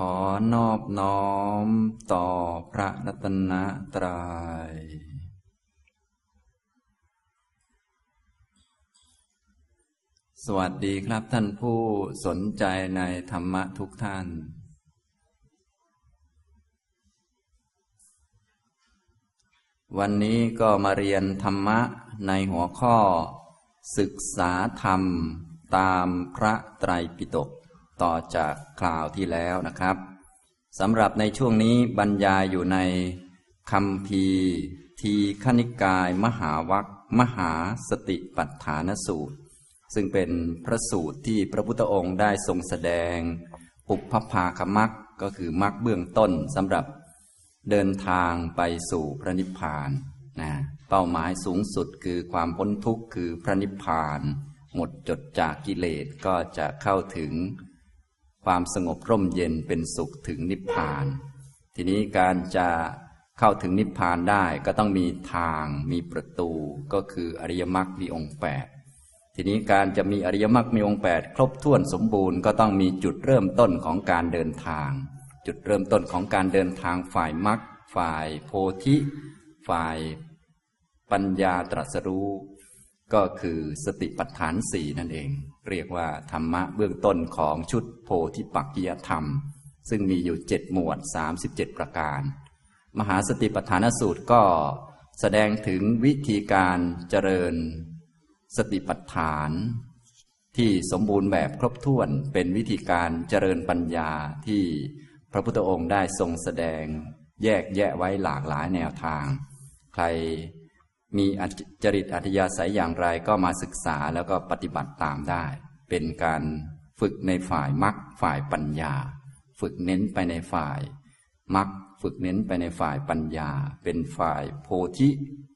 ขอนอบน้อมต่อพระรัตนตรัยสวัสดีครับท่านผู้สนใจในธรรมะทุกท่านวันนี้ก็มาเรียนธรรมะในหัวข้อศึกษาธรรมตามพระไตรปิฎกต่อจากคราวที่แล้วนะครับสำหรับในช่วงนี้บรรยายอยู่ในคัมภีร์ทีฆนิกายมหาวรรคมหาสติปัฏฐานสูตรซึ่งเป็นพระสูตรที่พระพุทธองค์ได้ทรงแสดงปุพพภาคมรรคก็คือมรรคเบื้องต้นสำหรับเดินทางไปสู่พระนิพพานนะเป้าหมายสูงสุดคือความพ้นทุกข์คือพระนิพพานหมดจดจากกิเลสก็จะเข้าถึงความสงบร่มเย็นเป็นสุขถึงนิพพานทีนี้การจะเข้าถึงนิพพานได้ก็ต้องมีทางมีประตูก็คืออริยมรรคมีองค์8ทีนี้การจะมีอริยมรรคมีองค์8ครบถ้วนสมบูรณ์ก็ต้องมีจุดเริ่มต้นของการเดินทางจุดเริ่มต้นของการเดินทางฝ่ายมรรคฝ่ายโพธิฝ่ายปัญญาตรัสรู้ก็คือสติปัฏฐาน4นั่นเองเรียกว่าธรรมะเบื้องต้นของชุดโพธิปักขิยธรรมซึ่งมีอยู่7หมวด37ประการมหาสติปัฏฐานสูตรก็แสดงถึงวิธีการเจริญสติปัฏฐานที่สมบูรณ์แบบครบถ้วนเป็นวิธีการเจริญปัญญาที่พระพุทธองค์ได้ทรงแสดงแยกแยะไว้หลากหลายแนวทางใครมีจริตอัธยาศัยอย่างไรก็มาศึกษาแล้วก็ปฏิบัติตามได้เป็นการฝึกในฝ่ายมรรคฝ่ายปัญญาฝึกเน้นไปในฝ่ายมรรคฝึกเน้นไปในฝ่ายปัญญาเป็นฝ่ายโพธิ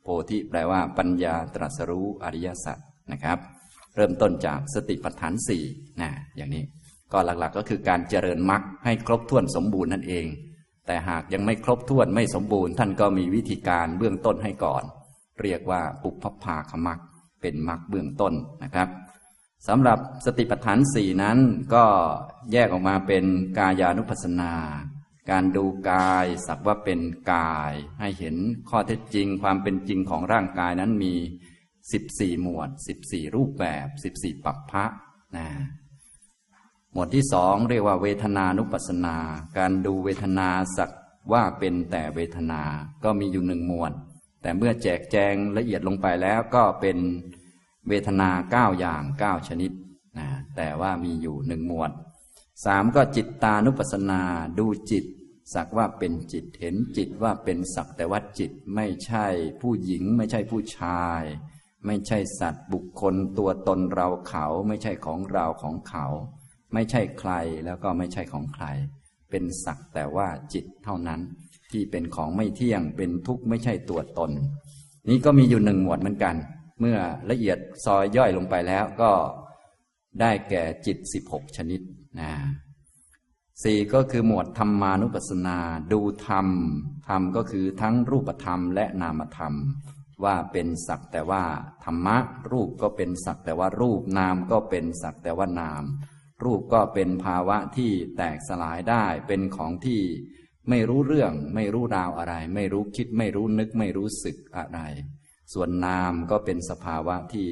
โพธิแปลว่าปัญญาตรัสรู้อริยสัจนะครับเริ่มต้นจากสติปัฏฐาน4นะอย่างนี้ก็หลักๆก็คือการเจริญมรรคให้ครบถ้วนสมบูรณ์นั่นเองแต่หากยังไม่ครบถ้วนไม่สมบูรณ์ท่านก็มีวิธีการเบื้องต้นให้ก่อนเรียกว่าปุพพภาคมรรคเป็นมรรคเบื้องต้นนะครับสำหรับสติปัฏฐาน4นั้นก็แยกออกมาเป็นกายานุปัสสนาการดูกายสักว่าเป็นกายให้เห็นข้อเท็จจริงความเป็นจริงของร่างกายนั้นมี14หมวด14รูปแบบ14ปัพพะนะหมวดที่2เรียกว่าเวทนานุปัสสนาการดูเวทนาสักว่าเป็นแต่เวทนาก็มีอยู่1หมวดแต่เมื่อแจกแจงละเอียดลงไปแล้วก็เป็นเวทนา9อย่าง9ชนิดนะแต่ว่ามีอยู่1หมวด3ก็จิตตานุปัสสนาดูจิตสักว่าเป็นจิตเห็นจิตว่าเป็นสักแต่ว่าจิตไม่ใช่ผู้หญิงไม่ใช่ผู้ชายไม่ใช่สัตว์บุคคลตัวตนเราเขาไม่ใช่ของเราของเขาไม่ใช่ใครแล้วก็ไม่ใช่ของใครเป็นสักแต่ว่าจิตเท่านั้นที่เป็นของไม่เที่ยงเป็นทุกข์ไม่ใช่ตัวตนนี้ก็มีอยู่1หมวดเหมือนกันเมื่อละเอียดซอยย่อยลงไปแล้วก็ได้แก่จิต16ชนิดนะ4ก็คือหมวดธรรมานุปัสสนาดูธรรมธรรมก็คือทั้งรูปธรรมและนามธรรมว่าเป็นสักแต่ว่าธรรมะรูปก็เป็นสักแต่ว่ารูปนามก็เป็นสักแต่ว่านามรูปก็เป็นภาวะที่แตกสลายได้เป็นของที่ไม่รู้เรื่องไม่รู้ราวอะไรไม่รู้คิดไม่รู้นึกไม่รู้สึกอะไรส่วนนามก็เป็นสภาวะที่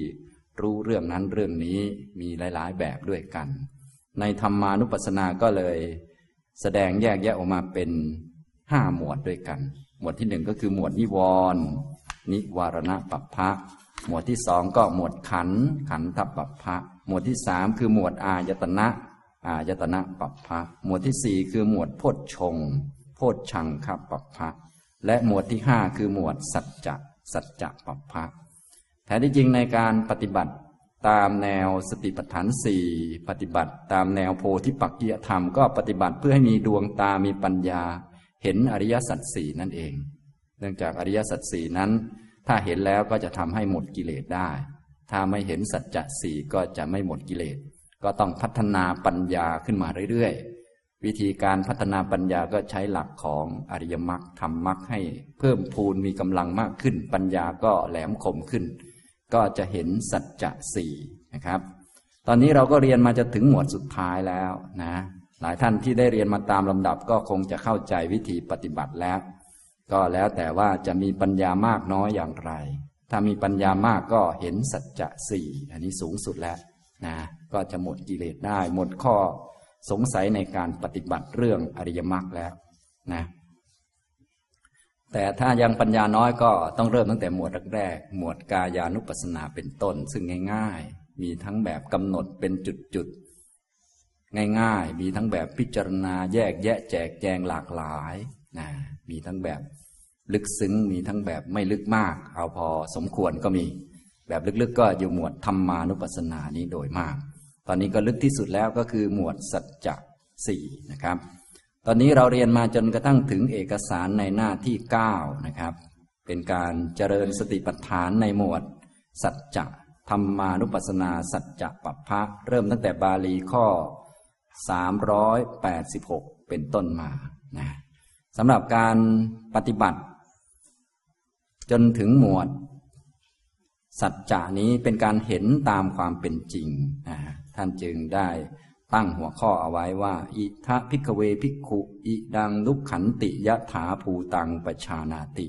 รู้เรื่องนั้นเรื่องนี้มีหลายๆแบบด้วยกันในธรรมานุปัสสนาก็เลยแสดงแยกแยะออกมาเป็น5หมวดด้วยกันหมวดที่1ก็คือหมวดนิวรณ์นิวารณปัพพะหมวดที่2ก็หมวดขันธ์ขันธปัพพะหมวดที่3คือหมวดอายตนะอายตนะปัพพะหมวดที่4คือหมวดโพชฌงค์โพชฌังคปัพพะและหมวดที่5คือหมวดสัจจะสัจจะปัพพะแท้ที่จริงในการปฏิบัติตามแนวสติปัฏฐาน4ปฏิบัติตามแนวโพธิปักขิยธรรมก็ปฏิบัติเพื่อให้มีดวงตามีปัญญาเห็นอริยสัจ4นั่นเองเนื่องจากอริยสัจ4นั้นถ้าเห็นแล้วก็จะทำให้หมดกิเลสได้ถ้าไม่เห็นสัจจะ4ก็จะไม่หมดกิเลสก็ต้องพัฒนาปัญญาขึ้นมาเรื่อยๆวิธีการพัฒนาปัญญาก็ใช้หลักของอริยมรรคทำมรรคให้เพิ่มพูนมีกำลังมากขึ้นปัญญาก็แหลมคมขึ้นก็จะเห็นสัจจะ4นะครับตอนนี้เราก็เรียนมาจะถึงหมวดสุดท้ายแล้วนะ หลายท่านที่ได้เรียนมาตามลำดับก็คงจะเข้าใจวิธีปฏิบัติแล้วก็แล้วแต่ว่าจะมีปัญญามากน้อยอย่างไรถ้ามีปัญญามากก็เห็นสัจจะสี่อันนี้สูงสุดแล้วนะก็จะหมดกิเลสได้หมดข้อสงสัยในการปฏิบัติเรื่องอริยมรรคแล้วนะแต่ถ้ายังปัญญาน้อยก็ต้องเริ่มตั้งแต่หมวดแรกหมวดกายานุปัสสนาเป็นต้นซึ่งง่ายๆมีทั้งแบบกำหนดเป็นจุดๆง่ายๆมีทั้งแบบพิจารณาแยกแยะแจกแจงหลากหลายนะมีทั้งแบบลึกซึ้งมีทั้งแบบไม่ลึกมากเอาพอสมควรก็มีแบบลึกๆก็อยู่หมวดธรรมานุปัสสนานี้โดยมากตอนนี้ก็ลึกที่สุดแล้วก็คือหมวดสัจจะสี่นะครับตอนนี้เราเรียนมาจนกระทั่งถึงเอกสารในหน้าที่9นะครับเป็นการเจริญสติปัฏฐานในหมวดสัจจะธรรมานุปัสสนาสัจจะปัปพะเริ่มตั้งแต่บาลีข้อ386เป็นต้นมานะสำหรับการปฏิบัติจนถึงหมวดสัจจะนี้เป็นการเห็นตามความเป็นจริงท่านจึงได้ตั้งหัวข้อเอาไว้ว่าอิทะภิกขเวภิกขุอิดังลุกขันติยะถาภูตังปชานาติ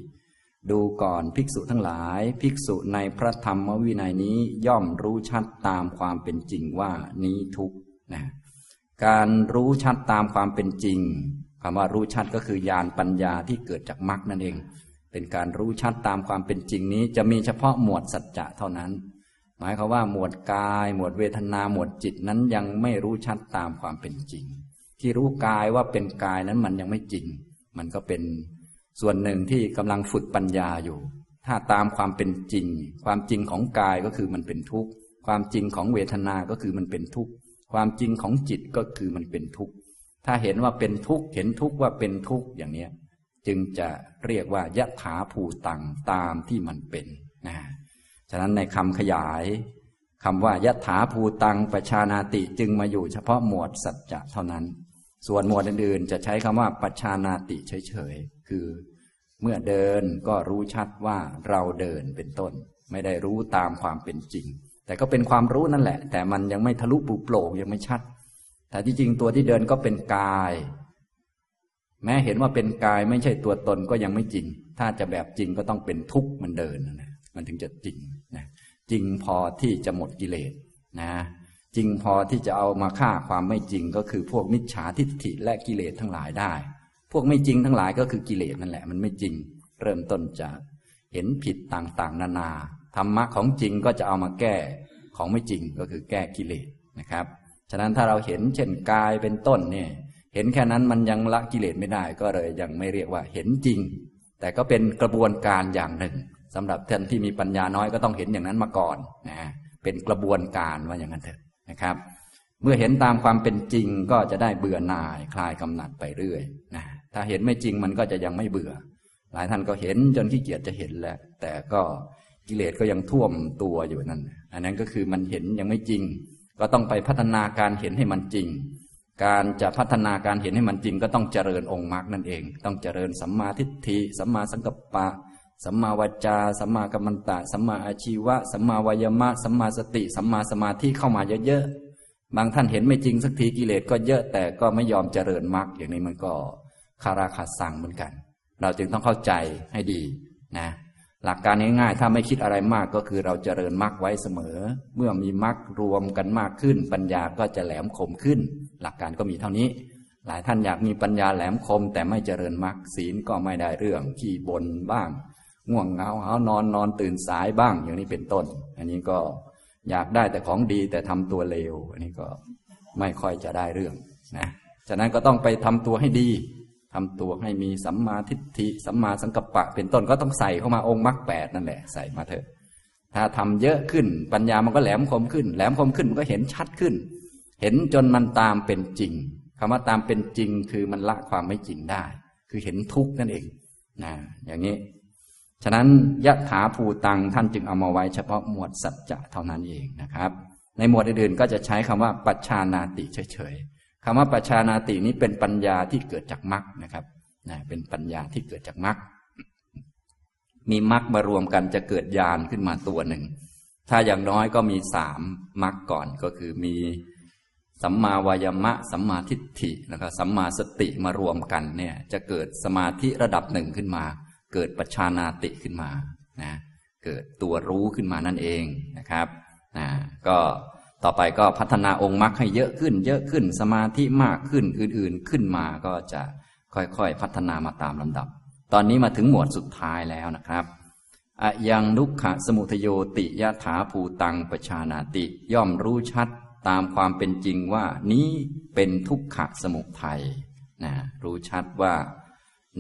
ดูก่อนภิกษุทั้งหลายภิกษุในพระธรรมวินัยนี้ย่อมรู้ชัดตามความเป็นจริงว่านี้ทุกข์นะการรู้ชัดตามความเป็นจริงคำว่ารู้ชัดก็คือญาณปัญญาที่เกิดจากมรรคนั่นเองเป็นการรู้ชัดตามความเป็นจริงนี้จะมีเฉพาะหมวดสัจจะเท่านั้นหมายความว่าหมวดกายหมวดเวทนาหมวดจิตนั้นยังไม่รู้ชัดตามความเป็นจริงที่รู้กายว่าเป็นกายนั้นมันยังไม่จริงมันก็เป็นส่วนหนึ่งที่กำลังฝึกปัญญาอยู่ถ้าตามความเป็นจริงความจริงของกายก็คือมันเป็นทุกข์ความจริงของเวทนาก็คือมันเป็นทุกข์ความจริงของจิตก็คือมันเป็นทุกข์ถ้าเห็นว่าเป็นทุกข์เห็นทุกข์ว่าเป็นทุกข์อย่างนี้จึงจะเรียกว่ายถาภูตังตามที่มันเป็นนะฉะนั้นในคำขยายคำว่ายถาภูตังปชานาติจึงมาอยู่เฉพาะหมวดสัจจะเท่านั้นส่วนหมวดอื่นๆจะใช้คำว่าปชานาติเฉยๆคือเมื่อเดินก็รู้ชัดว่าเราเดินเป็นต้นไม่ได้รู้ตามความเป็นจริงแต่ก็เป็นความรู้นั่นแหละแต่มันยังไม่ทะลุปลุกโปร่งยังไม่ชัดแต่ที่จริงตัวที่เดินก็เป็นกายแม้เห็นว่าเป็นกายไม่ใช่ตัวตนก็ยังไม่จริงถ้าจะแบบจริงก็ต้องเป็นทุกข์มันเดินนะมันถึงจะจริงนะจริงพอที่จะหมดกิเลสนะจริงพอที่จะเอามาฆ่าความไม่จริงก็คือพวกมิจฉาทิฏฐิและกิเลสทั้งหลายได้พวกไม่จริงทั้งหลายก็คือกิเลสนั่นแหละมันไม่จริงเริ่มต้นจากเห็นผิดต่างๆนานาธรรมะของจริงก็จะเอามาแก้ของไม่จริงก็คือแก้กิเลสนะครับฉะนั้นถ้าเราเห็นเช่นกายเป็นต้นเนี่ยเห็นแค่นั้นมันยังละกิเลสไม่ได้ก็เลยยังไม่เรียกว่าเห็นจริงแต่ก็เป็นกระบวนการอย่างหนึ่งสำหรับท่านที่มีปัญญาน้อยก็ต้องเห็นอย่างนั้นมาก่อนนะเป็นกระบวนการว่าอย่างนั้นเถอะนะครับเมื่อเห็นตามความเป็นจริงก็จะได้เบื่อหน่ายคลายกำหนัดไปเรื่อยนะถ้าเห็นไม่จริงมันก็จะยังไม่เบื่อหลายท่านก็เห็นจนขี้เกียจจะเห็นแล้วแต่ก็กิเลสก็ยังท่วมตัวอยู่นั่นอันนั้นก็คือมันเห็นยังไม่จริงก็ต้องไปพัฒนาการเห็นให้มันจริงการจะพัฒนาการเห็นให้มันจริงก็ต้องเจริญองค์มรรคนั่นเองต้องเจริญสัมมาทิฏฐิสัมมาสังกัปปะสัมมาวาจาสัมมากัมมันตะสัมมาอาชีวะสัมมาวายามะสัมมาสติสัมมาสมาธิเข้ามาเยอะๆบางท่านเห็นไม่จริงสักทีกิเลสก็เยอะแต่ก็ไม่ยอมเจริญมรรคอย่างนี้มันก็คาราคาสังเหมือนกันเราจึงต้องเข้าใจให้ดีนะหลักการง่ายๆถ้าไม่คิดอะไรมากก็คือเราเจริญมรรคไว้เสมอเมื่อมีมรรครวมกันมากขึ้นปัญญาก็จะแหลมคมขึ้นหลักการก็มีเท่านี้หลายท่านอยากมีปัญญาแหลมคมแต่ไม่เจริญมรรคศีลก็ไม่ได้เรื่องขี้บ่นบ้างง่วงเหงาหาวนอนนอนตื่นสายบ้างอย่างนี้เป็นต้นอันนี้ก็อยากได้แต่ของดีแต่ทำตัวเลวอันนี้ก็ไม่ค่อยจะได้เรื่องนะฉะนั้นก็ต้องไปทำตัวให้ดีทำตัวให้มีสัมมาทิฏฐิสัมมาสังกัปปะเป็นต้นก็ต้องใส่เข้ามาองค์มรรค8นั่นแหละใส่มาเถอะถ้าทำเยอะขึ้นปัญญามันก็แหลมคมขึ้นแหลมคมขึ้นมันก็เห็นชัดขึ้นเห็นจนมันตามเป็นจริงคำว่าตามเป็นจริงคือมันละความไม่จริงได้คือเห็นทุกข์นั่นเองนะอย่างนี้ฉะนั้นยถาภูตังท่านจึงเอามาไว้เฉพาะหมวดสัจจะเท่านั้นเองนะครับในหมวดอื่นๆก็จะใช้คำว่าปัจฉานาติเฉยๆคำว่าปัจฉานาตินี้เป็นปัญญาที่เกิดจากมรรคนะครับนะเป็นปัญญาที่เกิดจากมรรคมีมรรคมารวมกันจะเกิดญาณขึ้นมาตัวหนึ่งถ้าอย่างน้อยก็มี3มรรคก่อนก็คือมี สัมมาวายามะสัมมาทิฏฐิแล้วก็สัมมาสติมารวมกันเนี่ยจะเกิดสมาธิระดับหนึ่งขึ้นมาเกิดปัจฉานาติขึ้นมานะเกิดตัวรู้ขึ้นมานั่นเองนะครับก็ต่อไปก็พัฒนาองค์มรรคให้เยอะขึ้นเยอะขึ้นสมาธิมากขึ้นอื่นๆขึ้นมาก็จะค่อยๆพัฒนามาตามลำดับตอนนี้มาถึงหมวดสุดท้ายแล้วนะครับอะยังทุกขสมุทโยติยถาภูตังปัจฉานาติย่อมรู้ชัดตามความเป็นจริงว่านี้เป็นทุกขสมุทัยนะรู้ชัดว่า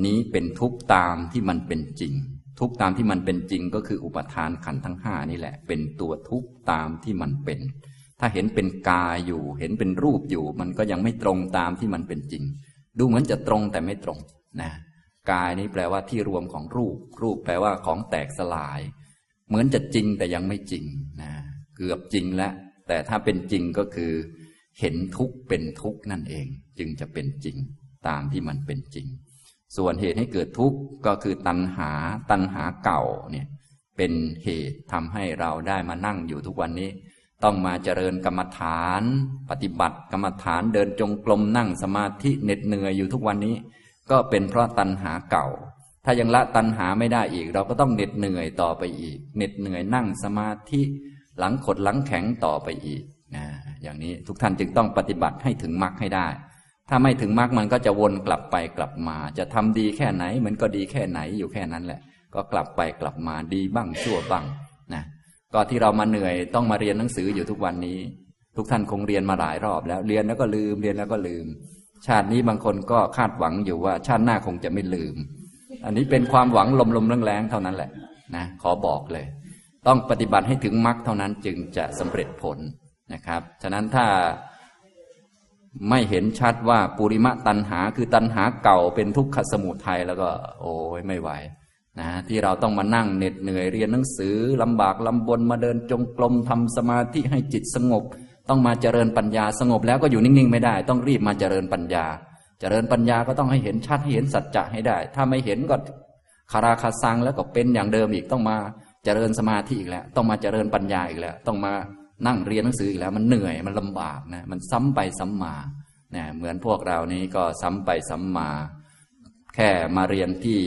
นี้เป็นทุกข์ตามที่มันเป็นจริงทุกข์ตามที่มันเป็นจริงก็คืออุปทานขันธ์ทั้งห้านี่แหละเป็นตัวทุกข์ตามที่มันเป็นถ้าเห็นเป็นกายอยู่เห็นเป็นรูปอยู่มันก็ยังไม่ตรงตามที่มันเป็นจริงดูเหมือนจะตรงแต่ไม่ตรงนะกายนี่แปลว่าที่รวมของรูปรูปแปลว่าของแตกสลายเหมือนจะจริงแต่ยังไม่จริงนะเกือบจริงแล้วแต่ถ้าเป็นจริงก็คือเห็นทุกข์เป็นทุกข์นั่นเองจึงจะเป็นจริงตามที่มันเป็นจริงส่วนเหตุให้เกิดทุกข์ก็คือตัณหาเก่าเนี่ยเป็นเหตุทำให้เราได้มานั่งอยู่ทุกวันนี้ต้องมาเจริญกรรมฐานปฏิบัติกรรมฐานเดินจงกรมนั่งสมาธิเหน็ดเหนื่อยอยู่ทุกวันนี้ก็เป็นเพราะตัณหาเก่าถ้ายังละตัณหาไม่ได้อีกเราก็ต้องเหน็ดเหนื่อยต่อไปอีกเหน็ดเหนื่อยนั่งสมาธิหลังขดหลังแข็งต่อไปอีกนะอย่างนี้ทุกท่านจึงต้องปฏิบัติให้ถึงมรรคให้ได้ถ้าไม่ถึงมรรคมันก็จะวนกลับไปกลับมาจะทำดีแค่ไหนมันก็ดีแค่ไหนอยู่แค่นั้นแหละก็กลับไปกลับมาดีบ้างชั่วบ้างนะก็ที่เรามาเหนื่อยต้องมาเรียนหนังสืออยู่ทุกวันนี้ทุกท่านคงเรียนมาหลายรอบแล้วเรียนแล้วก็ลืมเรียนแล้วก็ลืมชาตินี้บางคนก็คาดหวังอยู่ว่าชาติหน้าคงจะไม่ลืมอันนี้เป็นความหวังลมๆแรงๆเท่านั้นแหละนะขอบอกเลยต้องปฏิบัติให้ถึงมรรคเท่านั้นจึงจะสำเร็จผลนะครับฉะนั้นถ้าไม่เห็นชัดว่าปุริมตัณหาคือตัณหาเก่าเป็นทุกขสมุทัยแล้วก็โอ้ยไม่ไหวนะที่เราต้องมานั่งเหน็ดเหนื่อยเรียนหนังสือลำบากลำบนมาเดินจงกรมทำสมาธิให้จิตสงบต้องมาเจริญปัญญาสงบแล้วก็อยู่นิ่งๆไม่ได้ต้องรีบมาเจริญปัญญาเจริญปัญญาก็ต้องให้เห็นชัดให้เห็นสัจจะให้ได้ถ้าไม่เห็นก็คาราคาซังแล้วก็เป็นอย่างเดิมอีกต้องมาเจริญสมาธิอีกแล้วต้องมาเจริญปัญญาอีกแล้วต้องมานั่งเรียนหนังสืออีกแล้วมันเหนื่อยมันลำบากนะมันซ้ำไปซ้ำมาเนี่ยเหมือนพวกเรานี้ก็ซ้ำไปซ้ำมาแค่มาเรียนที่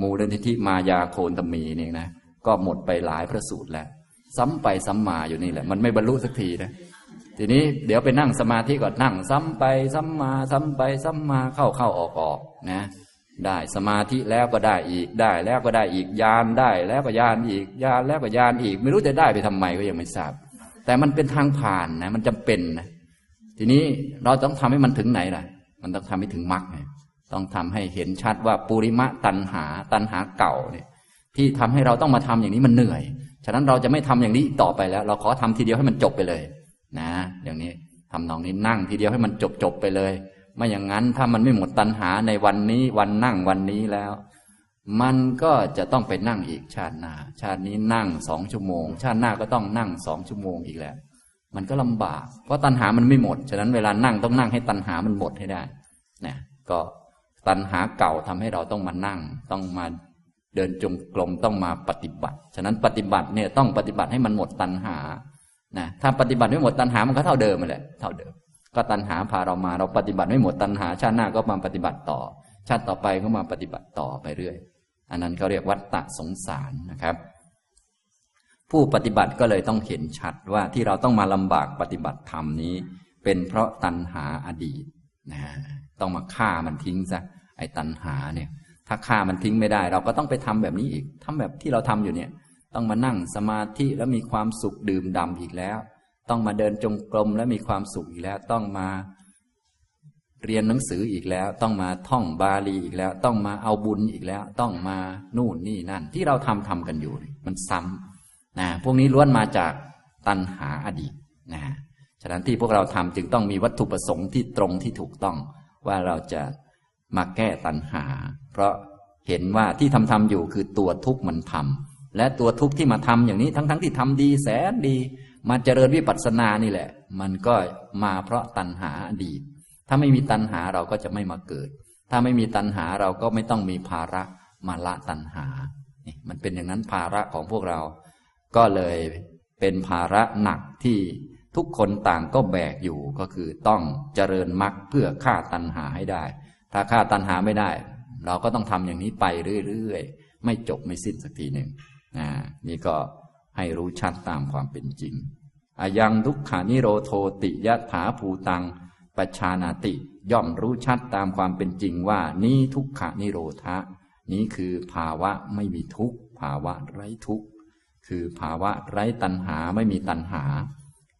มูลนิธิมายาโคนตมีนี่นะก็หมดไปหลายพระสูตรแล้วซ้ำไปซ้ำมาอยู่นี่แหละมันไม่บรรลุสักทีนะทีนี้เดี๋ยวไปนั่งสมาธิก่อนนั่งซ้ำไปซ้ำมาซ้ำไปซ้ำมาเข้าๆออกๆนะได้สมาธิแล้วก็ได้อีกได้แล้วก็ได้อีกญาณได้แล้วก็ญาณอีกญาณแล้วก็ญาณอีกไม่รู้จะได้ไปทำไมก็ยังไม่ทราบแต่มันเป็นทางผ่านนะมันจำเป็นนะทีนี้เราต้องทำให้มันถึงไหนล่ะมันต้องทำให้ถึงมรรคต้องทำให้เห็นชัดว่าปุริมะตัณหาเก่าเนี่ยที่ทำให้เราต้องมาทำอย่างนี้มันเหนื่อยฉะนั้นเราจะไม่ทำอย่างนี้ต่อไปแล้วเราขอทำทีเดียวให้มันจบไปเลยนะอย่างนี้ทำนองนี้นั่งทีเดียวให้มันจบไปเลยไม่อย่างนั้นถ้ามันไม่หมดตัณหาในวันนี้วันนั่งวันนี้แล้วมันก็จะต้องไปนั่งอีกชาติหน้าชาตินี้นั่ง2ชั่วโมงชาติหน้าก็ต้องนั่ง2ชั่วโมงอีกแล้วมันก็ลำบากเพราะตัณหามันไม่หมดฉะนั้นเวลานั่งต้องนั่งให้ตัณหามันหมดให้ได้นะก็ตัณหาเก่าทำให้เราต้องมานั่งต้องมาเดินจงกรมต้องมาปฏิบัติฉะนั้นปฏิบัติเนี่ยต้องปฏิบัติให้มันหมดตัณหานะถ้าปฏิบัติไม่หมดตัณหามันก็เท่าเดิมแหละเท่าเดิมก็ตัณหาพาเรามาเราปฏิบัติไม่หมดตัณหาชาติหน้าก็มาปฏิบัติต่อชาติต่อไปก็มาปฏิบัติต่อไปเรื่อยอันนั้นเขาเรียกวัฏฏะสงสารนะครับผู้ปฏิบัติก็เลยต้องเห็นชัดว่าที่เราต้องมาลำบากปฏิบัติธรรมนี้เป็นเพราะตัณหาอดีตนะต้องมาฆ่ามันทิ้งซะไอ้ตัณหาเนี่ยถ้าฆ่ามันทิ้งไม่ได้เราก็ต้องไปทำแบบนี้อีกทำแบบที่เราทำอยู่เนี่ยต้องมานั่งสมาธิแล้วมีความสุขดื่มด่ำอีกแล้วต้องมาเดินจงกรมแล้วมีความสุขอีกแล้วต้องมาเรียนหนังสืออีกแล้วต้องมาท่องบาลีอีกแล้วต้องมาเอาบุญอีกแล้วต้องมานู่นนี่นั่นที่เราทำกันอยู่มันซ้ำนะพวกนี้ล้วนมาจากตัณหาอดีตนะฉะนั้นที่พวกเราทำจึงต้องมีวัตถุประสงค์ที่ตรงที่ถูกต้องว่าเราจะมาแก้ตัณหาเพราะเห็นว่าที่ทำอยู่คือตัวทุกข์มันทำและตัวทุกข์ที่มาทำอย่างนี้ทั้งที่ทำดีแสนดีมาเจริญวิปัสสนานี่แหละมันก็มาเพราะตัณหาอดีตถ้าไม่มีตัณหาเราก็จะไม่มาเกิดถ้าไม่มีตัณหาเราก็ไม่ต้องมีภาระมาละตัณหานี่มันเป็นอย่างนั้นภาระของพวกเราก็เลยเป็นภาระหนักที่ ทุกคนต่างก็แบกอยู่ก็คือต้องเจริญมรรคเพื่อฆ่าตัณหาให้ได้ถ้าฆ่าตัณหาไม่ได้เราก็ต้องทำอย่างนี้ไปเรื่อยๆไม่จบไม่สิ้นสักทีหนึ่งนี่ก็ให้รู้ชัดตามความเป็นจริงอายังทุกขานิโรโธติยถาภูตังปัจฉานาติย่อมรู้ชัดตามความเป็นจริงว่านี้ทุกขานิโรธะนี้คือภาวะไม่มีทุกข์ภาวะไร้ทุกข์คือภาวะไร้ตัณหาไม่มีตัณหา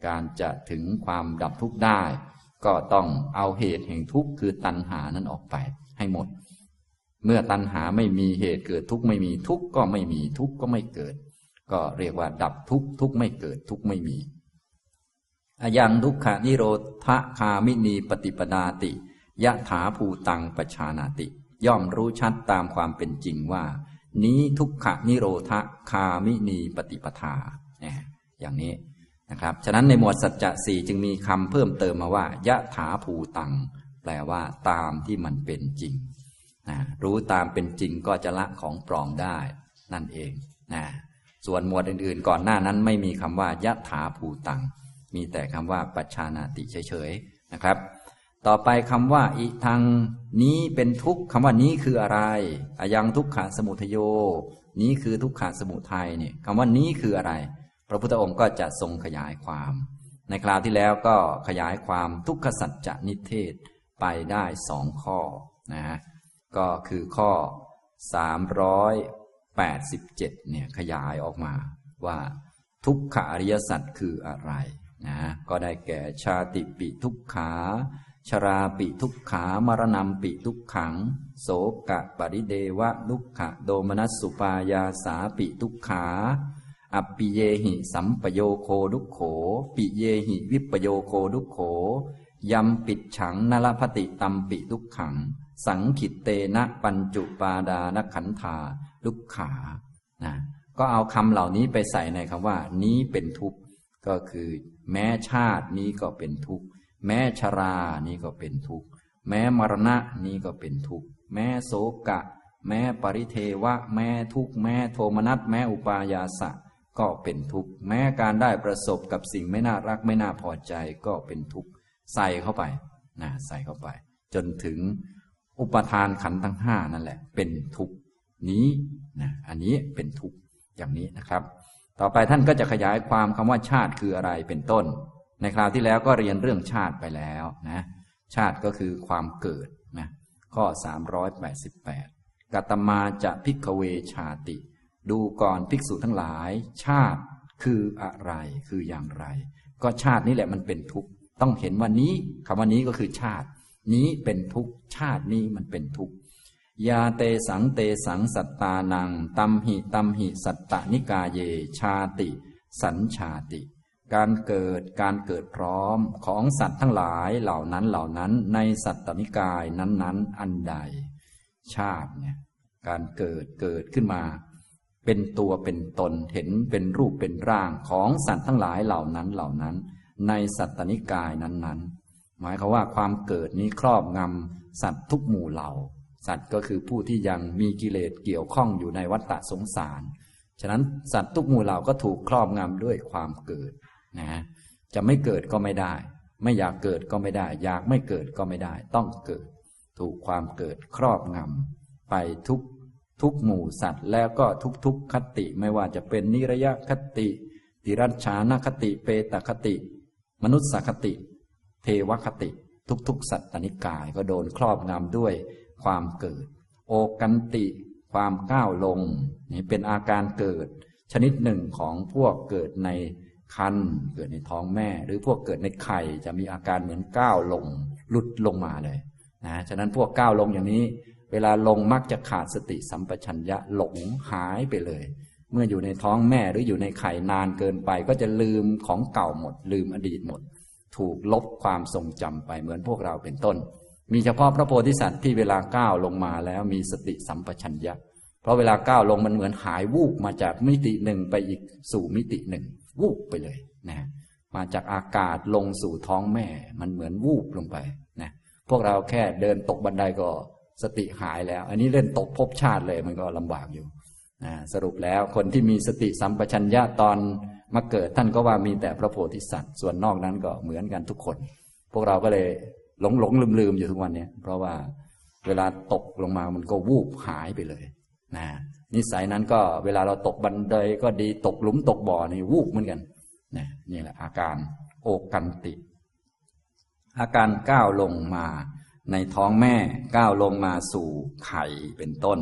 การจะถึงความดับทุกข์ได้ก็ต้องเอาเหตุแห่งทุกข์คือตัณหานั้นออกไปให้หมดเมื่อตัณหาไม่มีเหตุเกิดทุกข์ไม่มีทุกข์ก็ไม่มีทุกข์ก็ไม่เกิดก็เรียกว่าดับทุกข์ทุกข์ไม่เกิดทุกข์ไม่มีอยังทุกขะนิโรธะคามินีปฏิปดาติยะถาภูตังปัจฉานาติย่อมรู้ชัดตามความเป็นจริงว่านี้ทุกขะนิโรธะคามินีปฏิปทาอย่างนี้นะครับฉะนั้นในหมวดสัจจะสี่จึงมีคำเพิ่มเติมมาว่ายะถาภูตังแปลว่าตามที่มันเป็นจริงรู้ตามเป็นจริงก็จะละของปลอมได้นั่นเองส่วนหมวดอื่นๆก่อนหน้านั้นไม่มีคำว่ายะถาภูตังมีแต่คำว่าปัจฉานาติเฉยๆนะครับต่อไปคำว่าอิทังนี้เป็นทุกข์คำว่านี้คืออะไรอยังทุกขะสมุทโยนี้คือทุกขะสมุทัยเนี่ยคำว่านี้คืออะไรพระพุทธองค์ก็จะทรงขยายความในคราวที่แล้วก็ขยายความทุกขสัจจนิเทศไปได้2ข้อนะฮะก็คือข้อ387เนี่ยขยายออกมาว่าทุกขอริยสัจคืออะไรนะก็ได้แก่ชาติปิทุกขาชราปิทุกขามรณัมปิทุกขังโสกะปริเดวะทุกขะโดมนัสสุปายาสาปิทุกขาอัปปิเยหิสัมปโยโคทุกโขปิเยหิวิปโยโคทุกโขยัมปิดฉังนลภติตัมปิทุกขังสังขิตเตนะปัญจุปาดานขันธาทุกขานะก็เอาคำเหล่านี้ไปใส่ในคำว่านี้เป็นทุกข์ก็คือแม้ชาตินี้ก็เป็นทุกข์แม้ชรานี้ก็เป็นทุกข์แม้มรณะนี้ก็เป็นทุกข์แม้โศกะแม้ปริเทวะแม้ทุกข์แม้โทมนัสแม้อุปายาสะก็เป็นทุกข์แม้การได้ประสบกับสิ่งไม่น่ารักไม่น่าพอใจก็เป็นทุกข์ใส่เข้าไปนะใส่เข้าไปจนถึงอุปทานขันธ์ทั้งห้านั่นแหละเป็นทุกข์นี้นะอันนี้เป็นทุกข์อย่างนี้นะครับต่อไปท่านก็จะขยายความคำว่าชาติคืออะไรเป็นต้นในคราวที่แล้วก็เรียนเรื่องชาติไปแล้วนะชาติก็คือความเกิดนะข้อ388กัตมาจะภิกขเวชาติดูก่อนภิกษุทั้งหลายชาติคืออะไรคืออย่างไรก็ชาตินี่แหละมันเป็นทุกข์ต้องเห็นว่านี้คำว่านี้ก็คือชาตินี้เป็นทุกข์ชาตินี้มันเป็นทุกข์ยาเตสังเตสังสัตตานังตัมหิตัมหิสัตตนิกาเยชาติสัญชาติการเกิดพร้อมของสัตว์ทั้งหลายเหล่านั้นในสัตตนิกายนั้นๆอันใดชาติเนี่ยการเกิดขึ้นมาเป็นตัวเป็นตนเห็นเป็นรูปเป็นร่างของสัตว์ทั้งหลายเหล่านั้นในสัตตนิกายนั้นๆหมายความว่าความเกิดนี้ครอบงำสัตว์ทุกหมู่เหล่าสัตว์ก็คือผู้ที่ยังมีกิเลสเกี่ยวข้องอยู่ในวัฏฏะสงสารฉะนั้นสัตว์ทุกหมู่เหล่าก็ถูกครอบงำด้วยความเกิดนะจะไม่เกิดก็ไม่ได้ไม่อยากเกิดก็ไม่ได้อยากไม่เกิดก็ไม่ได้ต้องเกิดถูกความเกิดครอบงำไปทุกหมู่สัตว์แล้วก็ทุกคติไม่ว่าจะเป็นนิรยคติติรัจฉานคติเปตคติมนุษยคติเทวคติทุกสัตตนิกายก็โดนครอบงำด้วยความเกิดโอกันติความก้าวลงนี่เป็นอาการเกิดชนิดหนึ่งของพวกเกิดในครรภ์เกิดในท้องแม่หรือพวกเกิดในไข่จะมีอาการเหมือนก้าวลงหลุดลงมาเลยนะฉะนั้นพวกก้าวลงอย่างนี้เวลาลงมักจะขาดสติสัมปชัญญะหลงหายไปเลยเมื่ออยู่ในท้องแม่หรืออยู่ในไข่นานเกินไปก็จะลืมของเก่าหมดลืมอดีตหมดถูกลบความทรงจำไปเหมือนพวกเราเป็นต้นมีเฉพาะพระโพธิสัตว์ที่เวลาก้าวลงมาแล้วมีสติสัมปชัญญะเพราะเวลาก้าวลงมันเหมือนหายวูบมาจากมิติหนึ่งไปอีกสู่มิติหนึ่งวูบไปเลยนะมาจากอากาศลงสู่ท้องแม่มันเหมือนวูบลงไปนะพวกเราแค่เดินตกบันไดก็สติหายแล้วอันนี้เล่นตกภพชาติเลยมันก็ลำบากอยู่ สรุปแล้วคนที่มีสติสัมปชัญญะตอนมาเกิดท่านก็ว่ามีแต่พระโพธิสัตว์ส่วนนอกนั้นก็เหมือนกันทุกคนพวกเราก็เลยหลงลืมอยู่ทุกวันนี้เพราะว่าเวลาตกลงมามันก็วูบหายไปเลยนะนิสัยนั้นก็เวลาเราตกบันไดก็ดีตกหลุมตกบ่อนี่วูบเหมือนกันนะนี่แหละอาการโอกันติอาการก้าวลงมาในท้องแม่ก้าวลงมาสู่ไข่เป็นต้น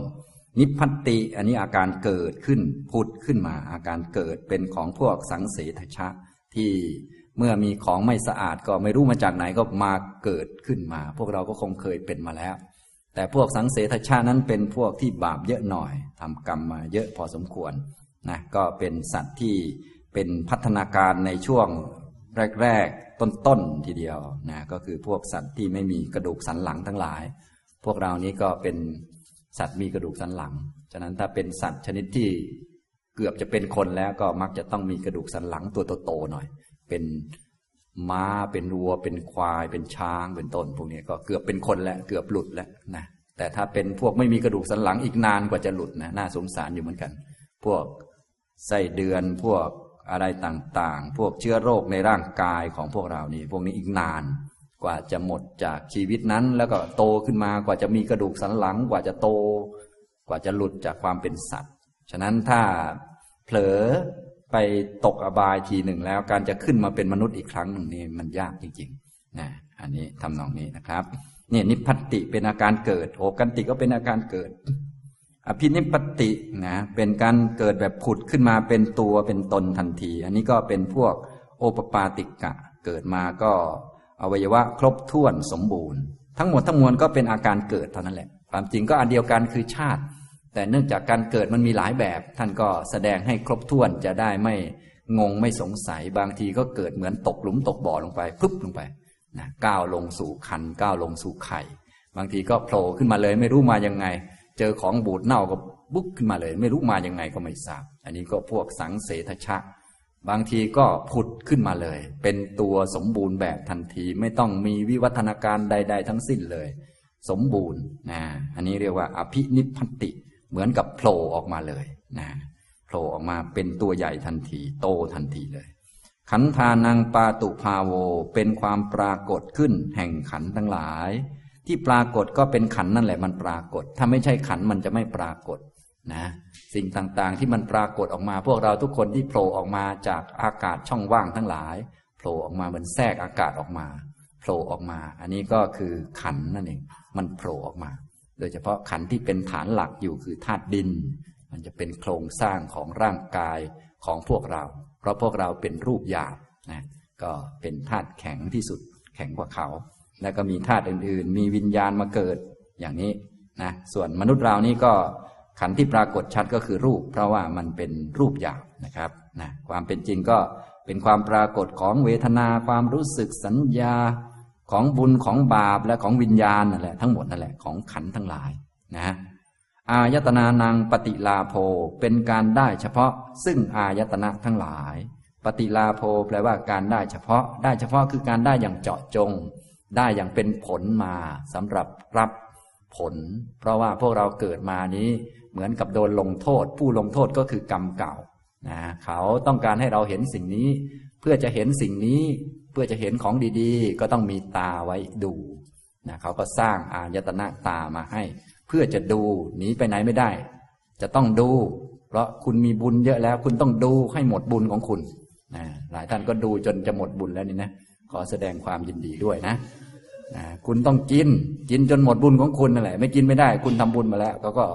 นิพพัตติอันนี้อาการเกิดขึ้นผุดขึ้นมาอาการเกิดเป็นของพวกสังเสทชะที่เมื่อมีของไม่สะอาดก็ไม่รู้มาจากไหนก็มาเกิดขึ้นมาพวกเราก็คงเคยเป็นมาแล้วแต่พวกสังเสทชานั้นเป็นพวกที่บาปเยอะหน่อยทำกรรมมาเยอะพอสมควรนะก็เป็นสัตว์ที่เป็นพัฒนาการในช่วงแรกๆต้นๆทีเดียวนะก็คือพวกสัตว์ที่ไม่มีกระดูกสันหลังทั้งหลายพวกเรานี้ก็เป็นสัตว์มีกระดูกสันหลังฉะนั้นถ้าเป็นสัตว์ชนิดที่เกือบจะเป็นคนแล้วก็มักจะต้องมีกระดูกสันหลังตัวโตๆหน่อยเป็นม้าเป็นวัวเป็นควายเป็นช้างเป็นต้นพวกนี้ก็เกือบเป็นคนแล้วเกือบหลุดแล้วนะแต่ถ้าเป็นพวกไม่มีกระดูกสันหลังอีกนานกว่าจะหลุดนะน่าสงสารอยู่เหมือนกันพวกไส้เดือนพวกอะไรต่างๆพวกเชื้อโรคในร่างกายของพวกเรานี่พวกนี้อีกนานกว่าจะหมดจากชีวิตนั้นแล้วก็โตขึ้นมากว่าจะมีกระดูกสันหลังกว่าจะโตกว่าจะหลุดจากความเป็นสัตว์ฉะนั้นถ้าเผลอไปตกอบายทีหนึ่งแล้วการจะขึ้นมาเป็นมนุษย์อีกครั้งหนึ่งนี่มันยากจริงๆนะอันนี้ทำนองนี้นะครับนี่นิพพัตติเป็นอาการเกิดโอกันติก็เป็นอาการเกิดอภินิพพัตตินะเป็นการเกิดแบบผุดขึ้นมาเป็นตัวเป็นตนทันทีอันนี้ก็เป็นพวกโอปปาติกะเกิดมาก็อวัยวะครบถ้วนสมบูรณ์ทั้งหมดทั้งมวลก็เป็นอาการเกิดเท่านั้นแหละความจริงก็อันเดียวกันคือชาติแต่เนื่องจากการเกิดมันมีหลายแบบท่านก็แสดงให้ครบถ้วนจะได้ไม่งงไม่สงสัยบางทีก็เกิดเหมือนตกหลุมตกบ่อลงไปปึ๊บลงไปนะก้าวลงสู่ครรภ์ก้าวลงสู่ไข่บางทีก็โผล่ขึ้นมาเลยไม่รู้มายังไงเจอของบูดเน่าก็บุ๊บขึ้นมาเลยไม่รู้มายังไงก็ไม่ทราบอันนี้ก็พวกสังเสทชะบางทีก็ผุดขึ้นมาเลยเป็นตัวสมบูรณ์แบบทันทีไม่ต้องมีวิวัฒนาการใดๆทั้งสิ้นเลยสมบูรณ์นะอันนี้เรียกว่าอภินิพพัตติเหมือนกับโผล่ออกมาเลยนะโผล่ออกมาเป็นตัวใหญ่ทันทีโตทันทีเลยขันธานังปาตุภาโวเป็นความปรากฏขึ้นแห่งขันธ์ทั้งหลายที่ปรากฏก็เป็นขันธ์นั่นแหละมันปรากฏถ้าไม่ใช่ขันธ์มันจะไม่ปรากฏนะสิ่งต่างๆที่มันปรากฏออกมาพวกเราทุกคนที่โผล่ออกมาจากอากาศช่องว่างทั้งหลายโผล่ออกมาเหมือนแทรกอากาศออกมาโผล่ออกมาอันนี้ก็คือขันธ์นั่นเองมันโผล่ออกมาโดยเฉพาะขันธ์ที่เป็นฐานหลักอยู่คือธาตุดินมันจะเป็นโครงสร้างของร่างกายของพวกเราเพราะพวกเราเป็นรูปหยาบนะก็เป็นธาตุแข็งที่สุดแข็งกว่าเขาแล้วก็มีธาตุอื่นๆมีวิญญาณมาเกิดอย่างนี้นะส่วนมนุษย์เรานี่ก็ขันธ์ที่ปรากฏชัดก็คือรูปเพราะว่ามันเป็นรูปหยาบนะครับนะความเป็นจริงก็เป็นความปรากฏของเวทนาความรู้สึกสัญญาของบุญของบาปและของวิญญาณนั่นแหละทั้งหมดนั่นแหละของขันธ์ทั้งหลายนะอายตนะนังปฏิลาโภเป็นการได้เฉพาะซึ่งอายตนะทั้งหลายปฏิลาโภแปลว่าการได้เฉพาะได้เฉพาะคือการได้อย่างเจาะจงได้อย่างเป็นผลมาสำหรับรับผลเพราะว่าพวกเราเกิดมานี้เหมือนกับโดนลงโทษผู้ลงโทษก็คือกรรมเก่านะเขาต้องการให้เราเห็นสิ่งนี้เพื่อจะเห็นสิ่งนี้เพื่อจะเห็นของดีๆก็ต้องมีตาไว้ดูนะเขาก็สร้างอายตนะตามาให้เพื่อจะดูหนีไปไหนไม่ได้จะต้องดูเพราะคุณมีบุญเยอะแล้วคุณต้องดูให้หมดบุญของคุณนะหลายท่านก็ดูจนจะหมดบุญแล้วนี่นะขอแสดงความยินดีด้วยนะคุณต้องกินจนหมดบุญของคุณนั่นแหละไม่กินไม่ได้คุณทำบุญมาแล้วก็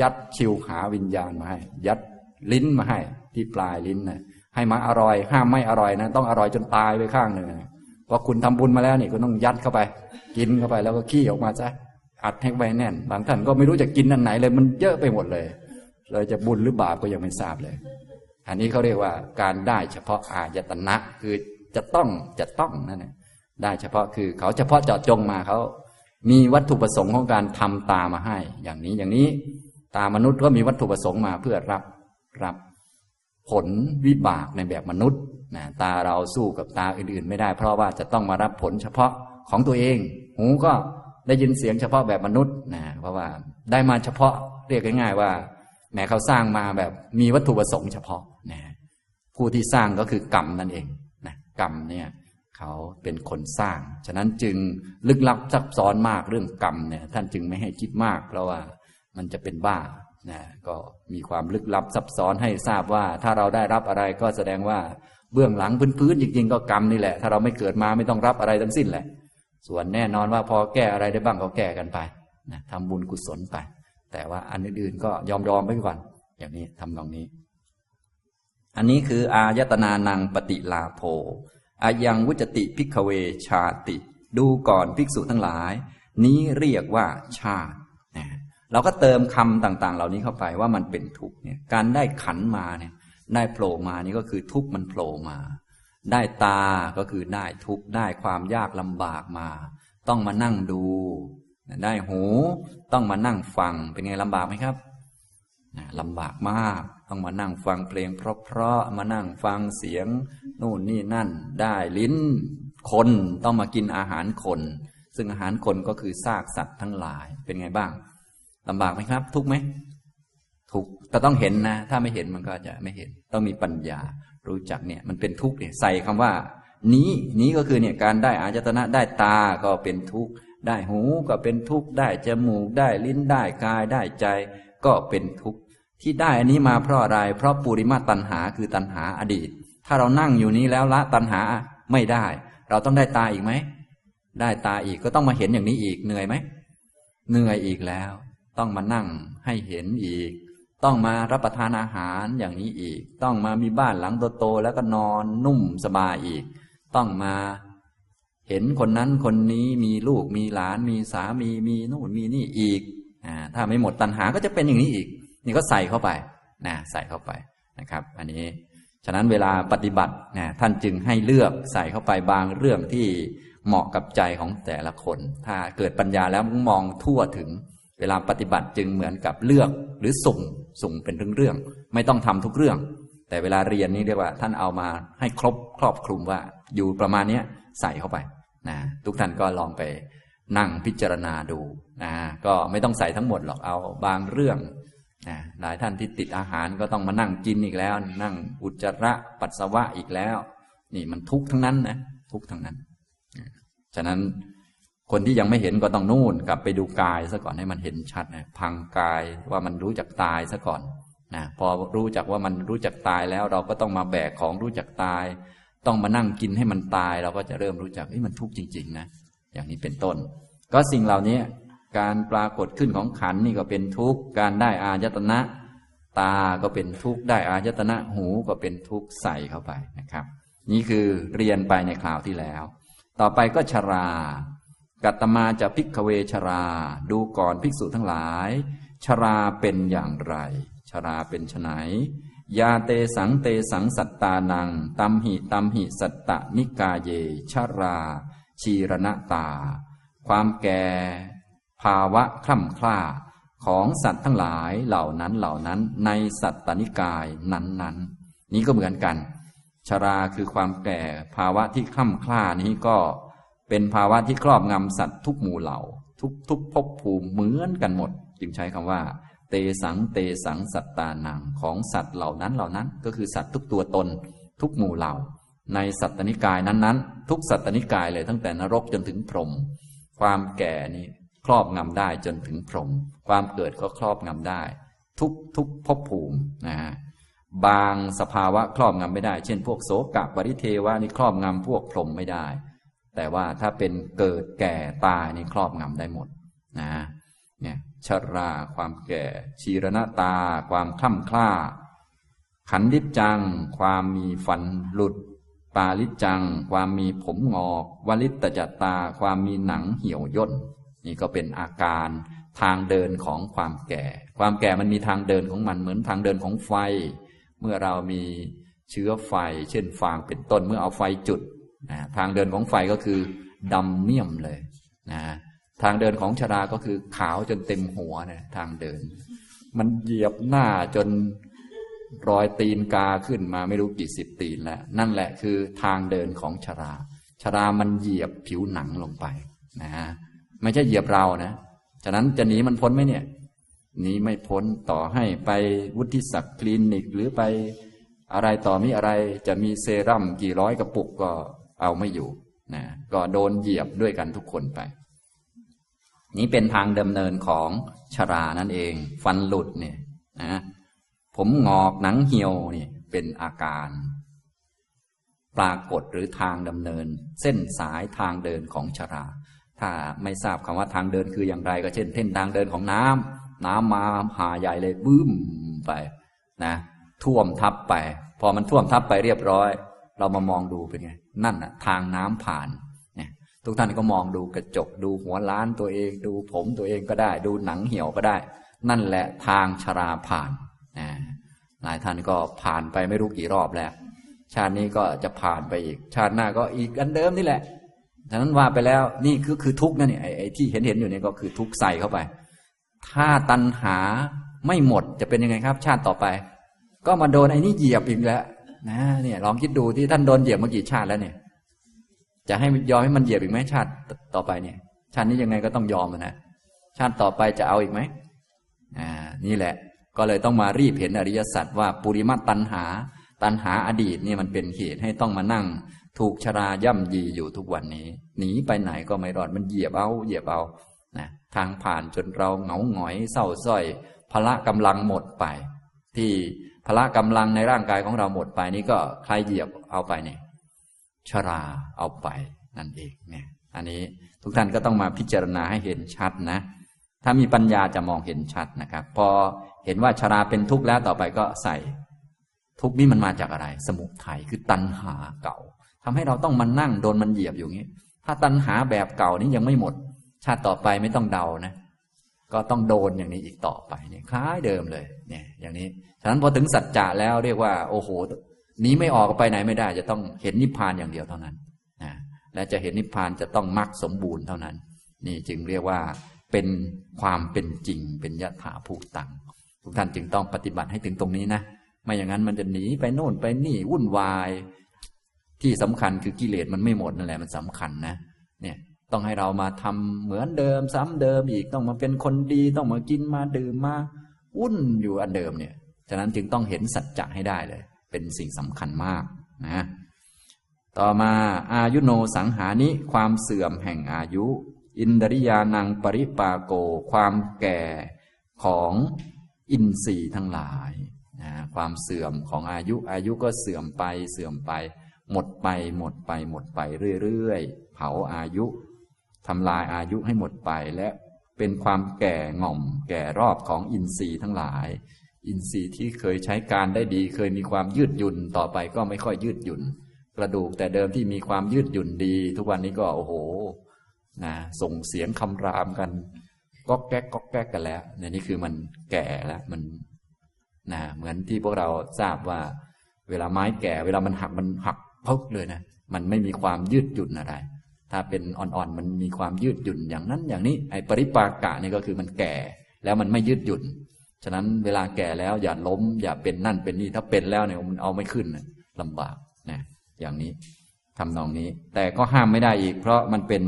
ยัดชิวหาวิญญาณมาให้ยัดลิ้นมาให้ที่ปลายลิ้นนะให้มาอร่อยห้ามไม่อร่อยนะต้องอร่อยจนตายไปข้างหนึ่งเพราะคุณทำบุญมาแล้วนี่คุณต้องยัดเข้าไปกินเข้าไปแล้วก็ขี้ออกมาซะอัดให้ไว้แน่นบางท่านก็ไม่รู้จะกินอันไหนเลยมันเยอะไปหมดเลยเลยจะบุญหรือบาปก็ยังไม่ทราบเลยอันนี้เขาเรียกว่าการได้เฉพาะอายตนะคือจะต้องนั่นแหละได้เฉพาะคือเขาเฉพาะเจาะจงมาเขามีวัตถุประสงค์ของการทำตามาให้อย่างนี้ตามนุษย์ก็มีวัตถุประสงค์มาเพื่อรับผลวิบากในแบบมนุษย์นะตาเราสู้กับตาอื่นๆไม่ได้เพราะว่าจะต้องมารับผลเฉพาะของตัวเองหูก็ได้ยินเสียงเฉพาะแบบมนุษย์นะเพราะว่าได้มาเฉพาะเรียกง่ายๆว่า นะเขาสร้างมาแบบมีวัตถุประสงค์เฉพาะนะผู้ที่สร้างก็คือกรรมนั่นเองนะกรรมเนี่ยเขาเป็นคนสร้างฉะนั้นจึงลึกลับซับซ้อนมากเรื่องกรรมเนี่ยท่านจึงไม่ให้คิดมากเพราะว่ามันจะเป็นบ้านะก็มีความลึกลับซับซ้อนให้ทราบว่าถ้าเราได้รับอะไรก็แสดงว่าเบื้องหลังพื้นๆจริงๆก็กรรมนี่แหละถ้าเราไม่เกิดมาไม่ต้องรับอะไรทั้งสิ้นแหละส่วนแน่นอนว่าพอแก้อะไรได้บ้างก็แก้กันไปนะทำบุญกุศลไปแต่ว่าอันอื่นๆก็ยอมๆไปก่อนอย่างนี้ทำตรงนี้อันนี้คืออายตนานังปฏิลาโภอายังวุจติภิกขเวชาติดูก่อนภิกษุทั้งหลายนี้เรียกว่าชาติเราก็เติมคำต่างๆเหล่านี้เข้าไปว่ามันเป็นทุกข์เนี่ยการได้ขันมาเนี่ยได้โผล่มานี่ก็คือทุกข์มันโผล่มาได้ตาก็คือได้ทุกข์ได้ความยากลำบากมาต้องมานั่งดูได้หูต้องมานั่งฟังเป็นไงลำบากไหมครับลำบากมากต้องมานั่งฟังเพลงเพราะๆมานั่งฟังเสียงนู่นนี่นั่นได้ลิ้นคนต้องมากินอาหารคนซึ่งอาหารคนก็คือซากสัตว์ทั้งหลายเป็นไงบ้างลำบากไหมครับทุกข์ไหมทุกข์แต่ต้องเห็นนะถ้าไม่เห็นมันก็จะไม่เห็นต้องมีปัญญารู้จักเนี่ยมันเป็นทุกข์เนี่ยใส่คำว่านี้ก็คือเนี่ยการได้อายตนะได้ตาก็เป็นทุกข์ได้หูก็เป็นทุกข์ได้จมูกได้ลิ้นได้กายได้ใจก็เป็นทุกข์ที่ได้อันนี้มาเพราะอะไรเพราะปุริมาตัณหาคือตัณหาอดีตถ้าเรานั่งอยู่นี้แล้วละตัณหาไม่ได้เราต้องได้ตาอีกไหมได้ตาอีกก็ต้องมาเห็นอย่างนี้อีกเหนื่อยไหมเหนื่อยอีกแล้วต้องมานั่งให้เห็นอีกต้องมารับประทานอาหารอย่างนี้อีกต้องมามีบ้านหลังโตๆแล้วก็นอนนุ่มสบายอีกต้องมาเห็นคนนั้นคนนี้มีลูกมีหลานมีสามีมีนู่นมีนี่อีกถ้าไม่หมดตัณหาก็จะเป็นอย่างนี้อีกนี่ก็ใส่เข้าไปนะใส่เข้าไปนะครับอันนี้ฉะนั้นเวลาปฏิบัตินะท่านจึงให้เลือกใส่เข้าไปบางเรื่องที่เหมาะกับใจของแต่ละคนถ้าเกิดปัญญาแล้วมองทั่วถึงเวลาปฏิบัติจึงเหมือนกับเลือกหรือสุ่มเป็นเรื่องๆไม่ต้องทำทุกเรื่องแต่เวลาเรียนนี่เรียกว่าท่านเอามาให้ครบครอบคลุมว่าอยู่ประมาณนี้ใส่เข้าไปนะทุกท่านก็ลองไปนั่งพิจารณาดูนะก็ไม่ต้องใส่ทั้งหมดหรอกเอาบางเรื่องนะหลายท่านที่ติดอาหารก็ต้องมานั่งกินอีกแล้วนั่งอุจจาระปัสสาวะอีกแล้วนี่มันทุกข์ทั้งนั้นนะทุกข์ทั้งนั้นฉะนั้นคนที่ยังไม่เห็นก็ต้องนู่นกลับไปดูกายซะก่อนให้มันเห็นชัดนะพังกายว่ามันรู้จักตายซะก่อนนะพอรู้จักว่ามันรู้จักตายแล้วเราก็ต้องมาแบกของรู้จักตายต้องมานั่งกินให้มันตายเราก็จะเริ่มรู้จักมันทุกข์จริงๆนะอย่างนี้เป็นต้นก็สิ่งเหล่านี้การปรากฏขึ้นของขันธ์นี่ก็เป็นทุกข์การได้อายตนะตาก็เป็นทุกข์ได้อายตนะหูก็เป็นทุกข์ใส่เข้าไปนะครับนี่คือเรียนไปในคราวที่แล้วต่อไปก็ชรากัตตมาจะภิกขเวชราดูก่อนภิกษุทั้งหลายชราเป็นอย่างไรชราเป็นไฉนยาเตสังเตสังสัตตานังตัมหิสัตตะนิกาเยชราชีรณตาความแก่ภาวะคล่ำคล้าของสัตว์ทั้งหลายเหล่านั้นในสัตตนิกายนั้นๆนี้ก็เหมือนกันชราคือความแก่ภาวะที่คล่ำคล้านี้ก็เป็นภาวะที่ครอบงำสัตว์ทุกหมู่เหล่าทุกภพภูมิเหมือนกันหมดจึงใช้คำว่าเตสังสัตตานังของสัตว์เหล่านั้นก็คือสัตว์ทุกตัวตนทุกหมู่เหล่าในสัตตนิกายนั้นๆทุกสัตตนิกายเลยตั้งแต่นรกจนถึงพรหมความแก่นี้ครอบงำได้จนถึงพรหมความเกิดก็ครอบงำได้ทุกภพภูมินะฮะบางสภาวะครอบงำไม่ได้เช่นพวกโสกปริเทวะนี่ครอบงำพวกพรหมไม่ได้แต่ว่าถ้าเป็นเกิดแก่ตายนี่ครอบงำได้หมดนะเนี่ยชราความแก่ชีรณตาความคล่ำคล้าขันธิจังความมีฟันหลุดปาลิจังความมีผมงอกวลิตจัตตาความมีหนังเหี่ยวย่นนี่ก็เป็นอาการทางเดินของความแก่ความแก่มันมีทางเดินของมันเหมือนทางเดินของไฟเมื่อเรามีเชื้อไฟเช่นฟางเป็นต้นเมื่อเอาไฟจุดทางเดินของไฟก็คือดำเมี่ยมเลยนะทางเดินของชราก็คือขาวจนเต็มหัวนะทางเดินมันเหยียบหน้าจนรอยตีนกาขึ้นมาไม่รู้กี่สิบตีนแล้วนั่นแหละคือทางเดินของชรามันเหยียบผิวหนังลงไปนะไม่ใช่เหยียบเรานะฉะนั้นจะหนีมันพ้นไหมเนี่ย นี้ไม่พ้นต่อให้ไปวุฒิศักดิ์คลินิกหรือไปอะไรต่อมีอะไรจะมีเซรั่มกี่ร้อยกระปุกก็เอาไม่อยู่นะก็โดนเหยียบด้วยกันทุกคนไปนี้เป็นทางดำเนินของชรานั่นเองฟันหลุดเนี่ยนะผมงอกหนังเหี่ยวนี่เป็นอาการปรากฏหรือทางดำเนินเส้นสายทางเดินของชราถ้าไม่ทราบคำว่าทางเดินคืออย่างไรก็เช่นเส้นทางเดินของน้ำมาหาใหญ่เลยบึ้มไปนะท่วมทับไปพอมันท่วมทับไปเรียบร้อยเรามามองดูเป็นไงนั่นน่ะทางน้ำผ่านเนี่ยทุกท่านก็มองดูกระจกดูหัวล้านตัวเองดูผมตัวเองก็ได้ดูหนังเหี่ยวก็ได้นั่นแหละทางชราผ่านนะหลายท่านก็ผ่านไปไม่รู้กี่รอบแล้วชาตินี้ก็จะผ่านไปอีกชาติหน้าก็อีกอันเดิมนี่แหละฉะนั้นว่าไปแล้วนี่คือทุกข์นะเนี่ยไอ้ที่เห็นอยู่เนี่ยก็คือทุกข์ใส่เข้าไปถ้าตัณหาไม่หมดจะเป็นยังไงครับชาติต่อไปก็มาโดนไอ้นี่เหยียบอีกแล้วนะเนี่ยลองคิดดูที่ท่านโดนเหยียบมากี่ชาติแล้วเนี่ยจะให้ยอมให้มันเหยียบอีกไหมชาติต่อไปเนี่ยชาตินี้ยังไงก็ต้องยอมนะชาติต่อไปจะเอาอีกไหมนี่แหละก็เลยต้องมารีบเห็นอริยสัจว่าปุริมัตตัณหาอดีตเนี่ยมันเป็นเหตุให้ต้องมานั่งถูกชราย่ำยีอยู่ทุกวันนี้หนีไปไหนก็ไม่รอดมันเหยียบเอานะทางผ่านจนเราเหงาหงอยเศร้าส้อยพละกำลังหมดไปที่พละกำลังในร่างกายของเราหมดไปนี้ก็ใครเหยียบเอาไปเนี่ยชราเอาไปนั่นเองเนี่ยอันนี้ทุกท่านก็ต้องมาพิจารณาให้เห็นชัดนะถ้ามีปัญญาจะมองเห็นชัดนะครับพอเห็นว่าชราเป็นทุกข์แล้วต่อไปก็ใส่ทุกข์นี้มันมาจากอะไรสมุทัยคือตัณหาเก่าทำให้เราต้องมานั่งโดนมันเหยียบอยู่งี้ถ้าตัณหาแบบเก่านี้ยังไม่หมดชาติต่อไปไม่ต้องเดานะก็ต้องโดนอย่างนี้อีกต่อไปเนี่ยคล้ายเดิมเลยเนี่ยอย่างนี้ฉะนั้นพอถึงสัจจะแล้วเรียกว่าโอ้โหนี้ไม่ออกไปไหนไม่ได้จะต้องเห็นนิพพานอย่างเดียวเท่านั้นนะและจะเห็นนิพพานจะต้องมรรคสมบูรณ์เท่านั้นนี่จึงเรียกว่าเป็นความเป็นจริงเป็นยถาภูตังทุกท่านจึงต้องปฏิบัติให้ถึงตรงนี้นะไม่อย่างนั้นมันจะหนีไปโน่นไปนี่วุ่นวายที่สำคัญคือกิเลสมันไม่หมดนั่นแหละมันสำคัญนะเนี่ยต้องให้เรามาทำเหมือนเดิมซ้ำเดิมอีกต้องมาเป็นคนดีต้องมากินมาดื่มมาวุ่นอยู่อันเดิมเนี่ยฉะนั้นจึงต้องเห็นสัจจะให้ได้เลยเป็นสิ่งสำคัญมากนะต่อมาอายุโนสังหานิความเสื่อมแห่งอายุอินทริยานังปริปาโกความแก่ของอินทรีย์ทั้งหลายนะความเสื่อมของอายุก็เสื่อมไปหมดไปเรื่อยๆเผาอายุทำลายอายุให้หมดไปและเป็นความแก่ง่อมแก่รอบของอินทรีย์ทั้งหลายอินทรีย์ที่เคยใช้การได้ดีเคยมีความยืดหยุ่นต่อไปก็ไม่ค่อยยืดหยุ่นกระดูกแต่เดิมที่มีความยืดหยุ่นดีทุกวันนี้ก็โอ้โหนะส่งเสียงคำรามกันก็แก๊กกันแล้วนี่คือมันแก่แล้วมันนะเหมือนที่พวกเราทราบว่าเวลาไม้แก่เวลามันหักพึกเลยนะมันไม่มีความยืดหยุ่นอะไรถ้าเป็นอ่อนๆมันมีความยืดหยุ่นอย่างนั้นอย่างนี้ไอ้ปริปากะนี่ก็คือมันแก่แล้วมันไม่ยืดหยุ่นฉะนั้นเวลาแก่แล้วอย่าล้มอย่าเป็นนั่นเป็นนี่ถ้าเป็นแล้วเนี่ยมันเอาไม่ขึ้นลำบากนะอย่างนี้ทำนองนี้แต่ก็ห้ามไม่ได้อีกเพราะมันเป็น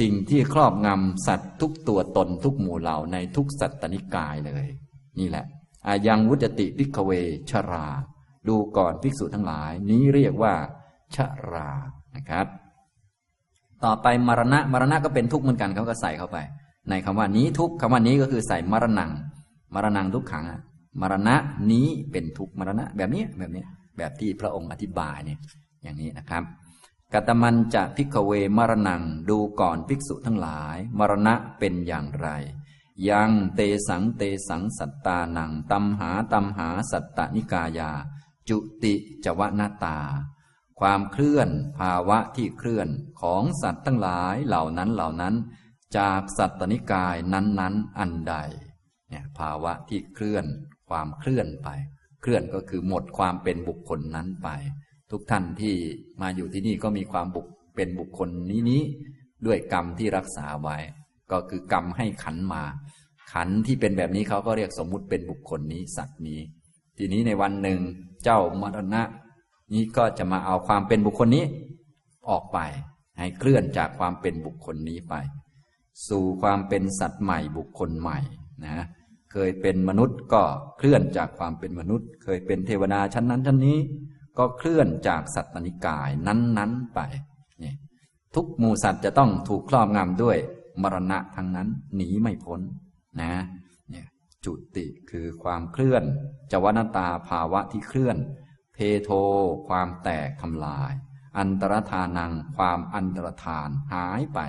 สิ่งที่ครอบงำสัตว์ทุกตัวตนทุกหมู่เหล่าในทุกสัตตนิกายเลยนี่แหละอายังวุจติภิกขเวชราดูก่อนภิกษุทั้งหลายนี้เรียกว่าชรานะครับต่อไปมรณะก็เป็นทุกข์เหมือนกันเขาก็ใส่เข้าไปในคำว่านี้ทุกข์คำว่านี้ก็คือใส่มรณังทุกขังมรณะนี้เป็นทุกข์มรณะแบบนี้แบบที่พระองค์อธิบายเนี่ยอย่างนี้นะครับกัตตมันจะภิกขเวมรณังดูก่อนภิกษุทั้งหลายมรณะเป็นอย่างไรยังเตสังสัตตานังตัมหาสัตตนิกายาจุติจวนาตาความเคลื่อนภาวะที่เคลื่อนของสัตว์ทั้งหลายเหล่านั้นจากสัตตนิกายนั้นๆอันใดเนี่ยภาวะที่เคลื่อนความเคลื่อนไปเคลื่อนก็คือหมดความเป็นบุคคลนั้นไปทุกท่านที่มาอยู่ที่นี่ก็มีความเป็นบุคคลนี้ด้วยกรรมที่รักษาไว้ก็คือกรรมให้ขันมาขันที่เป็นแบบนี้เขาก็เรียกสมมุติเป็นบุคคลนี้สัตว์นี้ทีนี้ในวันหนึ่งเจ้ามรณะนี้ก็จะมาเอาความเป็นบุคคลนี้ออกไปให้เคลื่อนจากความเป็นบุคคลนี้ไปสู่ความเป็นสัตว์ใหม่บุคคลใหม่นะ เคยเป็นมนุษย์ก็เคลื่อนจากความเป็นมนุษย์เคยเป็นเทวดาชั้นนั้นชั้นนี้ก็เคลื่อนจากสัตตนิกายนั้นๆไปนี่ทุกหมู่สัตว์จะต้องถูกครอบงำด้วยมรณะทั้งนั้นหนีไม่พ้นนะเนี่ยจุติคือความเคลื่อนจวนตาภาวะที่เคลื่อนเพโทความแตกทำลายอันตรธานังความอันตรธานหายไป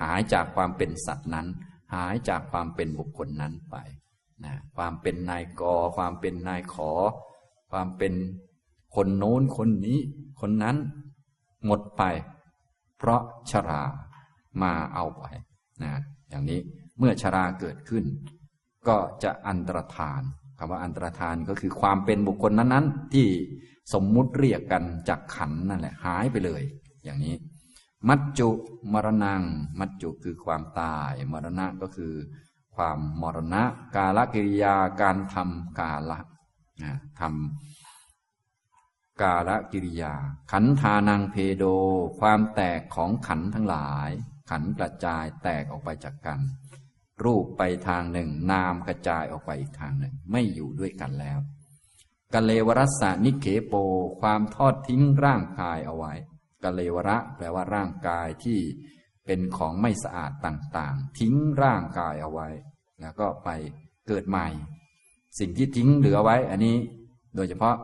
หายจากความเป็นสัตว์นั้นหายจากความเป็นบุคคลนั้นไปนะความเป็นนายกความเป็นนายขอความเป็นคนโน้นคนนี้คนนั้นหมดไปเพราะชรามาเอาไปนะอย่างนี้เมื่อชราเกิดขึ้นก็จะอันตรธานคำว่าอันตรธานก็คือความเป็นบุคคลนั้นๆที่สมมุติเรียกกันจากขันนั่นแหละหายไปเลยอย่างนี้มัจจุมรณังมัจจุคือความตายมรณะก็คือความมรณะกาลกิริยาการทำกาละทำกาลกิริยาขันธานังเพโดความแตกของขันทั้งหลายขันกระจายแตกออกไปจากกันรูปไปทางหนึ่งนามกระจายออกไปอีกทางหนึ่งไม่อยู่ด้วยกันแล้วกะเลวรัสสะนิเขโปความทอดทิ้งร่างกายเอาไว้กะเลวระแปลว่าร่างกายที่เป็นของไม่สะอาดต่างๆทิ้งร่างกายเอาไว้แล้วก็ไปเกิดใหม่สิ่งที่ทิ้งเหลือไว้อันนี้โดยเฉพาะ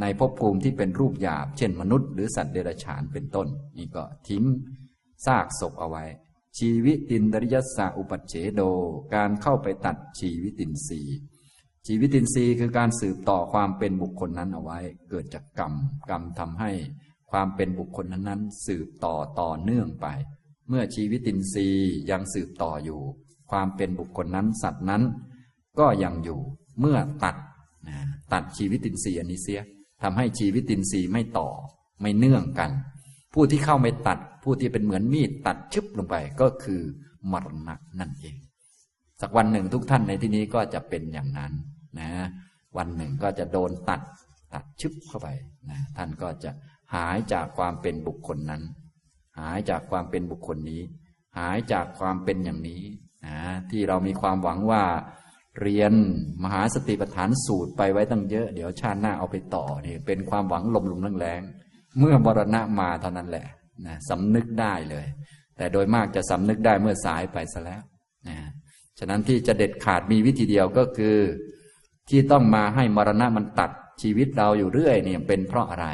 ในภพภูมิที่เป็นรูปหยาบเช่นมนุษย์หรือสัตว์เดรัจฉานเป็นต้นนี่ก็ทิ้งซากศพเอาไว้ชีวิตินทริยสะอุปัจเฉโดการเข้าไปตัดชีวิตินทรีย์ชีวิตินทรีย์คือการสืบต่อความเป็นบุคคลนั้นเอาไว้เกิดจากกรรมกรรมทำให้ความเป็นบุคคลนั้นๆสืบต่อเนื่องไปเมื่อชีวิตินทรีย์ยังสืบต่ออยู่ความเป็นบุคคลนั้นสัตว์นั้นก็ยังอยู่เมื่อตัดชีวิตินทรีย์อันนี้เสียทำให้ชีวิตินทรีย์ไม่ต่อไม่เนื่องกันผู้ที่เข้าไม่ตัดผู้ที่เป็นเหมือนมีดตัดชึบลงไปก็คือมรณะนั่นเองสักวันหนึ่งทุกท่านในที่นี้ก็จะเป็นอย่างนั้นนะวันหนึ่งก็จะโดนตัดชึบเข้าไปนะท่านก็จะหายจากความเป็นบุคคลนั้นหายจากความเป็นบุคคลนี้หายจากความเป็นอย่างนี้นะที่เรามีความหวังว่าเรียนมหาสติปัฏฐานสูตรไปไว้ตั้งเยอะเดี๋ยวชาติหน้าเอาไปต่อนี่เป็นความหวังลมๆแรงๆเมื่อมรณะมาเท่านั้นแหละนะสำนึกได้เลยแต่โดยมากจะสำนึกได้เมื่อสายไปซะแล้วนะฉะนั้นที่จะเด็ดขาดมีวิธีเดียวก็คือที่ต้องมาให้มรณะมันตัดชีวิตเราอยู่เรื่อยเนี่ยเป็นเพราะอะไร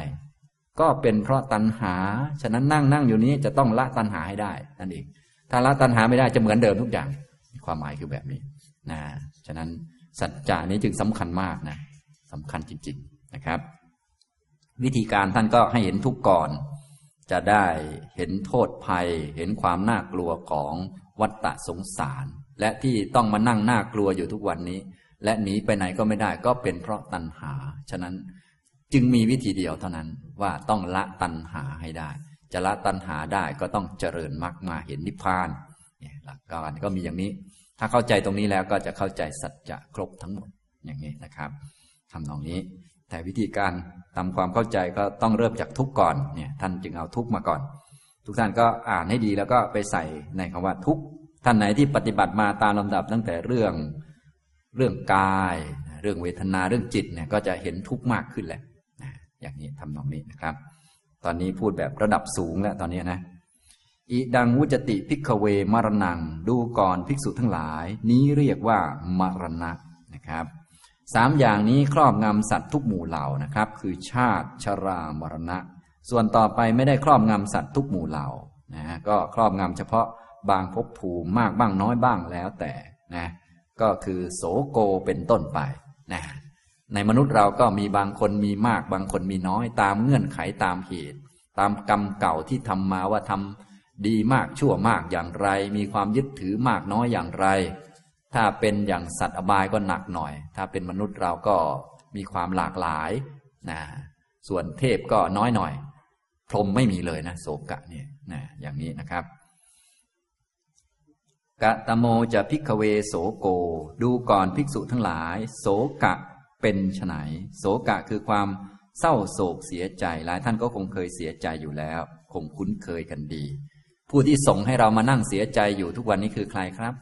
ก็เป็นเพราะตัณหาฉะนั้นนั่งอยู่นี้จะต้องละตัณหาให้ได้นั่นเองถ้าละตัณหาไม่ได้จะเหมือนเดิมทุกอย่างความหมายคือแบบนี้นะฉะนั้นสัจจะนี้จึงสำคัญมากนะสำคัญจริงๆนะครับวิธีการท่านก็ให้เห็นทุกข์ก่อนจะได้เห็นโทษภัยเห็นความน่ากลัวของวัฏฏะสงสารและที่ต้องมานั่งน่ากลัวอยู่ทุกวันนี้และหนีไปไหนก็ไม่ได้ก็เป็นเพราะตัณหาฉะนั้นจึงมีวิธีเดียวเท่านั้นว่าต้องละตัณหาให้ได้จะละตัณหาได้ก็ต้องเจริญมรรคมาเห็นนิพพานเนี่ยหลักการก็มีอย่างนี้ถ้าเข้าใจตรงนี้แล้วก็จะเข้าใจสัจจะครบทั้งหมดอย่างนี้นะครับทำตรงนี้แต่วิธีการทำความเข้าใจก็ต้องเริ่มจากทุกข์ก่อนเนี่ยท่านจึงเอาทุกข์มาก่อนทุกท่านก็อ่านให้ดีแล้วก็ไปใส่ในคำว่าทุกข์ท่านไหนที่ปฏิบัติมาตามลำดับตั้งแต่เรื่องกายเรื่องเวทนาเรื่องจิตเนี่ยก็จะเห็นทุกข์มากขึ้นแหละอย่างนี้ทำนองนี้นะครับตอนนี้พูดแบบระดับสูงแล้วตอนนี้นะอิดังวุจติภิกขเวมรณังดูก่อนภิกษุทั้งหลายนี้เรียกว่ามรณะนะครับสามอย่างนี้ครอบงำสัตว์ทุกหมู่เหล่านะครับคือชาติชรามรณะส่วนต่อไปไม่ได้ครอบงำสัตว์ทุกหมู่เหล่านะก็ครอบงำเฉพาะบางภพภูมิมากบ้างน้อยบ้างแล้วแต่นะก็คือโสโกเป็นต้นไปนะในมนุษย์เราก็มีบางคนมีมากบางคนมีน้อยตามเงื่อนไขตามเหตุตามกรรมเก่าที่ทำมาว่าทำดีมากชั่วมากอย่างไรมีความยึดถือมากน้อยอย่างไรถ้าเป็นอย่างสัตว์อบายก็หนักหน่อยถ้าเป็นมนุษย์เราก็มีความหลากหลายนะส่วนเทพก็น้อยหน่อยพรหมไม่มีเลยนะโสกะเนี่ยนะอย่างนี้นะครับกะตะโมจะภิกขเวโสโกดูก่อนภิกษุทั้งหลายโสกะเป็นไฉนโศกะคือความเศร้าโศกเสียใจหลายท่านก็คงเคยเสียใจอยู่แล้วคงคุ้นเคยกันดีผู้ที่ส่งให้เรามานั่งเสียใจอยู่ทุกวันนี้คือใครครับ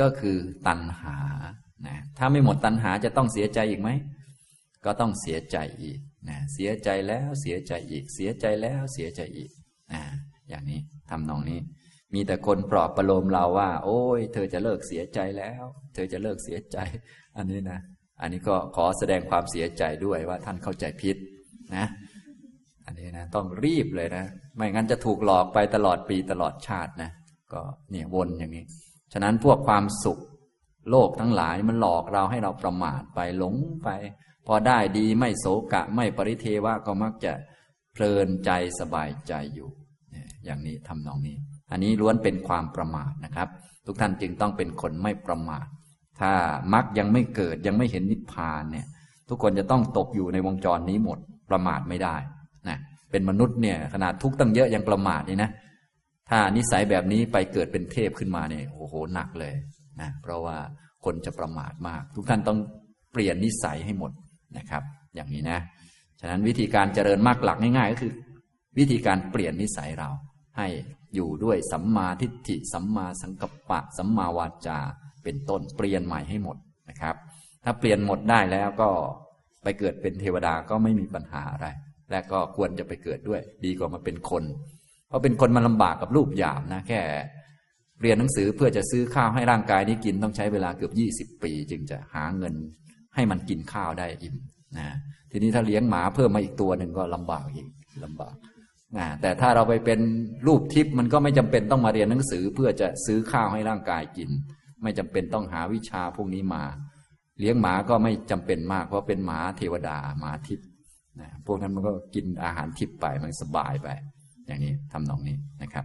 ก็คือตัณหานะถ้าไม่หมดตัณหาจะต้องเสียใจอีกไหมก็ต้องเสียใจอีกนะเสียใจแล้วเสียใจอีกเสียใจแล้วเสียใจอีกนะอย่างนี้ทำนองนี้มีแต่คนปลอบประโลมเราว่าโอ้ยเธอจะเลิกเสียใจแล้วเธอจะเลิกเสียใจอันนี้นะอันนี้ก็ขอแสดงความเสียใจด้วยว่าท่านเข้าใจผิดนะอันนี้นะต้องรีบเลยนะไม่งั้นจะถูกหลอกไปตลอดปีตลอดชาตินะก็เนี่ยวนอย่างนี้ฉะนั้นพวกความสุขโลกทั้งหลายมันหลอกเราให้เราประมาทไปหลงไปพอได้ดีไม่โศกะไม่ปริเทวะก็มักจะเพลินใจสบายใจอยู่อย่างนี้ทำนองนี้อันนี้ล้วนเป็นความประมาทนะครับทุกท่านจึงต้องเป็นคนไม่ประมาทถ้ามรรคยังไม่เกิดยังไม่เห็นนิพพานเนี่ยทุกคนจะต้องตกอยู่ในวงจรนี้หมดประมาทไม่ได้นะเป็นมนุษย์เนี่ยขนาดทุกข์ตั้งเยอะยังประมาทนี่นะถ้านิสัยแบบนี้ไปเกิดเป็นเทพขึ้นมาเนี่ยโอ้โหหนักเลยนะเพราะว่าคนจะประมาทมากทุกท่านต้องเปลี่ยนนิสัยให้หมดนะครับอย่างนี้นะฉะนั้นวิธีการเจริญมรรคหลักง่ายๆก็คือวิธีการเปลี่ยนนิสัยเราให้อยู่ด้วยสัมมาทิฏฐิสัมมาสังกัปปะสัมมาวาจาเป็นต้นเปลี่ยนใหม่ให้หมดนะครับถ้าเปลี่ยนหมดได้แล้วก็ไปเกิดเป็นเทวดาก็ไม่มีปัญหาอะไรและก็ควรจะไปเกิดด้วยดีกว่ามาเป็นคนเพราะเป็นคนมันลำบากกับรูปหยาบนะแค่เรียนหนังสือเพื่อจะซื้อข้าวให้ร่างกายนี้กินต้องใช้เวลาเกือบ20 ปี จึงจะหาเงินให้มันกินข้าวได้อิ่มนะทีนี้ถ้าเลี้ยงหมาเพิ่มมาอีกตัวหนึ่งก็ลำบากอีกลำบากนะแต่ถ้าเราไปเป็นรูปทิพย์มันก็ไม่จำเป็นต้องมาเรียนหนังสือเพื่อจะซื้อข้าวให้ร่างกายกินไม่จำเป็นต้องหาวิชาพวกนี้มาเลี้ยงหมาก็ไม่จำเป็นมากเพราะเป็นหมาเทวดาหมาทิพย์นะพวกนั้นมันก็กินอาหารทิพย์ไปมันสบายไปอย่างนี้ทำนองนี้นะครับ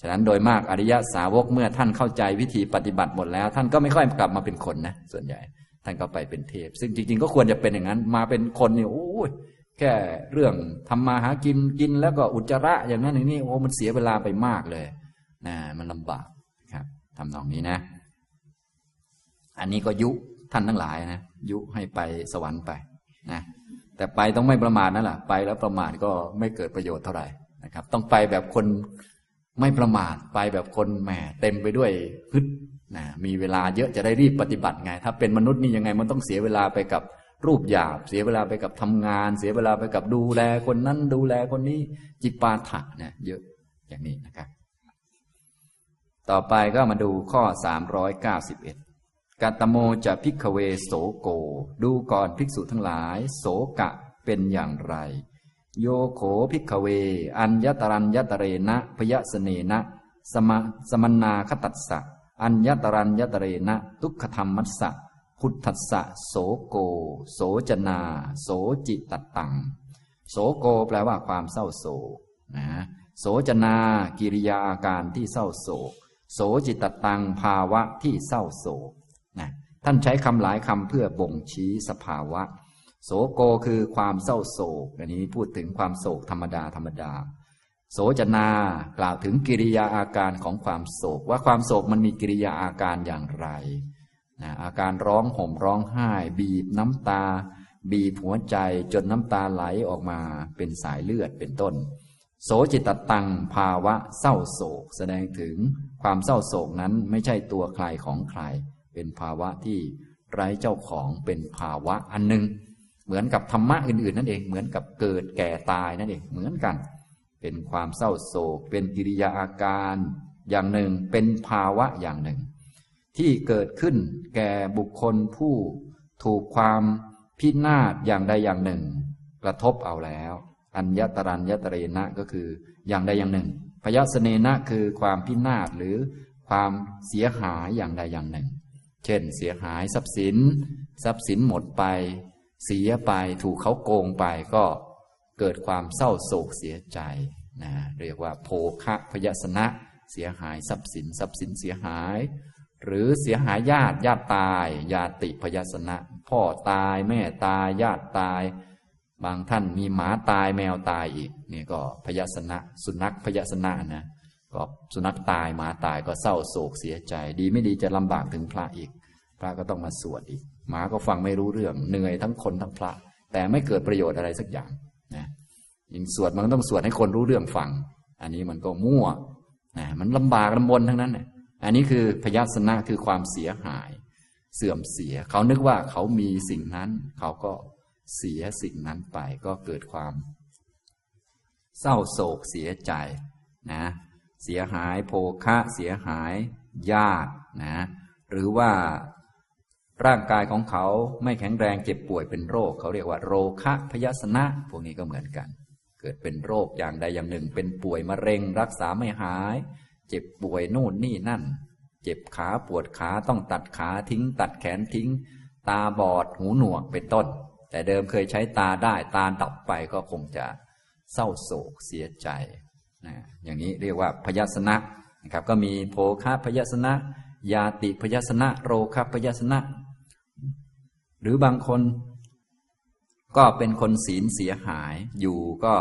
ฉะนั้นโดยมากอริยสาวกเมื่อท่านเข้าใจวิธีปฏิบัติหมดแล้วท่านก็ไม่ค่อยกลับมาเป็นคนนะส่วนใหญ่ท่านก็ไปเป็นเทพซึ่งจริงๆก็ควรจะเป็นอย่างนั้นมาเป็นคนนี่โอ้ยแค่เรื่องทำมาหากินกินแล้วก็อุจจาระอย่างนั้นอย่างนี้โอ้มันเสียเวลาไปมากเลยนะมันลำบากครับทำนองนี้นะอันนี้ก็ยุท่านทั้งหลายนะยุให้ไปสวรรค์ไปนะแต่ไปต้องไม่ประมาทนั่นแหละไปแล้วประมาทก็ไม่เกิดประโยชน์เท่าไหร่นะครับต้องไปแบบคนไม่ประมาทไปแบบคนแหมเต็มไปด้วยฮึดนะมีเวลาเยอะจะได้รีบปฏิบัติไงถ้าเป็นมนุษย์นี่ยังไงมันต้องเสียเวลาไปกับรูปหยาบเสียเวลาไปกับทำงานเสียเวลาไปกับดูแลคนนั้นดูแลคนนี้จิปาถะเนี่ยเยอะอย่างนี้นะครับต่อไปก็มาดูข้อ391กัตตโมจะภิกขเวโสโกดูก่อนภิกษุทั้งหลายโสกะเป็นอย่างไรโยโขภิกขเวอัญญตรัญญตเรนะพยสเนนะสมนาคตัสสะอัญญตรัญญตเรนะทุกขธรรมมัสสะพุทธัสสะโสโกโสจนาโสจิตตังโสโกแปลว่าความเศร้าโศกนะโสจนากิริยาอาการที่เศร้าโศกโสจิตตังภาวะที่เศร้าโศกนะท่านใช้คำหลายคำเพื่อบ่งชี้สภาวะโสโกคือความเศร้าโศกอันนี้พูดถึงความโศกธรรมดาธรรมดาโสจนากล่าวถึงกิริยาอาการของความโศกว่าความโศกมันมีกิริยาอาการอย่างไรนะอาการร้องห่มร้องไห้บีบน้ำตาบีบหัวใจจนน้ำตาไหลออกมาเป็นสายเลือดเป็นต้นโสจิตตังภาวะเศร้าโศกแสดงถึงความเศร้าโศกนั้นไม่ใช่ตัวใครของใครเป็นภาวะที่ไร้เจ้าของเป็นภาวะอันหนึ่งเหมือนกับธรรมะอื่นๆนั่นเองเหมือนกับเกิดแก่ตายนั่นเองเหมือนกันเป็นความเศร้าโศกเป็นกิริยาอาการอย่างหนึ่งเป็นภาวะอย่างหนึ่งที่เกิดขึ้นแก่บุคคลผู้ถูกความพินาศอย่างใดอย่างหนึ่งกระทบเอาแล้วอัญญตรัญญตเรนะก็คืออย่างใดอย่างหนึ่งพยสเนนะคือความพินาศหรือความเสียหายอย่างใดอย่างหนึ่งเช่นเสียหายทรัพย์สินหมดไปเสียไปถูกเขาโกงไปก็เกิดความเศร้าโศกเสียใจนะเรียกว่าโภคะพยสนะเสียหายทรัพย์สินเสียหายหรือเสียหายญาติตายญาติพยสนะพ่อตายแม่ตายญาติตายบางท่านมีหมาตายแมวตายอีกนี่ก็พยสนะสุนัขพยสนะนะก็สุนัขตายหมาตายก็เศร้าโศกเสียใจดีไม่ดีจะลำบากถึงพระอีกพระก็ต้องมาสวดอีกหมาก็ฟังไม่รู้เรื่องเหนื่อยทั้งคนทั้งพระแต่ไม่เกิดประโยชน์อะไรสักอย่างนะยิ่งสวดมันต้องสวดให้คนรู้เรื่องฟังอันนี้มันก็มั่วนะมันลำบากลำบนทั้งนั้น อันนี้คือพยัสนะคือความเสียหายเสื่อมเสียเขานึกว่าเขามีสิ่งนั้นเขาก็เสียสิ่งนั้นไปก็เกิดความเศร้าโศกเสียใจนะเสียหายโภคะเสียหายญาตินะหรือว่าร่างกายของเขาไม่แข็งแรงเจ็บป่วยเป็นโรคเขาเรียกว่าโรคะพยัสนะพวกนี้ก็เหมือนกันเกิดเป็นโรคอย่างใดอย่างหนึ่งเป็นป่วยมะเร็งรักษาไม่หายเจ็บป่วยโน่นนี่นั่นเจ็บขาปวดขาต้องตัดขาทิ้งตัดแขนทิ้งตาบอดหูหนวกเป็นต้นแต่เดิมเคยใช้ตาได้ตาดับไปก็คงจะเศร้าโศกเสียใจนะอย่างนี้เรียกว่าพยัสนะนะครับก็มีโภคะพยัสนะญาติพยัสนะโรคะพยัสนะหรือบางคนก็เป็นคนศีลเสียหายอยู่ก็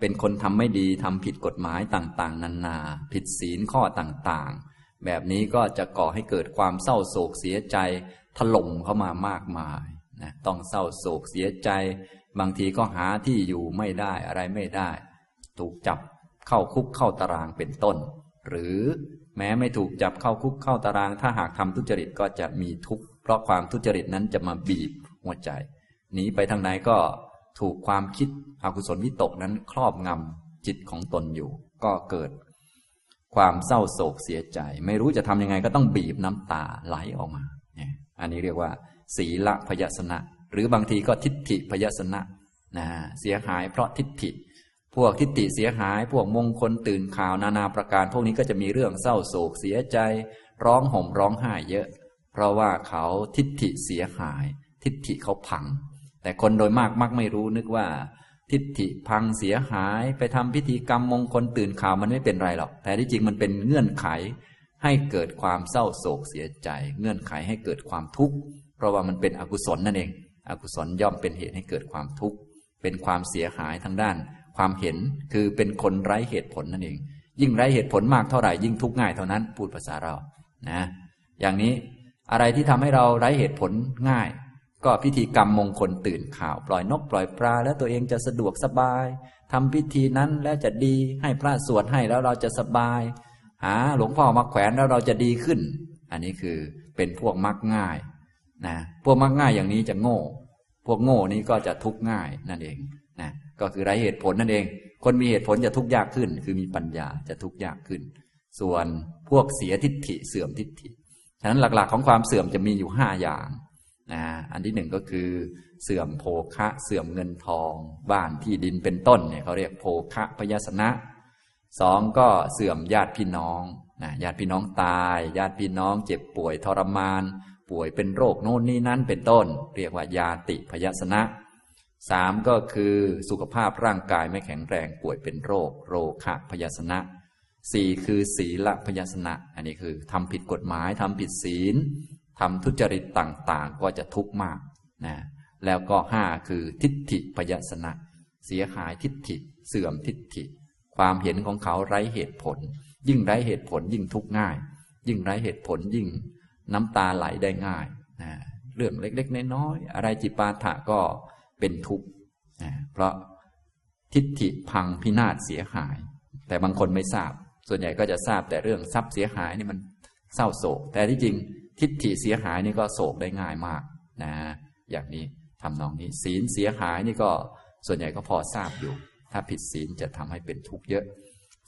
เป็นคนทำไม่ดีทำผิดกฎหมายต่างๆนานาผิดศีลข้อต่างๆแบบนี้ก็จะก่อให้เกิดความเศร้าโศกเสียใจถล่มเข้ามามากมายนะต้องเศร้าโศกเสียใจบางทีก็หาที่อยู่ไม่ได้อะไรไม่ได้ถูกจับเข้าคุกเข้าตารางเป็นต้นหรือแม้ไม่ถูกจับเข้าคุกเข้าตารางถ้าหากทำทุจริตก็จะมีทุกข์เพราะความทุจริตนั้นจะมาบีบหัวใจหนีไปทางไหนก็ถูกความคิดอกุศลวิตกนั้นครอบงำจิตของตนอยู่ก็เกิดความเศร้าโศกเสียใจไม่รู้จะทำยังไงก็ต้องบีบน้ำตาไหลออกมาอันนี้เรียกว่าศีลพยัสนะหรือบางทีก็ทิฏฐิพยัสนะเสียหายเพราะทิฏฐิพวกทิฏฐิเสียหายพวกมงคลตื่นข่าวนานาประการพวกนี้ก็จะมีเรื่องเศร้าโศกเสียใจร้องห่มร้องไห้เยอะเพราะว่าเขาทิฏฐิเสียหายทิฏฐิเขาพังแต่คนโดยมากมักไม่รู้นึกว่าทิฏฐิพังเสียหายไปทำพิธีกรรมมงคลตื่นข่าวมันไม่เป็นไรหรอกแต่ที่จริงมันเป็นเงื่อนไขให้เกิดความเศร้าโศกเสียใจเงื่อนไขให้เกิดความทุกข์เพราะว่ามันเป็นอกุศลนั่นเองอกุศลย่อมเป็นเหตุให้เกิดความทุกข์เป็นความเสียหายทางด้านความเห็นคือเป็นคนไร้เหตุผลนั่นเองยิ่งไร้เหตุผลมากเท่าไหร่ยิ่งทุกข์ง่ายเท่านั้นพูดภาษาเรานะอย่างนี้อะไรที่ทำให้เราไร้เหตุผลง่ายก็พิธีกรรมมงคลตื่นข่าวปล่อยนกปล่อยปลาแล้วตัวเองจะสะดวกสบายทำพิธีนั้นแล้วจะดีให้พระสวดให้แล้วเราจะสบายหาหลวงพ่อมาแขวนแล้วเราจะดีขึ้นอันนี้คือเป็นพวกมักง่ายนะพวกมักง่ายอย่างนี้จะโง่พวกโง่นี้ก็จะทุกข์ง่ายนั่นเองนะก็คือไร้เหตุผลนั่นเองคนมีเหตุผลจะทุกข์ยากขึ้นคือมีปัญญาจะทุกข์ยากขึ้นส่วนพวกเสียทิฏฐิเสื่อมทิฏฐิฉะนั้นหลักๆของความเสื่อมจะมีอยู่5อย่างอันที่หนึ่งก็คือเสื่อมโภคะเสื่อมเงินทองบ้านที่ดินเป็นต้นเนี่ยเขาเรียกโภคะพยัสนะสองก็เสื่อมญาติพี่น้องญาติพี่น้องตายญาติพี่น้องเจ็บป่วยทรมานป่วยเป็นโรคโน่นนี่นั่นเป็นต้นเรียกว่ายาติพยัสนะสามก็คือสุขภาพร่างกายไม่แข็งแรงป่วยเป็นโรคโรคะพยัสนะสี่คือศีลพยัสนะอันนี้คือทำผิดกฎหมายทำผิดศีลทำทุจริตต่างๆก็จะทุกข์มากนะแล้วก็ห้าคือทิฏฐิพยัสนะเสียหายทิฏฐิเสื่อมทิฏฐิความเห็นของเขาไร้เหตุผลยิ่งไร้เหตุผลยิ่งทุกข์ง่ายยิ่งไร้เหตุผลยิ่งน้ำตาไหลได้ง่ายนะเรื่องเล็กๆน้อยๆอะไรจิปาถะก็เป็นทุกข์นะเพราะทิฏฐิพังพินาศเสียหายแต่บางคนไม่ทราบส่วนใหญ่ก็จะทราบแต่เรื่องทรัพย์เสียหายนี่มันเศร้าโศกแต่ที่จริงทิฏฐิเสียหายนี่ก็โศกได้ง่ายมากนะอย่างนี้ทำนองนี้ศีลเสียหายนี่ก็ส่วนใหญ่ก็พอทราบอยู่ถ้าผิดศีลจะทำให้เป็นทุกข์เยอะ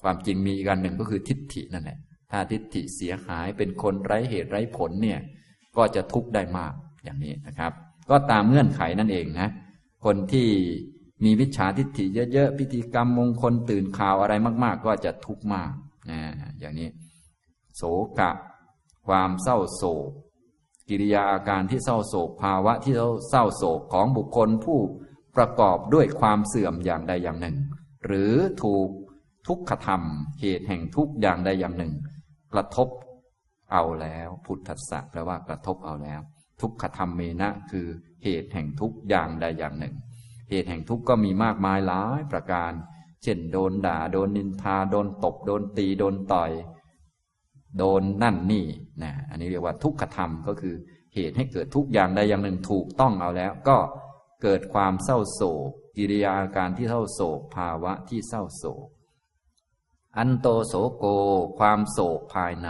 ความจริงมีอีกอันหนึ่งก็คือทิฏฐินั่นแหละถ้าทิฏฐิเสียหายเป็นคนไร้เหตุไร้ผลเนี่ยก็จะทุกข์ได้มากอย่างนี้นะครับก็ตามเงื่อนไขนั่นเองนะคนที่มีมิจฉาทิฏฐิเยอะๆพิธีกรรมมงคลตื่นข่าวอะไรมากๆก็จะทุกข์มากนะอย่างนี้โศกะความเศร้าโศกกิริยาอาการที่เศร้าโศกภาวะที่เศร้าโศกของบุคคลผู้ประกอบด้วยความเสื่อมอย่างใดอย่างหนึ่งหรือถูกทุกขธรรมเหตุแห่งทุกข์อย่างใดอย่างหนึ่งกระทบเอาแล้วพุทธัสสะแปลว่ากระทบเอาแล้วทุกขธรรมเมนะคือเหตุแห่งทุกข์อย่างใดอย่างหนึ่งเหตุแห่งทุกข์ก็มีมากมายหลายประการเช่นโดนด่าโดนนินทาโดนตบโดนตีโดนต่อยโดนนั่นนี่นะอันนี้เรียกว่าทุกขธรรมก็คือเหตุให้เกิดทุกอย่างใดอย่างหนึ่งถูกต้องเอาแล้วก็เกิดความเศร้าโศกกิริยาอาการที่เศร้าโศกภาวะที่เศร้าโศกอันโตโสโกความโศกภายใน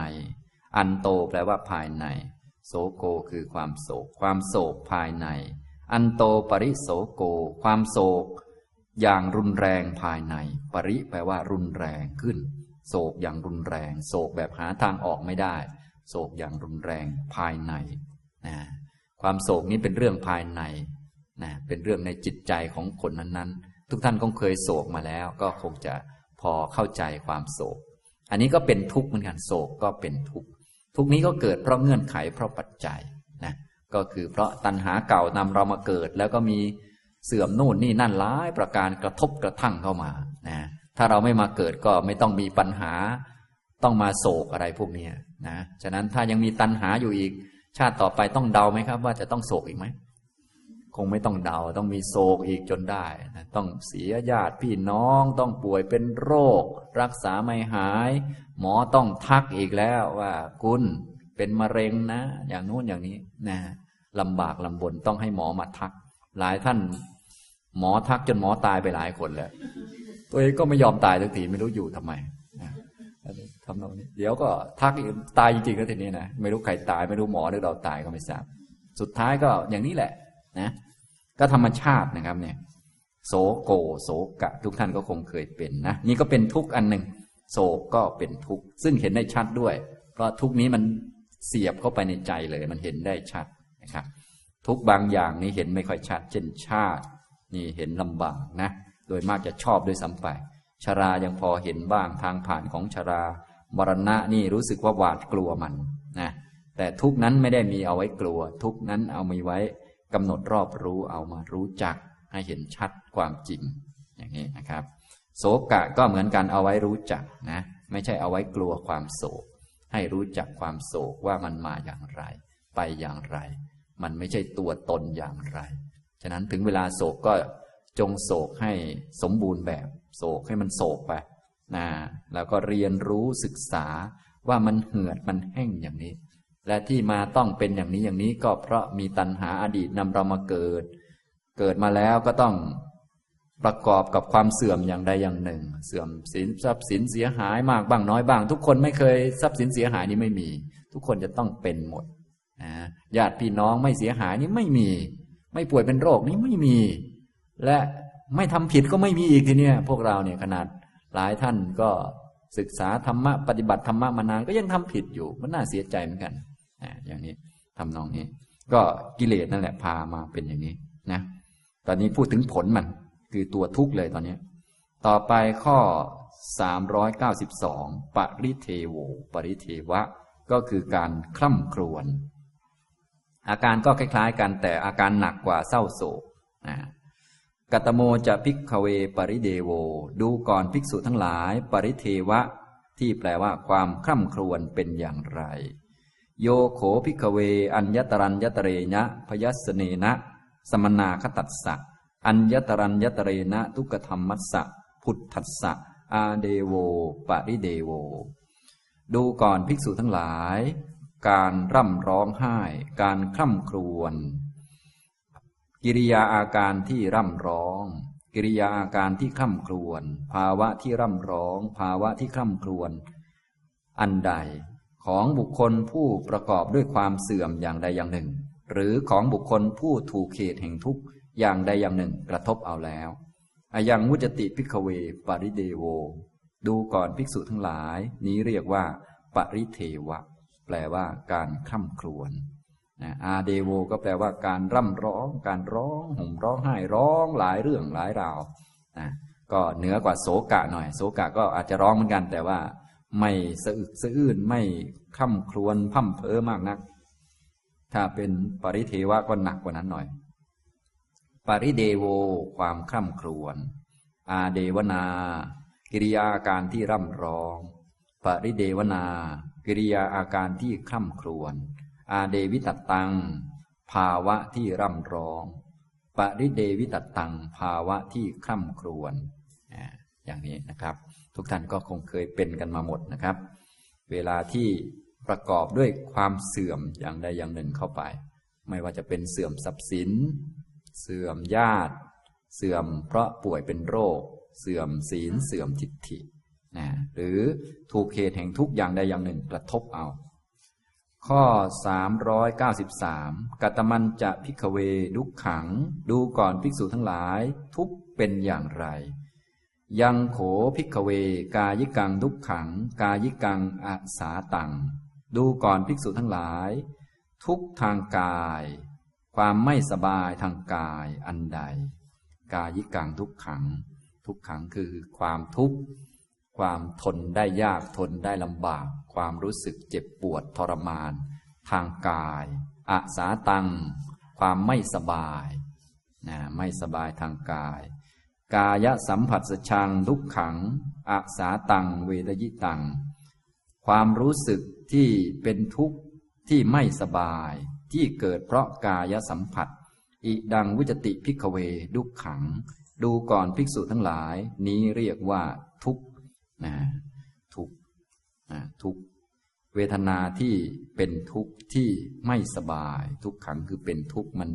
อันโตแปลว่าภายในโสโกคือความโศกความโศกภายในอันโตปริโสโกความโศกอย่างรุนแรงภายในปริแปลว่ารุนแรงขึ้นโศกอย่างรุนแรงโศกแบบหาทางออกไม่ได้โศกอย่างรุนแรงภายในนะความโศกนี้เป็นเรื่องภายในนะเป็นเรื่องในจิตใจของคนนั้นๆทุกท่านคงเคยโศกมาแล้วก็คงจะพอเข้าใจความโศกอันนี้ก็เป็นทุกข์เหมือนกันโศกก็เป็นทุกข์ทุกนี้ก็เกิดเพราะเงื่อนไขเพราะปัจจัยนะก็คือเพราะตัณหาเก่านำเรามาเกิดแล้วก็มีเสื่อมนู่นนี่นั่นหลายประการกระทบกระทั่งเข้ามานะถ้าเราไม่มาเกิดก็ไม่ต้องมีปัญหาต้องมาโศกอะไรพวกนี้นะฉะนั้นถ้ายังมีตัณหาอยู่อีกชาติต่อไปต้องเดาไหมครับว่าจะต้องโศกอีกไหมคงไม่ต้องเดาต้องมีโศกอีกจนได้นะต้องเสียญาติพี่น้องต้องป่วยเป็นโรครักษาไม่หายหมอต้องทักอีกแล้วว่าคุณเป็นมะเร็งนะอย่างนู้นอย่างนี้นะลำบากลำบนต้องให้หมอมาทักหลายท่านหมอทักจนหมอตายไปหลายคนแล้วตัวเองก็ไม่ยอมตายสักทีไม่รู้อยู่ทำไมทำตรงนี้เดี๋ยวก็ทักตายจริงๆก็ทีนี้นะไม่รู้ใครตายไม่รู้หมอหรือเราตายก็ไม่ทราบสุดท้ายก็อย่างนี้แหละนะก็ธรรมชาตินะครับเนี่ยโศโกโศกะทุกท่านก็คงเคยเป็นนะนี่ก็เป็นทุกข์อันหนึ่งโศกก็เป็นทุกข์ซึ่งเห็นได้ชัดด้วยเพราะทุกข์นี้มันเสียบเข้าไปในใจเลยมันเห็นได้ชัดนะครับทุกบางอย่างนี้เห็นไม่ค่อยชัดเช่นชาตินี่เห็นลำบากนะโดยมากจะชอบด้วยซ้ำไปชรายังพอเห็นบ้างทางผ่านของชรามรณะนี่รู้สึกว่าหวาดกลัวมันนะแต่ทุกนั้นไม่ได้มีเอาไว้กลัวทุกนั้นเอามีไว้กำหนดรอบรู้เอามารู้จักให้เห็นชัดความจริงอย่างนี้นะครับโศกะก็เหมือนกันเอาไว้รู้จักนะไม่ใช่เอาไว้กลัวความโศกให้รู้จักความโศกว่ามันมาอย่างไรไปอย่างไรมันไม่ใช่ตัวตนอย่างไรฉะนั้นถึงเวลาโศกก็จงโศกให้สมบูรณ์แบบโศกให้มันโศกไปนะแล้วก็เรียนรู้ศึกษาว่ามันเหือดมันแห้งอย่างนี้และที่มาต้องเป็นอย่างนี้อย่างนี้ก็เพราะมีตัณหาอดีตนำเรามาเกิดมาแล้วก็ต้องประกอบกับความเสื่อมอย่างใดอย่างหนึ่งเสื่อมสินทรัพย์สินเสียหายมากบ้างน้อยบ้างทุกคนไม่เคยทรัพย์สินเสียหายนี้ไม่มีทุกคนจะต้องเป็นหมดนะญาติพี่น้องไม่เสียหายนี้ไม่มีไม่ป่วยเป็นโรคนี้ไม่มีและไม่ทำผิดก็ไม่มีอีกทีเนี้ยพวกเราเนี่ยขนาดหลายท่านก็ศึกษาธรรมะปฏิบัติธรรมะมานานก็ยังทำผิดอยู่มันน่าเสียใจเหมือนกันอย่างนี้ทำนองนี้ก็กิเลสนั่นแหละพามาเป็นอย่างนี้นะตอนนี้พูดถึงผลมันคือตัวทุกข์เลยตอนนี้ต่อไปข้อ392ปริเทโวปริเทวะก็คือการคร่ำครวญอาการก็คล้ายๆกันแต่อาการหนักกว่าเศร้าโศกกัตโมจะภิกขเวปริเดโวดูก่อนภิกษุทั้งหลายปริเทวะที่แปลว่าความคร่ำครวญเป็นอย่างไรโยโขภิกขเวอัญญตรัญญตเรนะพยัสสเนนะสมนาคตัสสะอัญญตรัญญตเรนะทุกขธรรมมัสสะพุทธัสสะอาเดโวปริเดโวดูก่อนภิกษุทั้งหลายการร่ำร้องไห้การคร่ำครวญกิริยาอาการที่ร่ำร้องกิริยาอาการที่คร่ำครวญภาวะที่ร่ำร้องภาวะที่คร่ำครวญอันใดของบุคคลผู้ประกอบด้วยความเสื่อมอย่างใดอย่างหนึ่งหรือของบุคคลผู้ถูกเหตุแห่งทุกข์อย่างใดอย่างหนึ่งกระทบเอาแล้วอายังมุจติภิกขเวปริเดโวดูก่อนภิกษุทั้งหลายนี้เรียกว่าปริเทวะแปลว่าการคร่ำครวญอาเดโวก็แปลว่าการร่ำร้องการร้องห่มร้องไห้ร้องหลายเรื่องหลายราวก็เหนือกว่าโศกะหน่อยโศกะก็อาจจะร้องเหมือนกันแต่ว่าไม่สะอึกสะอื้นไม่คร่ำครวญพร่ำเพ้อมากนักถ้าเป็นปริเทวะก็หนักกว่านั้นหน่อยปริเดโวความคร่ำครวญอาเดวนากิริยาอาการที่ร่ำร้องปริเดวนากิริยาอาการที่คร่ำครวญอาเดวิตัตตังภาวะที่ร่ำร้องปริเดวิตัตตังภาวะที่คร่ำครวญอย่างนี้นะครับทุกท่านก็คงเคยเป็นกันมาหมดนะครับเวลาที่ประกอบด้วยความเสื่อมอย่างใดอย่างหนึ่งเข้าไปไม่ว่าจะเป็นเสื่อมทรัพย์สินเสื่อมญาติเสื่อมเพราะป่วยเป็นโรคเสื่อมศีลเสื่อมทิฏฐิหรือถูกเหตุแห่งทุกข์อย่างใดอย่างหนึ่งกระทบเอา ข้อ393กัตมันจะภิกขเวดุกขังดูก่อนภิกษุทั้งหลายทุกข์เป็นอย่างไรยังโขภิกขเวกายิกังทุกขังกายิกังอสาตังดูก่อนภิกษุทั้งหลายทุกทางกายความไม่สบายทางกายอันใดกายิกังทุกขังทุกขังคือความทุกข์ความทนได้ยากทนได้ลำบากความรู้สึกเจ็บปวดทรมานทางกายอสาตังความไม่สบายไม่สบายทางกายกายสัมผัสชังทุกขังอสาตังเวทยิตังความรู้สึกที่เป็นทุกข์ที่ไม่สบายที่เกิดเพราะกายสัมผัสอิดังวิจติภิกขเวดุกขังดูก่อนภิกษุทั้งหลายนี้เรียกว่าทุกข์ทุกข์เวทนาที่เป็นทุกข์ที่ไม่สบายทุกขังคือเป็นทุกข์มัน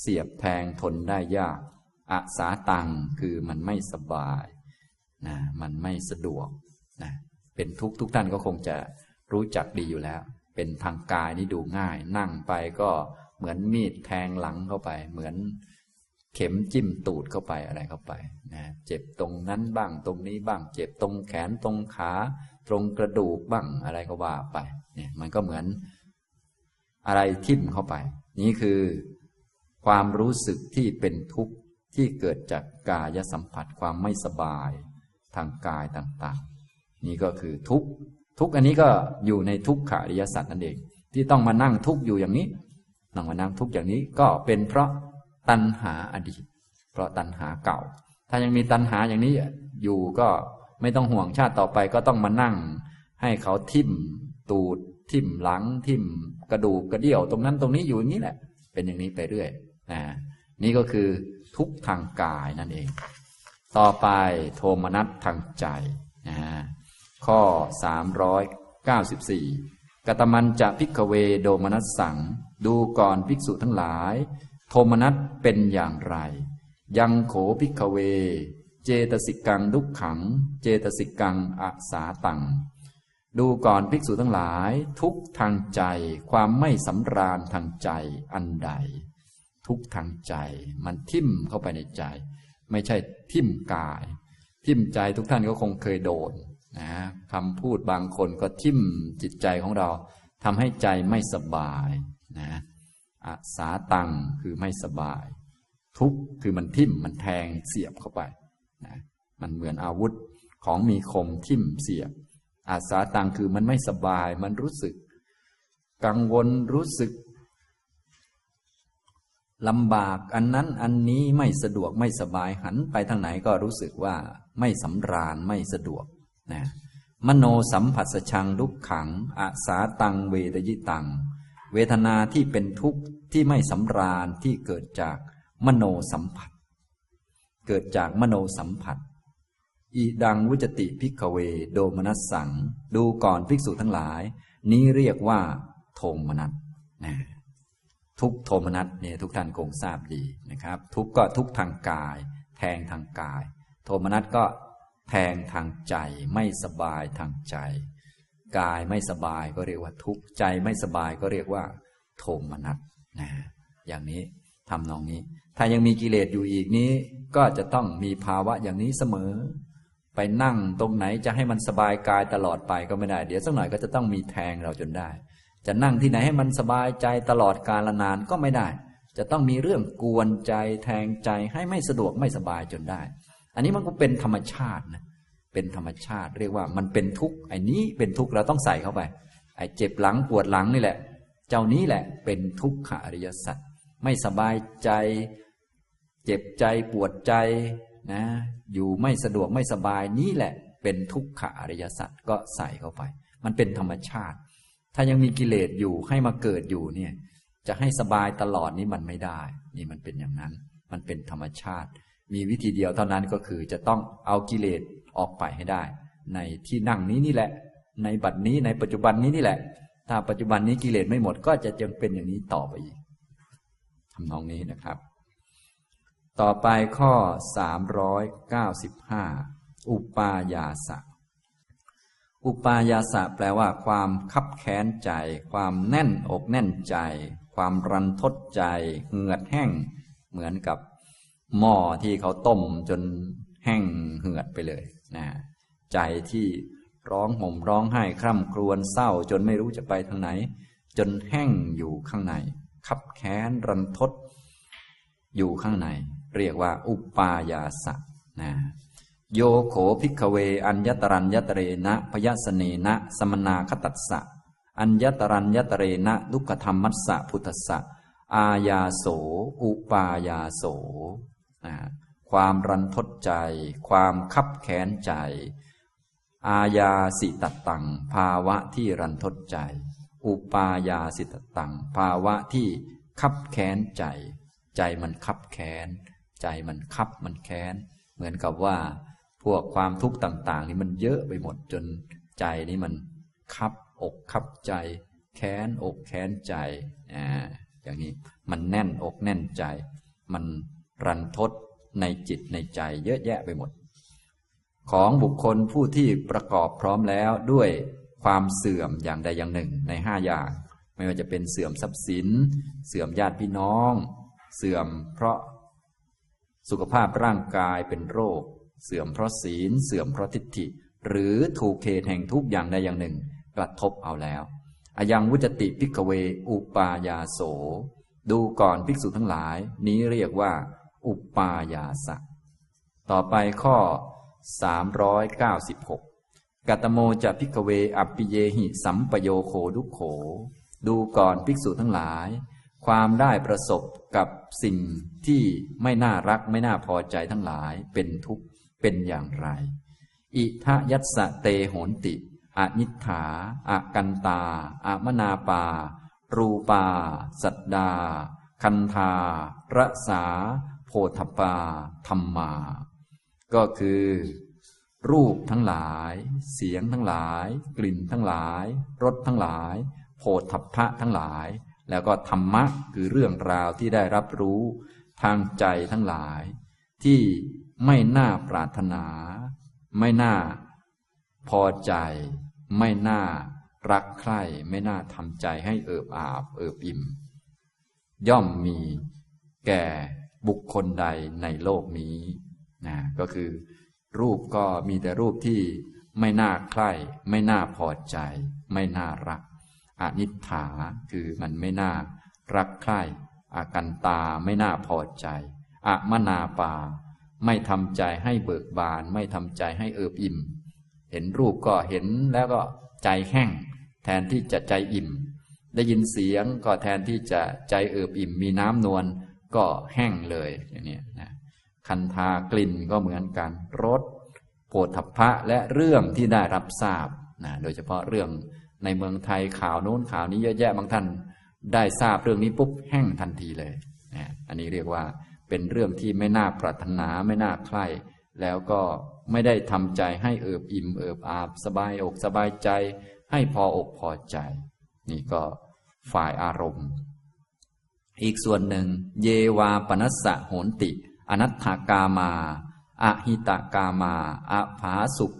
เสียบแทงทนได้ยากอสาตังคือมันไม่สบายมันไม่สะดวกเป็นทุกข์ทุกท่านก็คงจะรู้จักดีอยู่แล้วเป็นทางกายนี่ดูง่ายนั่งไปก็เหมือนมีดแทงหลังเข้าไปเหมือนเข็มจิ้มตูดเข้าไปอะไรเข้าไปเจ็บตรงนั้นบ้างตรงนี้บ้างเจ็บตรงแขนตรงขาตรงกระดูกบ้างอะไรก็ว่าไปเนี่ยมันก็เหมือนอะไรทิ่มเข้าไปนี่คือความรู้สึกที่เป็นทุกข์ที่เกิดจากกายสัมผัสความไม่สบายทางกายต่างๆนี่ก็คือทุกข์ทุกข์อันนี้ก็อยู่ในทุกขอริยสัจนั่นเองที่ต้องมานั่งทุกข์อยู่อย่างนี้นั่งมานั่งทุกข์อย่างนี้ก็เป็นเพราะตัณหาอดีตเพราะตัณหาเก่าถ้ายังมีตัณหาอย่างนี้อยู่ก็ไม่ต้องห่วงชาติต่อไปก็ต้องมานั่งให้เขาทิ่มตูดทิ่มหลังทิ่มกระดูกกระเดี่ยวตรงนั้นตรงนี้อยู่อย่างนี้แหละเป็นอย่างนี้ไปเรื่อยนี่ก็คือทุกข์ทางกายนั่นเองต่อไปโทมนัสทางใจข้อ394กัตมันจะภิกขเวโดมนัสสังดูก่อนภิกษุทั้งหลายโทมนัสเป็นอย่างไรยังโขภิกขเวเจตสิกังทุกขังเจตสิกังอสาตังดูก่อนภิกษุทั้งหลายทุกข์ทางใจความไม่สำราญทางใจอันใดทุกข์ทางใจมันทิ่มเข้าไปในใจไม่ใช่ทิ่มกายทิ่มใจทุกท่านก็คงเคยโดนคำพูดบางคนก็ทิ่มจิตใจของเราทำให้ใจไม่สบายอสาตังคือไม่สบายทุกข์คือมันทิ่มมันแทงเสียบเข้าไปมันเหมือนอาวุธของมีคมทิ่มเสียบอสาตังคือมันไม่สบายมันรู้สึกกังวลรู้สึกลำบากอันนั้นอันนี้ไม่สะดวกไม่สบายหันไปทางไหนก็รู้สึกว่าไม่สำราญไม่สะดวกมโนสัมผัสชังทุกขังอสาตังเวทยิตังเวทนาที่เป็นทุกข์ที่ไม่สำราญที่เกิดจากมโนสัมผัสเกิดจากมโนสัมผัสอิดังวิจติภิกขเวโดมนัสสังดูก่อนภิกษุทั้งหลายนี้เรียกว่าโทมนัสทุกโทมนัสเนี่ยทุกท่านคงทราบดีนะครับทุกก็ทุกทางกายแทงทางกายโทมนัสก็แทงทางใจไม่สบายทางใจกายไม่สบายก็เรียกว่าทุกข์ใจไม่สบายก็เรียกว่าโทมนัสอย่างนี้ทำนองนี้ถ้ายังมีกิเลสอยู่อีกนี้ก็จะต้องมีภาวะอย่างนี้เสมอไปนั่งตรงไหนจะให้มันสบายกายตลอดไปก็ไม่ได้เดี๋ยวสักหน่อยก็จะต้องมีแทงเราจนได้จะนั่งที่ไหนให้มันสบายใจตลอดกาลนานก็ไม่ได้จะต้องมีเรื่องกวนใจแทงใจให้ไม่สะดวกไม่สบายจนได้อันนี้มันก็เป็นธรรมชาตินะเป็นธรรมชาติเรียกว่ามันเป็นทุกข์ไอ้นี้เป็นทุกข์เราต้องใส่เข้าไปไอ้เจ็บหลังปวดหลังนี่แหละเจ้านี้แหละเป็นทุกขอริยสัจไม่สบายใจเจ็บใจปวดใจนะอยู่ไม่สะดวกไม่สบายนี้แหละเป็นทุกขอริยสัจก็ใส่เข้าไปมันเป็นธรรมชาติถ้ายังมีกิเลสอยู่ให้มาเกิดอยู่เนี่ยจะให้สบายตลอดนี้มันไม่ได้นี่มันเป็นอย่างนั้นมันเป็นธรรมชาติมีวิธีเดียวเท่านั้นก็คือจะต้องเอากิเลสออกไปให้ได้ในที่นั่งนี้นี่แหละในบัดนี้ในปัจจุบันนี้นี่แหละถ้าปัจจุบันนี้กิเลสไม่หมดก็จะยังเป็นอย่างนี้ต่อไปอีกทำนองนี้นะครับต่อไปข้อ395อุปายาสะ อุปายาสะแปลว่าความคับแค้นใจความแน่นอกแน่นใจความรันทดใจเหงื่อแห้งเหมือนกับหม้อที่เขาต้มจนแห้งเหือดไปเลยนะใจที่ร้องห่มร้องไห้คร่ำครวญเศร้าจนไม่รู้จะไปทางไหนจนแห้งอยู่ข้างในคับแค้นรันทดอยู่ข้างในเรียกว่าอุปายาสะนะโยโขภิกขเวอัญญตรัญญตเรนะพยัสเนนะสมนาคตัสสะอัญญตรัญญตเรนะทุกขธรรมัสสะพุทธัสสะอายาโสอุปายาโสความรันทดใจความคับแค้นใจอายาสิตตังภาวะที่รันทดใจอุปายาสิตตังภาวะที่คับแค้นใจใจมันคับแค้นใจมันคับมันแค้นเหมือนกับว่าพวกความทุกข์ต่างๆนี่มันเยอะไปหมดจนใจนี่มันคับอกคับใจแค้นอกแค้นใจอย่างนี้มันแน่นอกแน่นใจมันรันทดในจิตในใจเยอะแยะไปหมดของบุคคลผู้ที่ประกอบพร้อมแล้วด้วยความเสื่อมอย่างใดอย่างหนึ่งใน5อย่างไม่ว่าจะเป็นเสื่อมทรัพย์สินเสื่อมญาติพี่น้องเสื่อมเพราะสุขภาพร่างกายเป็นโรคเสื่อมเพราะศีลเสื่อมเพราะทิฏฐิหรือถูกเหตุแห่งทุกข์อย่างใดอย่างหนึ่งกระทบเอาแล้วอยังวุจติภิกขเวอุปายาโสดูก่อนภิกษุทั้งหลายนี้เรียกว่าอุปายาสะต่อไปข้อ396กัตโมจะภิกขเวอัปปิเยหิสัมปโยโคทุกโขดูก่อนภิกษุทั้งหลายความได้ประสบกับสิ่งที่ไม่น่ารักไม่น่าพอใจทั้งหลายเป็นทุกข์เป็นอย่างไรอิทะยัสสะเตโหนติอนิถาอากันตาอามนาปารูปาสัตดาคันธาระสาโพธปาธรรมาก็คือรูปทั้งหลายเสียงทั้งหลายกลิ่นทั้งหลายรสทั้งหลายโพธพะทั้งหลายแล้วก็ธรรมะคือเรื่องราวที่ได้รับรู้ทางใจทั้งหลายที่ไม่น่าปรารถนาไม่น่าพอใจไม่น่ารักใคร่ไม่น่าทำใจให้เอิบอาบเอิบอิ่มย่อมมีแก่บุคคลใดในโลกนี้นะก็คือรูปก็มีแต่รูปที่ไม่น่าใคร่ไม่น่าพอใจไม่น่ารักอนิจฐาคือมันไม่น่ารักใคร่อากันตาไม่น่าพอใจอมนาปาไม่ทำใจให้เบิกบานไม่ทำใจให้เอิบอิ่มเห็นรูปก็เห็นแล้วก็ใจแห้งแทนที่จะใจอิ่มได้ยินเสียงก็แทนที่จะใจเอิบอิ่มมีน้ำนวลก็แห้งเลยอย่างนี้นะคันธากลิ่นก็เหมือนกันรสโผฏฐัพพะและเรื่องที่ได้รับทราบนะโดยเฉพาะเรื่องในเมืองไทยข่าวโน้นข่าวนี้เยอะแยะบางท่านได้ทราบเรื่องนี้ปุ๊บแห้งทันทีเลยนะอันนี้เรียกว่าเป็นเรื่องที่ไม่น่าปรารถนาไม่น่าใคร่แล้วก็ไม่ได้ทำใจให้เอิบอิ่มเอิบอาบสบายอกสบายใจให้พออกพอใจนี่ก็ฝ่ายอารมณ์อีกส่วนหนึ่งเยวาปนัสสะโหนติอนัตถกามาอหิตกามาอภาสุก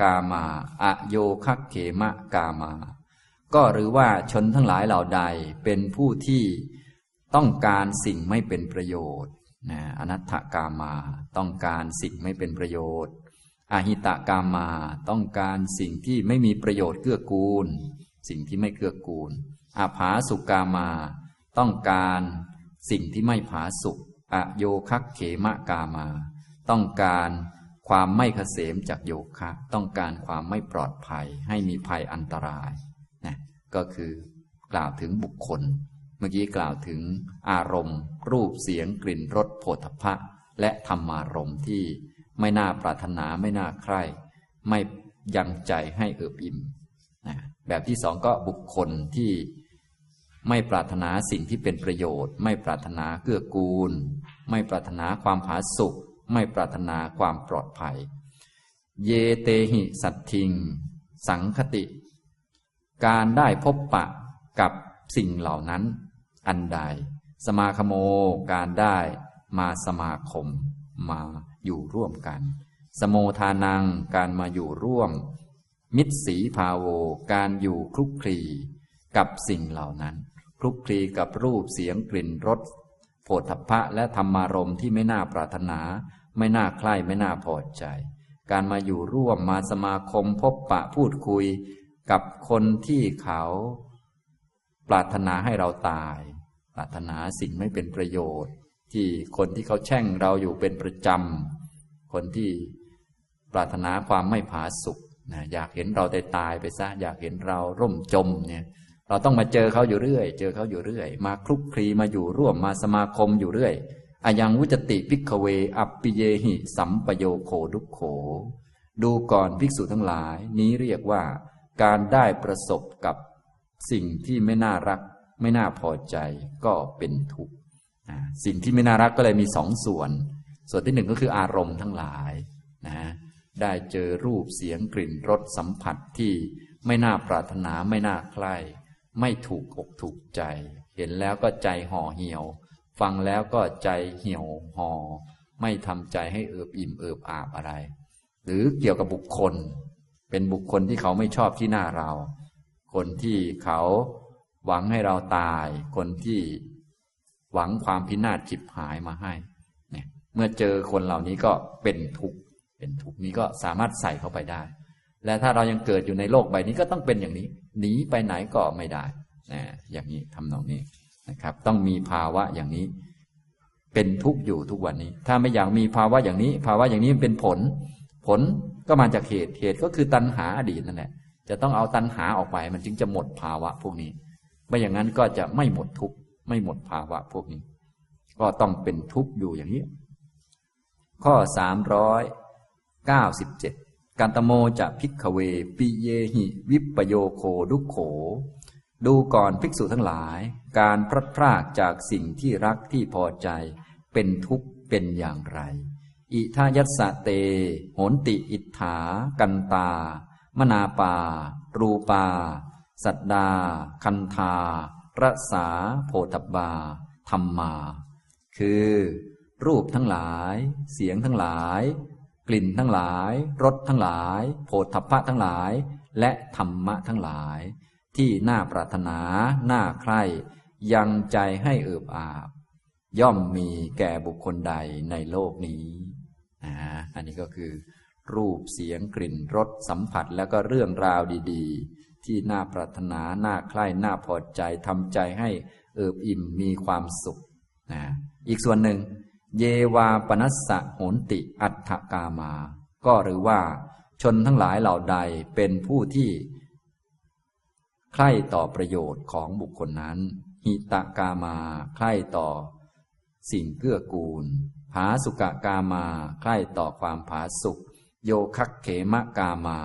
กามาอโยคะเขมะกามาก็หรือว่าชนทั้งหลายเหล่าใดเป็นผู้ที่ต้องการสิ่งไม่เป็นประโยชน์อนัตถกามาต้องการสิ่งไม่เป็นประโยชน์อหิตกามาต้องการสิ่งที่ไม่มีประโยชน์เกื้อกูลสิ่งที่ไม่เกื้อกูลอภาสุกามาต้องการสิ่งที่ไม่ผาสุกอโยคะเขมะกามาต้องการความไม่เกษมจากโยคะต้องการความไม่ปลอดภัยให้มีภัยอันตรายนะก็คือกล่าวถึงบุคคลเมื่อกี้กล่าวถึงอารมณ์รูปเสียงกลิ่นรสโผฏฐัพพะและธรรมารมณ์ที่ไม่น่าปรารถนาไม่น่าใคร่ไม่ยังใจให้เอิบอิ่มนะแบบที่สองก็บุคคลที่ไม่ปรารถนาสิ่งที่เป็นประโยชน์ไม่ปรารถนาเกื้อกูลไม่ปรารถนาความผาสุกไม่ปรารถนาความปลอดภัยเยเตหิสัตถิงสังคติการได้พบปะกับสิ่งเหล่านั้นอันใดสมาคโมการได้มาสมาคมมาอยู่ร่วมกันสโมทานังการมาอยู่ร่วม มิตรสีภาโวการอยู่คลุกคลีกับสิ่งเหล่านั้นคลุกคลีกับรูปเสียงกลิ่นรสโผฏฐัพพะและธรรมารมณ์ที่ไม่น่าปรารถนาไม่น่าใคร่ไม่น่าพอใจการมาอยู่ร่วมมาสมาคมพบปะพูดคุยกับคนที่เขาปรารถนาให้เราตายปรารถนาสิ่งไม่เป็นประโยชน์ที่คนที่เขาแช่งเราอยู่เป็นประจำคนที่ปรารถนาความไม่ผาสุกนะอยากเห็นเราได้ตายไปซะอยากเห็นเราร่มจมเนี่ยเราต้องมาเจอเขาอยู่เรื่อยเจอเขาอยู่เรื่อยมาคลุกคลีมาอยู่ร่วมมาสมาคมอยู่เรื่อยอายังวุจติภิกขเวอัปปิเยหิสัมปโยโคทุกโขดูก่อนภิกษุทั้งหลายนี้เรียกว่าการได้ประสบกับสิ่งที่ไม่น่ารักไม่น่าพอใจก็เป็นทุกข์สิ่งที่ไม่น่ารักก็เลยมีสองส่วนส่วนที่หนึ่งก็คืออารมณ์ทั้งหลายนะได้เจอรูปเสียงกลิ่นรสสัมผัสที่ไม่น่าปรารถนาไม่น่าใคร่ไม่ถูกอกถูกใจเห็นแล้วก็ใจห่อเหี่ยวฟังแล้วก็ใจเหี่ยวห่อไม่ทำใจให้เอิบอิ่มเอิบอาบอะไรหรือเกี่ยวกับบุคคลเป็นบุคคลที่เขาไม่ชอบที่หน้าเราคนที่เขาหวังให้เราตายคนที่หวังความพินาศฉิบหายมาให้เนี่ยเมื่อเจอคนเหล่านี้ก็เป็นทุกข์เป็นทุกข์นี้ก็สามารถใส่เข้าไปได้และถ้าเรายังเกิดอยู่ในโลกใบนี้ก็ต้องเป็นอย่างนี้หนีไปไหนก็ไม่ได้นะอย่างนี้ทำนองนี้นะครับต้องมีภาวะอย่างนี้เป็นทุกข์อยู่ทุกวันนี้ถ้าไม่อยากมีภาวะอย่างนี้ภาวะอย่างนี้มันเป็นผลผลก็มาจากเหตุเหตุก็คือตัณหาอดีตนั่นแหละจะต้องเอาตัณหาออกไปมันจึงจะหมดภาวะพวกนี้ไม่อย่างนั้นก็จะไม่หมดทุกข์ไม่หมดภาวะพวกนี้ก็ต้องเป็นทุกข์อยู่อย่างนี้ข้อ397กันตโมจะภิกขเวปิเยหิวิปโยโคดุโขดูก่อนภิกษุทั้งหลายการพลัดพรากจากสิ่งที่รักที่พอใจเป็นทุกข์เป็นอย่างไรอิทายัสสะเตโหนติอิทธากันตามนาปารูปาสัตดาคันธารัสสาโผฏฐัพพาธัมมาคือรูปทั้งหลายเสียงทั้งหลายกลิ่นทั้งหลายรสทั้งหลายโผฏฐัพพะทั้งหลายและธรรมะทั้งหลายที่น่าปรารถนาน่าใคร่ยังใจให้เอิบอาบย่อมมีแก่บุคคลใดในโลกนี้อันนี้ก็คือรูปเสียงกลิ่นรสสัมผัสแล้วก็เรื่องราวดีๆที่น่าปรารถนาน่าใคร่น่าพอใจทำใจให้เอิบอิ่มมีความสุขอีกส่วนหนึ่งเยวาปนัสสะโหนติอัตถกามาก็หรือว่าชนทั้งหลายเหล่าใดเป็นผู้ที่ใคร่ต่อประโยชน์ของบุคคลนั้นหิตกามาใคร่ต่อสิ่งเกื้อกูลผาสุกกามาใคร่ต่อความผาสุกโยคักเขมกามา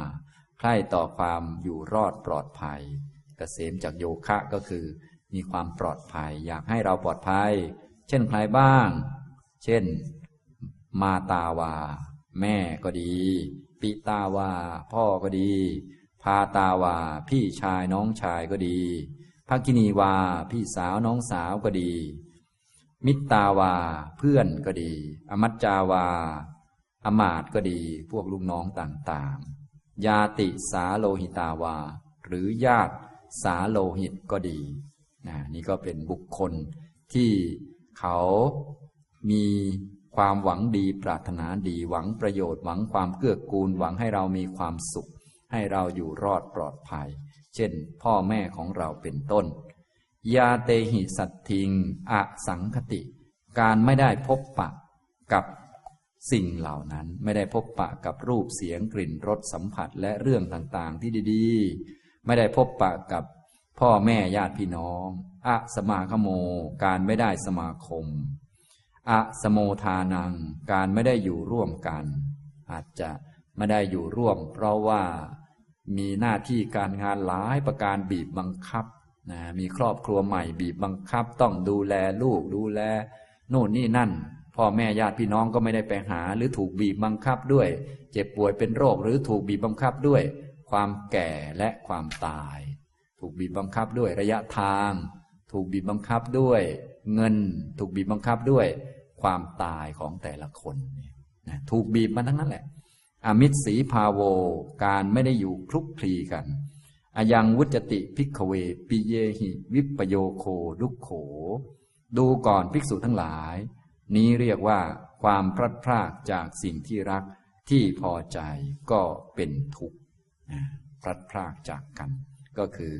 ใคร่ต่อความอยู่รอดปลอดภัยเกษมจากโยคะก็คือมีความปลอดภัยอยากให้เราปลอดภัยเช่นใครบ้างเช่นมาตาวาแม่ก็ดีปิตาวาพ่อก็ดีพาตาวาพี่ชายน้องชายก็ดีภกินีวาพี่สาวน้องสาวก็ดีมิตรตาวาเพื่อนก็ดีอมัจจาวาอมาตย์ก็ดีพวกลูกน้องต่างๆญาติสาโลหิตาวาหรือญาติสาโลหิตก็ดีนี่ก็เป็นบุคคลที่เขามีความหวังดีปรารถนาดีหวังประโยชน์หวังความเกื้อกูลหวังให้เรามีความสุขให้เราอยู่รอดปลอดภัยเช่นพ่อแม่ของเราเป็นต้นยาเตหิสัตถิงอสังคติการไม่ได้พบปะกับสิ่งเหล่านั้นไม่ได้พบปะกับรูปเสียงกลิ่นรสสัมผัสและเรื่องต่างๆที่ดีๆไม่ได้พบปะกับพ่อแม่ญาติพี่น้องอสมาคโมการไม่ได้สมาคมอสโมทานังการไม่ได้อยู่ร่วมกันอาจจะไม่ได้อยู่ร่วมเพราะว่ามีหน้าที่การงานหลายประการบีบบังคับมีครอบครัวใหม่บีบบังคับต้องดูแลลูกดูแลโน่นนี่นั่นพ่อแม่ญาติพี่น้องก็ไม่ได้ไปหาหรือถูกบีบบังคับด้วยเจ็บป่วยเป็นโรคหรือถูกบีบบังคับด้วยความแก่และความตายถูกบีบบังคับด้วยระยะทางถูกบีบบังคับด้วยเงินถูกบีบบังคับด้วยความตายของแต่ละคนถูกบีบมาทั้งนั้นแหละอ อมิตสีภาโวการไม่ได้อยู่คลุกคลีกันอยังวุจติภิกขเวปิเยหิวิปโยโคดุขโขดูก่อนภิกษุทั้งหลายนี้เรียกว่าความพลัดพรากจากสิ่งที่รักที่พอใจก็เป็นทุกข์พลัดพรากจากกันก็คือ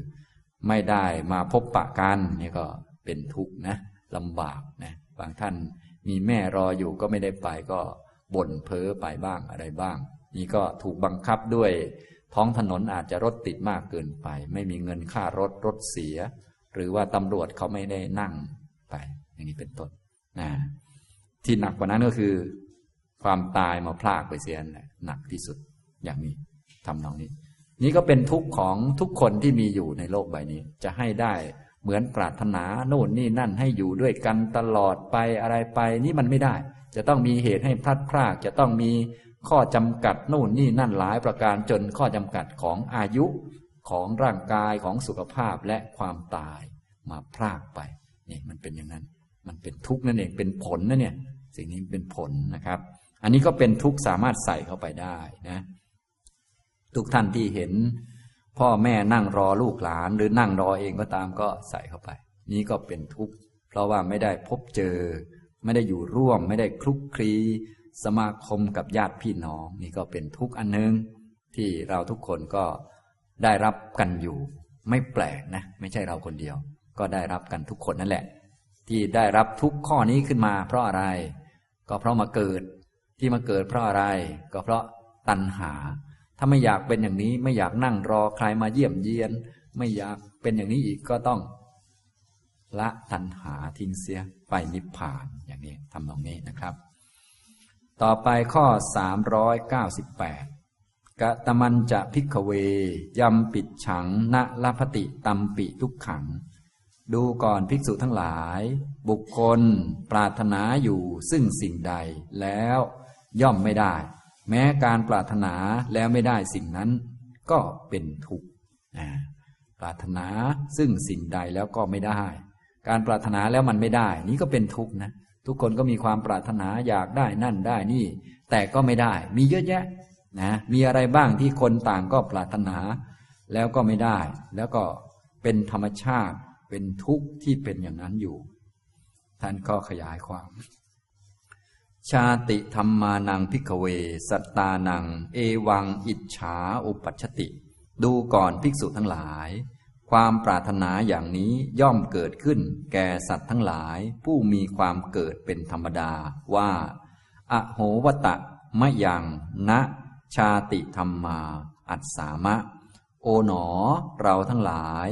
ไม่ได้มาพบปะกันนี่ก็เป็นทุกข์นะลำบากนะบางท่านมีแม่รออยู่ก็ไม่ได้ไปก็บ่นเพ้อไปบ้างอะไรบ้างนี่ก็ถูกบังคับด้วยท้องถนนอาจจะรถติดมากเกินไปไม่มีเงินค่ารถรถเสียหรือว่าตำรวจเขาไม่ได้นั่งไปอย่างนี้เป็นต้นนะที่หนักกว่านั้นก็คือความตายมาพรากไปเสียนั่นแหละหนักที่สุดอย่างนี้ทำนองนี้นี่ก็เป็นทุกข์ของทุกคนที่มีอยู่ในโลกใบนี้จะให้ได้เหมือนปรารถนาโน่นนี่นั่นให้อยู่ด้วยกันตลอดไปอะไรไปนี่มันไม่ได้จะต้องมีเหตุให้พลัดพรากจะต้องมีข้อจำกัดโน่นนี่นั่นหลายประการจนข้อจำกัดของอายุของร่างกายของสุขภาพและความตายมาพรากไปนี่มันเป็นอย่างนั้นมันเป็นทุกข์นั่นเองเป็นผลนะเนี่ยสิ่งนี้เป็นผลนะครับอันนี้ก็เป็นทุกข์สามารถใส่เข้าไปได้นะทุกท่านที่เห็นพ่อแม่นั่งรอลูกหลานหรือนั่งรอเองก็ตามก็ใส่เข้าไปนี้ก็เป็นทุกข์เพราะว่าไม่ได้พบเจอไม่ได้อยู่ร่วมไม่ได้คลุกคลีสมาคมกับญาติพี่น้องนี่ก็เป็นทุกข์อันนึงที่เราทุกคนก็ได้รับกันอยู่ไม่แปลกนะไม่ใช่เราคนเดียวก็ได้รับกันทุกคนนั่นแหละที่ได้รับทุกข้อนี้ขึ้นมาเพราะอะไรก็เพราะมาเกิดที่มาเกิดเพราะอะไรก็เพราะตัณหาถ้าไม่อยากเป็นอย่างนี้ไม่อยากนั่งรอใครมาเยี่ยมเยียนไม่อยากเป็นอย่างนี้อีกก็ต้องละตัณหาทิ้งเสียไปนิพพานอย่างนี้ทำตรงนี้นะครับต่อไปข้อ398กะตะมันจะภิกขเวยัมปิจฉังนะละพติตัมปิทุกขังดูก่อนภิกษุทั้งหลายบุคคลปรารถนาอยู่ซึ่งสิ่งใดแล้วย่อมไม่ได้แม้การปรารถนาแล้วไม่ได้สิ่งนั้นก็เป็นทุกข์ปรารถนาซึ่งสิ่งใดแล้วก็ไม่ได้การปรารถนาแล้วมันไม่ได้นี่ก็เป็นทุกข์นะทุกคนก็มีความปรารถนาอยากได้นั่นได้นี่แต่ก็ไม่ได้มีเยอะแยะนะมีอะไรบ้างที่คนต่างก็ปรารถนาแล้วก็ไม่ได้แล้วก็เป็นธรรมชาติเป็นทุกข์ที่เป็นอย่างนั้นอยู่ท่านก็ขยายความชาติธรรมานังภิกขเวสัตตานังเอวังอิจฉาอุปัชชติดูก่อนภิกษุทั้งหลายความปรารถนาอย่างนี้ย่อมเกิดขึ้นแก่สัตว์ทั้งหลายผู้มีความเกิดเป็นธรรมดาว่าอโหวตะมะยังนะชาติธรรมาอัสสามะโอหนอเราทั้งหลาย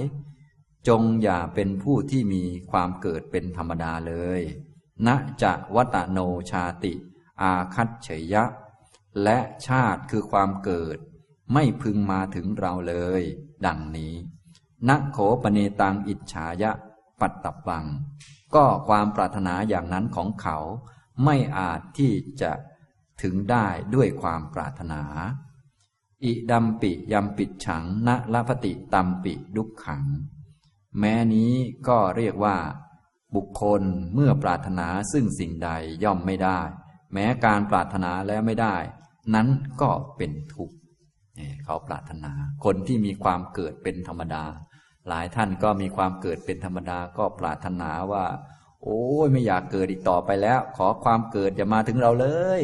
จงอย่าเป็นผู้ที่มีความเกิดเป็นธรรมดาเลยนะจะวตะโนชาติอาคัจฉยะและชาติคือความเกิดไม่พึงมาถึงเราเลยดังนี้นะโขปเนตังอิจฉายะปัตตบังก็ความปรารถนาอย่างนั้นของเขาไม่อาจที่จะถึงได้ด้วยความปรารถนาอิดัมปิยัมปิจฉังนะละพติตัมปิดุขขังแม้นี้ก็เรียกว่าบุคคลเมื่อปรารถนาซึ่งสิ่งใดย่อมไม่ได้แม้การปรารถนาแล้วไม่ได้นั้นก็เป็นทุกข์เขาปรารถนาคนที่มีความเกิดเป็นธรรมดาหลายท่านก็มีความเกิดเป็นธรรมดาก็ปรารถนาว่าโอ้ยไม่อยากเกิดอีกต่อไปแล้วขอความเกิดอย่ามาถึงเราเลย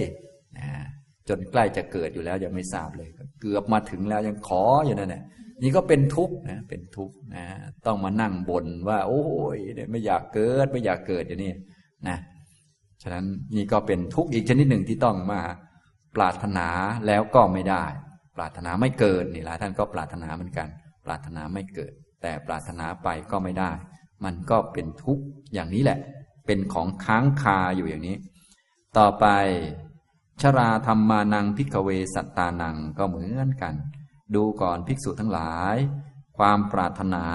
จนใกล้จะเกิดอยู่แล้วยังไม่ทราบเลยเกือบมาถึงแล้วยังขออยู่นั่นแหละนี่ก็เป็นทุกข์นะเป็นทุกข์นะต้องมานั่งบ่นว่าโอ้ยไม่อยากเกิดไม่อยากเกิดอย่างนี้นะฉะนั้นนี่ก็เป็นทุกข์อีกชนิดหนึ่งที่ต้องมาปรารถนาแล้วก็ไม่ได้ปรารถนาไม่เกิดนี่หลายท่านก็ปรารถนาเหมือนกันปรารถนาไม่เกิดแต่ปรารถนาไปก็ไม่ได้มันก็เป็นทุกข์อย่างนี้แหละเป็นของค้างคาอยู่อย่างนี้ต่อไปชราธรรมานังภิกขเวสัตตานังก็เหมือนกันดูก่อนภิกษุทั้งหลายความปรารถนา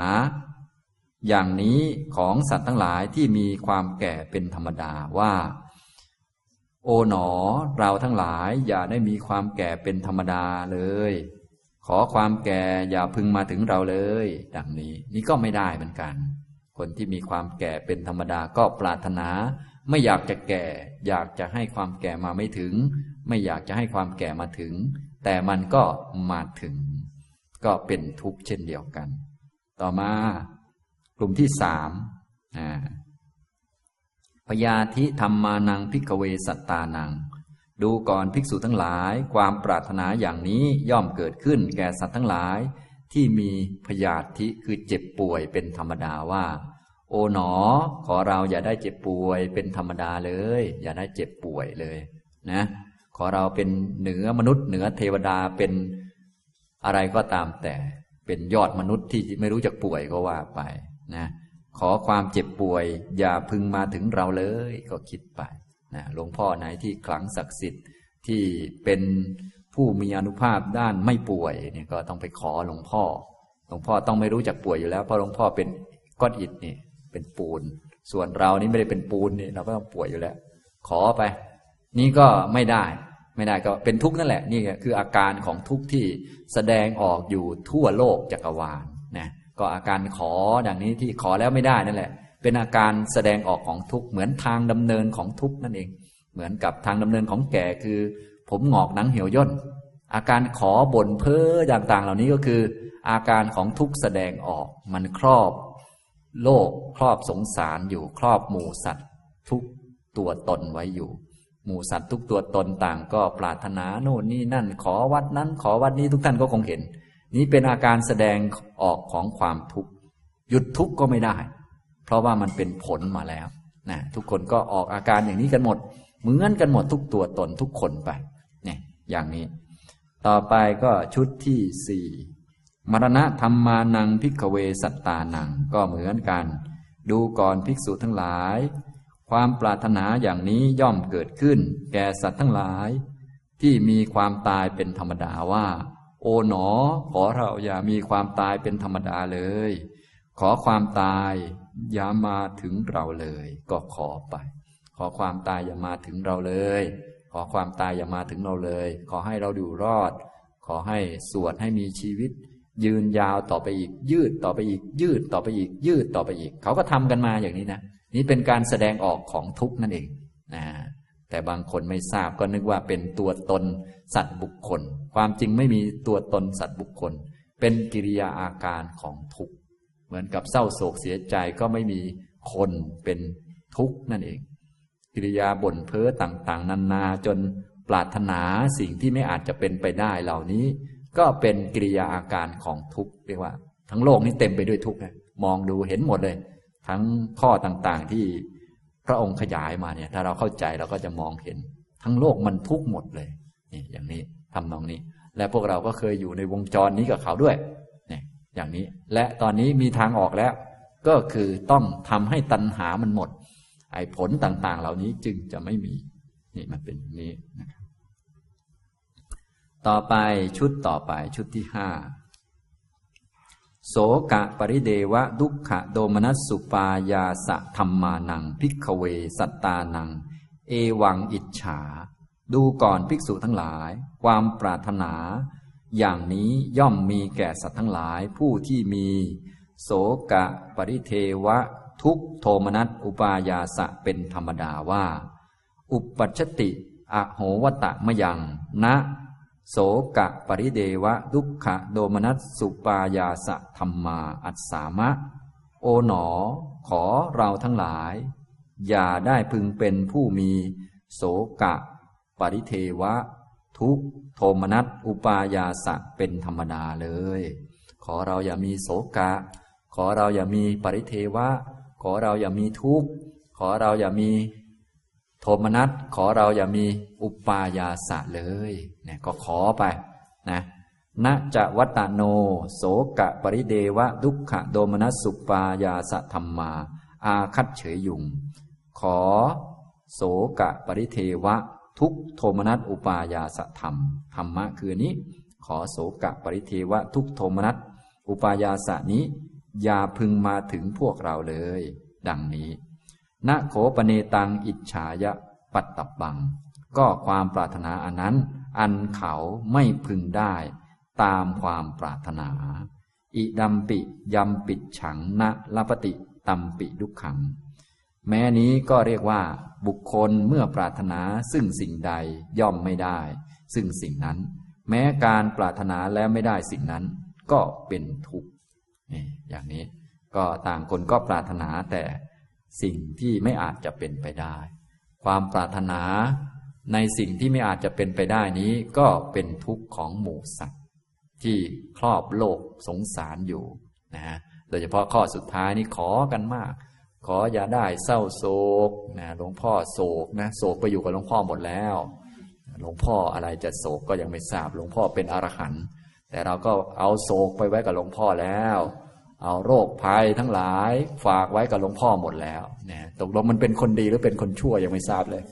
อย่างนี้ของสัตว์ทั้งหลายที่มีความแก่เป็นธรรมดาว่าโอ๋หนอเราทั้งหลายอย่าได้มีความแก่เป็นธรรมดาเลยขอความแก่อย่าพึงมาถึงเราเลยดังนี้นี่ก็ไม่ได้เหมือนกันคนที่มีความแก่เป็นธรรมดาก็ปรารถนาไม่อยากจะแก่อยากจะให้ความแก่มาไม่ถึงไม่อยากจะให้ความแก่มาถึง แต่มันก็มาถึงก็เป็นทุกข์เช่นเดียวกันต่อมากลุ่มที่สามพยาธิธรรมานังภิกขเวสัตตานังดูก่อนภิกษุทั้งหลายความปรารถนาอย่างนี้ย่อมเกิดขึ้นแก่สัตว์ทั้งหลายที่มีพยาธิคือเจ็บป่วยเป็นธรรมดาว่าโอ๋หนอขอเราอย่าได้เจ็บป่วยเป็นธรรมดาเลยอย่าได้เจ็บป่วยเลยนะขอเราเป็นเหนือมนุษย์เหนือเทวดาเป็นอะไรก็ตามแต่เป็นยอดมนุษย์ที่ไม่รู้จักป่วยก็ว่าไปนะขอความเจ็บป่วยอย่าพึงมาถึงเราเลยก็คิดไปนะหลวงพ่อไหนที่ขลังศักดิ์สิทธิ์ที่เป็นผู้มีอานุภาพด้านไม่ป่วยเนี่ยก็ต้องไปขอหลวงพ่อต้องไม่รู้จักป่วยอยู่แล้วเพราะหลวงพ่อเป็นก้อนอิฐนี่เป็นปูนส่วนเรานี่ไม่ได้เป็นปูนนี่เราก็ต้องป่วยอยู่แล้วขอไปนี่ก็ไม่ได้ก็เป็นทุกข์นั่นแหละนี่คืออาการของทุกข์ที่แสดงออกอยู่ทั่วโลกจักรวาลนะก็อาการขออย่างนี้ที่ขอแล้วไม่ได้นั่นแหละเป็นอาการแสดงออกของทุกข์เหมือนทางดำเนินของทุกข์นั่นเองเหมือนกับทางดำเนินของแก่คือผมหงอกหนังเหี่ยวย่นอาการขอบ่นเพ้อต่างๆเหล่านี้ก็คืออาการของทุกข์แสดงออกมันครอบโลกครอบสงสารอยู่ครอบหมู่สัตว์ทุกตัวตนไว้อยู่หมู่สัตว์ทุกตัวตนต่างก็ปรารถนาโน่นนี่นั่นขอวัดนั้นขอวัดนี้ทุกท่านก็คงเห็นนี้เป็นอาการแสดงออกของความทุกข์หยุดทุกข์ก็ไม่ได้เพราะว่ามันเป็นผลมาแล้วนะทุกคนก็ออกอาการอย่างนี้กันหมดเหมือนกันหมดทุกตัวตนทุกคนไปเนี่ยอย่างนี้ต่อไปก็ชุดที่สี่มรณะธรรมานังภิกขเวสัตตานังก็เหมือนกันดูก่อนภิกษุทั้งหลายความปรารถนาอย่างนี้ย่อมเกิดขึ้นแก่สัตว์ทั้งหลายที่มีความตายเป็นธรรมดาว่าโอ๋หนอขอเราอย่ามีความตายเป็นธรรมดาเลยขอความตายอย่ามาถึงเราเลยก็ขอไปขอความตายอย่ามาถึงเราเลยขอความตายอย่ามาถึงเราเลยขอให้เราอยู่รอดขอให้สวดให้มีชีวิตยืนยาวต่อไปอีกยืดต่อไปอีกยืดต่อไปอีกยืดต่อไปอีกเขาก็ทำกันมาอย่างนี้นะนี่เป็นการแสดงออกของทุกข์นั่นเองแต่บางคนไม่ทราบก็นึกว่าเป็นตัวตนสัตว์บุคคลความจริงไม่มีตัวตนสัตว์บุคคลเป็นกิริยาอาการของทุกข์เหมือนกับเศร้าโศกเสียใจก็ไม่มีคนเป็นทุกข์นั่นเองกิริยาบ่นเพ้อต่างๆนานาจนปรารถนาสิ่งที่ไม่อาจจะเป็นไปได้เหล่านี้ก็เป็นกิริยาอาการของทุกข์เรียกว่าทั้งโลกนี้เต็มไปด้วยทุกข์นะมองดูเห็นหมดเลยทั้งข้อต่างๆที่พระองค์ขยายมาเนี่ยถ้าเราเข้าใจเราก็จะมองเห็นทั้งโลกมันทุกข์หมดเลยนี่อย่างนี้ทำนองนี้และพวกเราก็เคยอยู่ในวงจรนี้กับเขาด้วยนี่อย่างนี้และตอนนี้มีทางออกแล้วก็คือต้องทำให้ตัณหามันหมดไอ้ผลต่างๆเหล่านี้จึงจะไม่มีนี่มันเป็นอย่างนี้นะครับต่อไปชุดต่อไปชุดที่ห้าโสกะปริเดวะทุกขะโดมนัสสุปายาสะธัมมานังภิกขเวสัตตานังเอวังอิจฉาดูก่อนภิกษุทั้งหลายความปรารถนาอย่างนี้ย่อมมีแก่สัตว์ทั้งหลายผู้ที่มีโสกะปริเทวะทุกโทมนัสอุปายาสะเป็นธรรมดาว่าอุปัชชติอโหวตะมยังนะโสกะปริเดวะทุกขะโดมนัสสุปายาสะธัมมาอัสสามะโอ๋หนอขอเราทั้งหลายอย่าได้พึงเป็นผู้มีโสกะปริเทวะทุกโทมนัสอุปายาสะเป็นธรรมดาเลยขอเราอย่ามีโสกะขอเราอย่ามีปริเทวะขอเราอย่ามีทุกข์ขอเราอย่ามีโทมนัสขอเราอย่ามีอุปายาสะเลยเนี่ยก็ขอไปนะนะจะวัตโนโสกะปริเดวะทุกขะโดมนัสสุปายาสะธัมมาอาคัจเฉยยุงขอโสกะปริเทวะทุกโทมนัสอุปายาสะธรรมธรรมะคือนี้ขอโสกะปริเทวะทุกโทมนัสอุปายาสะนี้อย่าพึงมาถึงพวกเราเลยดังนี้นะโขปเนตังอิจฉายะปัตตบังก็ความปรารถนาอันนั้นอันเขาไม่พึงได้ตามความปรารถนาอิดัมปิยัมปิฉังนะลปติตัมปิดุขังแม้นี้ก็เรียกว่าบุคคลเมื่อปรารถนาซึ่งสิ่งใดย่อมไม่ได้ซึ่งสิ่งนั้น แม้การปรารถนาแล้วไม่ได้สิ่งนั้นก็เป็นทุกข์อย่างนี้ก็ต่างคนก็ปรารถนาแต่สิ่งที่ไม่อาจจะเป็นไปได้ความปรารถนาในสิ่งที่ไม่อาจจะเป็นไปได้นี้ก็เป็นทุกข์ของหมู่สัตว์ที่ครอบโลกสงสารอยู่นะฮะโดยเฉพาะข้อสุดท้ายนี้ขอกันมากขออย่าได้เศร้าโศกนะหลวงพ่อโศกนะโศกไปอยู่กับหลวงพ่อหมดแล้วหลวงพ่ออะไรจะโศกก็ยังไม่ทราบหลวงพ่อเป็นอรหันต์แต่เราก็เอาโศกไปไว้กับหลวงพ่อแล้วเอาโรคภัยทั้งหลายฝากไว้กับหลวงพ่อหมดแล้วนะตกลงมันเป็นคนดีหรือเป็นคนชั่วยังไม่ทราบเลย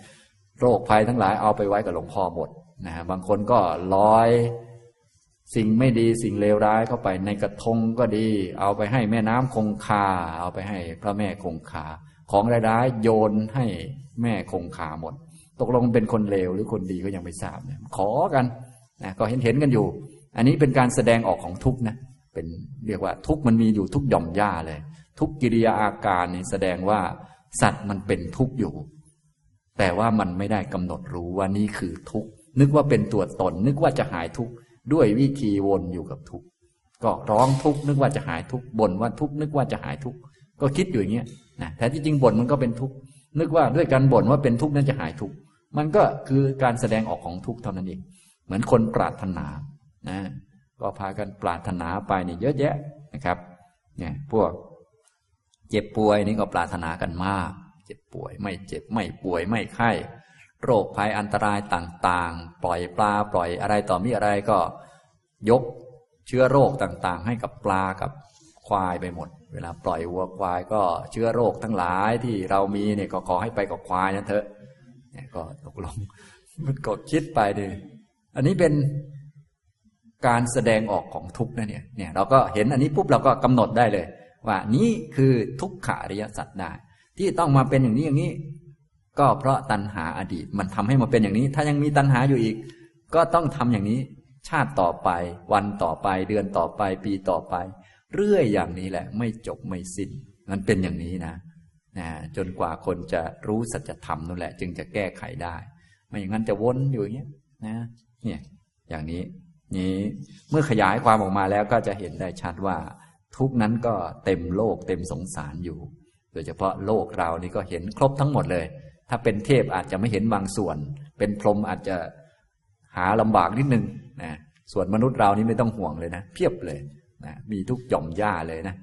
โรคภัยทั้งหลายเอาไปไว้กับหลวงพ่อหมดนะบางคนก็ลอยสิ่งไม่ดีสิ่งเลวร้ายเข้าไปในกระทงก็ดีเอาไปให้แม่น้ำคงคาเอาไปให้พระแม่คงคาของร้ายๆโยนให้แม่คงคาหมดตกลงเป็นคนเลวหรือคนดีก็ยังไม่ทราบนะขอกันนะก็เห็นกันอยู่อันนี้เป็นการแสดงออกของทุกข์นะเป็นเรียกว่าทุกข์มันมีอยู่ทุกหย่อมหญ้าเลยทุกกิริยาอาการนี่แสดงว่าสัตว์มันเป็นทุกข์อยู่แต่ว่ามันไม่ได้กำหนดรู้ว่านี่คือทุกข์นึกว่าเป็นตัวตนนึกว่าจะหายทุกข์ด้วยวิธีวนอยู่กับทุกข์ก็ร้องทุกข์นึกว่าจะหายทุกข์บ่นว่าทุกข์นึกว่าจะหายทุกข์ก็คิดอยู่อย่างเงี้ยนะแต่ที่จริงบ่นมันก็เป็นทุกข์นึกว่าด้วยการบ่นว่าเป็นทุกข์นั้นจะหายทุกข์มันก็คือการแสดงออกของทุกข์เท่านั้นเองเหมือนคนปรารถนานะก็พากันปรารถนาไปนี่เยอะแยะนะครับเนี่ยพวกเจ็บป่วยนี่ก็ปรารถนากันมากเจ็บป่วยไม่เจ็บไม่ป่วยไม่ไข้โรคภัยอันตรายต่างๆปล่อยปลาปล่อยอะไรต่อมีอะไรก็ยกเชื้อโรคต่างๆให้กับปลากับควายไปหมดเวลาปล่อยวัวควายก็เชื้อโรคทั้งหลายที่เรามีเนี่ยก็ขอให้ไปกับควายนั่นเถอะเนี่ยก็ตกลงมันก็คิดไปดิอันนี้เป็นการแสดงออกของทุกข์นะเนี่ยเราก็เห็นอันนี้ปุ๊บเราก็กำหนดได้เลยว่านี้คือทุกขอริยสัจได้ที่ต้องมาเป็นอย่างนี้อย่างนี้ก็เพราะตัณหาอดีตมันทำให้มาเป็นอย่างนี้ถ้ายังมีตัณหาอยู่อีกก็ต้องทำอย่างนี้ชาติต่อไปวันต่อไปเดือนต่อไปปีต่อไปเรื่อยอย่างนี้แหละไม่จบไม่สิ้นมันเป็นอย่างนี้นะจนกว่าคนจะรู้สัจธรรมนั่นแหละจึงจะแก้ไขได้ไม่อย่างนั้นจะวนอยู่อย่างนี้นะเนี่ยอย่างนี้นี้เมื่อขยายความออกมาแล้วก็จะเห็นได้ชัดว่าทุกนั้นก็เต็มโลกเต็มสงสารอยู่โดยเฉพาะโลกเรานี่ก็เห็นครบทั้งหมดเลยถ้าเป็นเทพอาจจะไม่เห็นบางส่วนเป็นพรหมอาจจะหาลำบากนิดนึงนะส่วนมนุษย์เรานี่ไม่ต้องห่วงเลยนะเพียบเลยนะมีทุกหย่อมหญ้าเลยนะ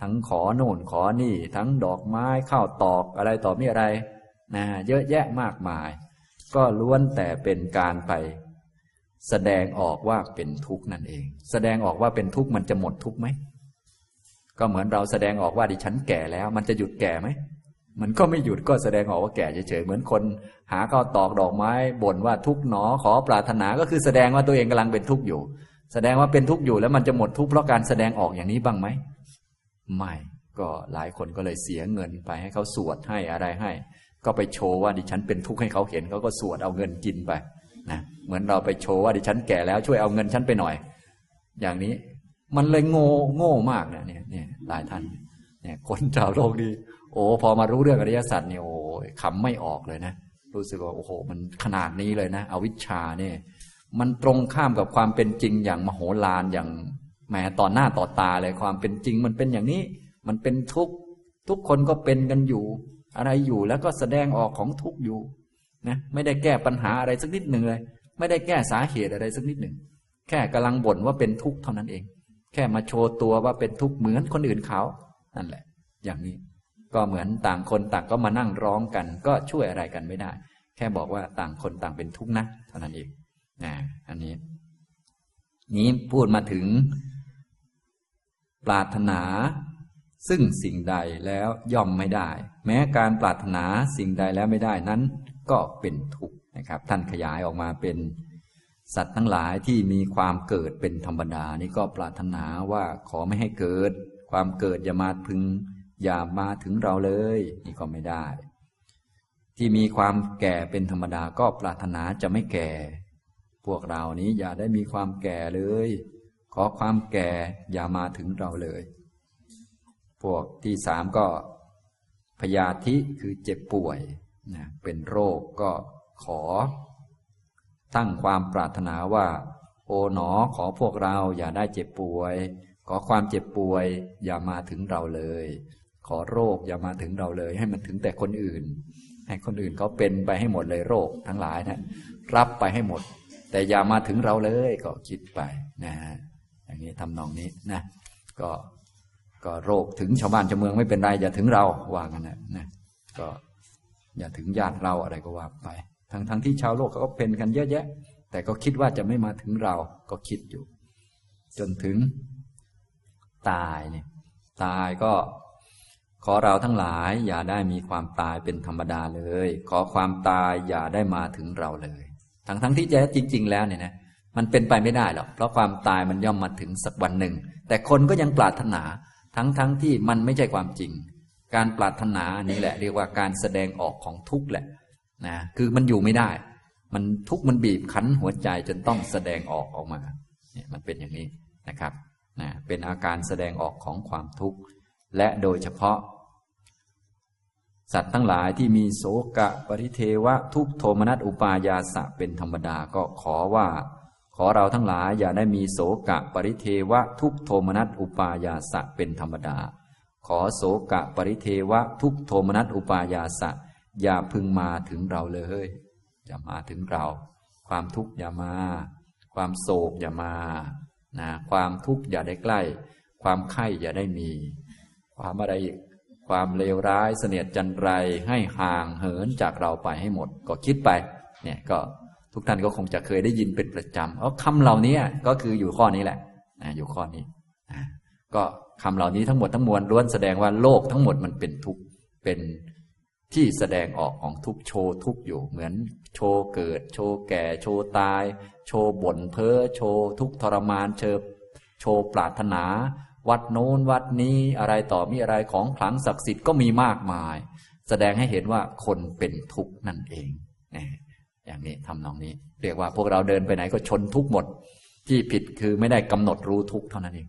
ทั้งขอโน่นขอนี่ทั้งดอกไม้ข้าวตอกอะไรต่อมีอะไรนะเยอะแยะมากมายก็ล้วนแต่เป็นการไปแสดงออกว่าเป็นทุกข์นั่นเองแสดงออกว่าเป็นทุกข์มันจะหมดทุกข์ไหมก็เหมือนเราแสดงออกว่าดิฉันแก่แล้วมันจะหยุดแก่ไหมมันก็ไม่หยุดก็แสดงออกว่าแก่เฉยๆเหมือนคนหาข้าวตอกดอกไม้บ่นว่าทุกข์หนอขอปรารถนาก็คือแสดงว่าตัวเองกำลังเป็นทุกข์อยู่แสดงว่าเป็นทุกข์อยู่แล้วมันจะหมดทุกข์เพราะการแสดงออกอย่างนี้บ้างไหมไม่ก็หลายคนก็เลยเสียเงินไปให้เขาสวดให้อะไรให้ก็ไปโชว์ว่าดิฉันเป็นทุกข์ให้เขาเห็นเขาก็สวดเอาเงินกินไปนะเหมือนเราไปโชว์ว่าดิฉันแก่แล้วช่วยเอาเงินฉันไปหน่อยอย่างนี้มันเลยโง่มากนะเนี่ยหลายท่านเนี่ยคนชาวโลกดีโอ้พอมารู้เรื่องอริยสัจเนี่ยโอ้ขำไม่ออกเลยนะรู้สึกว่าโอ้โหมันขนาดนี้เลยนะอวิชชาเนี่ยมันตรงข้ามกับความเป็นจริงอย่างมโหฬารอย่างแหมต่อหน้าต่อตาเลยความเป็นจริงมันเป็นอย่างนี้มันเป็นทุกข์ทุกคนก็เป็นกันอยู่อะไรอยู่แล้วก็แสดงออกของทุกข์อยู่นะไม่ได้แก้ปัญหาอะไรสักนิดหนึ่งเลยไม่ได้แก้สาเหตุอะไรสักนิดหนึ่งแค่กำลังบ่นว่าเป็นทุกข์เท่านั้นเองแค่มาโชว์ตัวว่าเป็นทุกข์เหมือนคนอื่นเขานั่นแหละอย่างนี้ก็เหมือนต่างคนต่างก็มานั่งร้องกันก็ช่วยอะไรกันไม่ได้แค่บอกว่าต่างคนต่างเป็นทุกข์นะเท่านั้นเองนะอันนี้นี้พูดมาถึงปรารถนาซึ่งสิ่งใดแล้วย่อมไม่ได้แม้การปรารถนาสิ่งใดแล้วไม่ได้นั้นก็เป็นทุกข์นะครับท่านขยายออกมาเป็นสัตว์ทั้งหลายที่มีความเกิดเป็นธรรมดานี่ก็ปรารถนาว่าขอไม่ให้เกิดความเกิดอย่ามาถึงเราเลยนี่ก็ไม่ได้ที่มีความแก่เป็นธรรมดาก็ปรารถนาจะไม่แก่พวกเรานี้อย่าได้มีความแก่เลยขอความแก่อย่ามาถึงเราเลยพวกที่สามก็พยาธิคือเจ็บป่วยนะเป็นโรคก็ขอตั้งความปรารถนาว่า โอ๋หนอขอพวกเราอย่าได้เจ็บป่วยขอความเจ็บป่วยอย่ามาถึงเราเลยขอโรคอย่ามาถึงเราเลยให้มันถึงแต่คนอื่นให้คนอื่นเขาเป็นไปให้หมดเลยโรคทั้งหลายนะรับไปให้หมดแต่อย่ามาถึงเราเลยก็คิดไปนะฮะอย่างนี้ทำนองนี้นะก็โรคถึงชาวบ้านชาวเมืองไม่เป็นไรอย่าถึงเราว่ากันนะก็อย่าถึงญาติเราอะไรก็ว่าไปทั้งที่ชาวโลกเขาก็เป็นกันเยอะแยะแต่ก็คิดว่าจะไม่มาถึงเราก็คิดอยู่จนถึงตายเนี่ยตายก็ขอเราทั้งหลายอย่าได้มีความตายเป็นธรรมดาเลยขอความตายอย่าได้มาถึงเราเลยทั้งที่จริงๆแล้วเนี่ยนะมันเป็นไปไม่ได้หรอกเพราะความตายมันย่อมมาถึงสักวันหนึ่งแต่คนก็ยังปรารถนาทั้งที่มันไม่ใช่ความจริงการปรารถนานี่แหละเรียกว่าการแสดงออกของทุกข์แหละนะคือมันอยู่ไม่ได้มันทุกข์มันบีบคั้นหัวใจจนต้องแสดงออกมาเนี่ยมันเป็นอย่างนี้นะครับนะเป็นอาการแสดงออกของความทุกข์และโดยเฉพาะสัตว์ทั้งหลายที่มีโศกะปริเทวะทุกขโทมนัสอุปายาสะเป็นธรรมดาก็ขอว่าขอเราทั้งหลายอย่าได้มีโศกะปริเทวะทุกขโทมนัสอุปายาสะเป็นธรรมดาขอโศกะปริเทวะทุกขโทมนัสอุปายาสะอย่าพึงมาถึงเราเลยอย่ามาถึงเราความทุกข์อย่ามาความโศกอย่ามานะความทุกข์อย่าได้ใกล้ความไข้อย่าได้มีความอะไรอีกความเลวร้ายเสนียดจันไรให้ห่างเหินจากเราไปให้หมดก็คิดไปเนี่ยก็ทุกท่านก็คงจะเคยได้ยินเป็นประจำคำเหล่านี้ก็คืออยู่ข้อนี้แหละอยู่ข้อนี้ก็คำเหล่านี้ทั้งหมดทั้งมวลล้วนแสดงว่าโลกทั้งหมดมันเป็นทุกข์เป็นที่แสดงออกของทุกโชว์ทุกอยู่เหมือนโชว์เกิดโชว์แก่โชว์ตายโชว์บ่นเพ้อโชว์ทุกทรมานโชว์ปรารถนาวัดโน้นวัดนี้อะไรต่อมีอะไรของขลังศักดิ์สิทธิ์ก็มีมากมายแสดงให้เห็นว่าคนเป็นทุกข์นั่นเองอย่างนี้ทำนองนี้เรียกว่าพวกเราเดินไปไหนก็ชนทุกข์หมดที่ผิดคือไม่ได้กำหนดรู้ทุกข์เท่านั้นเอง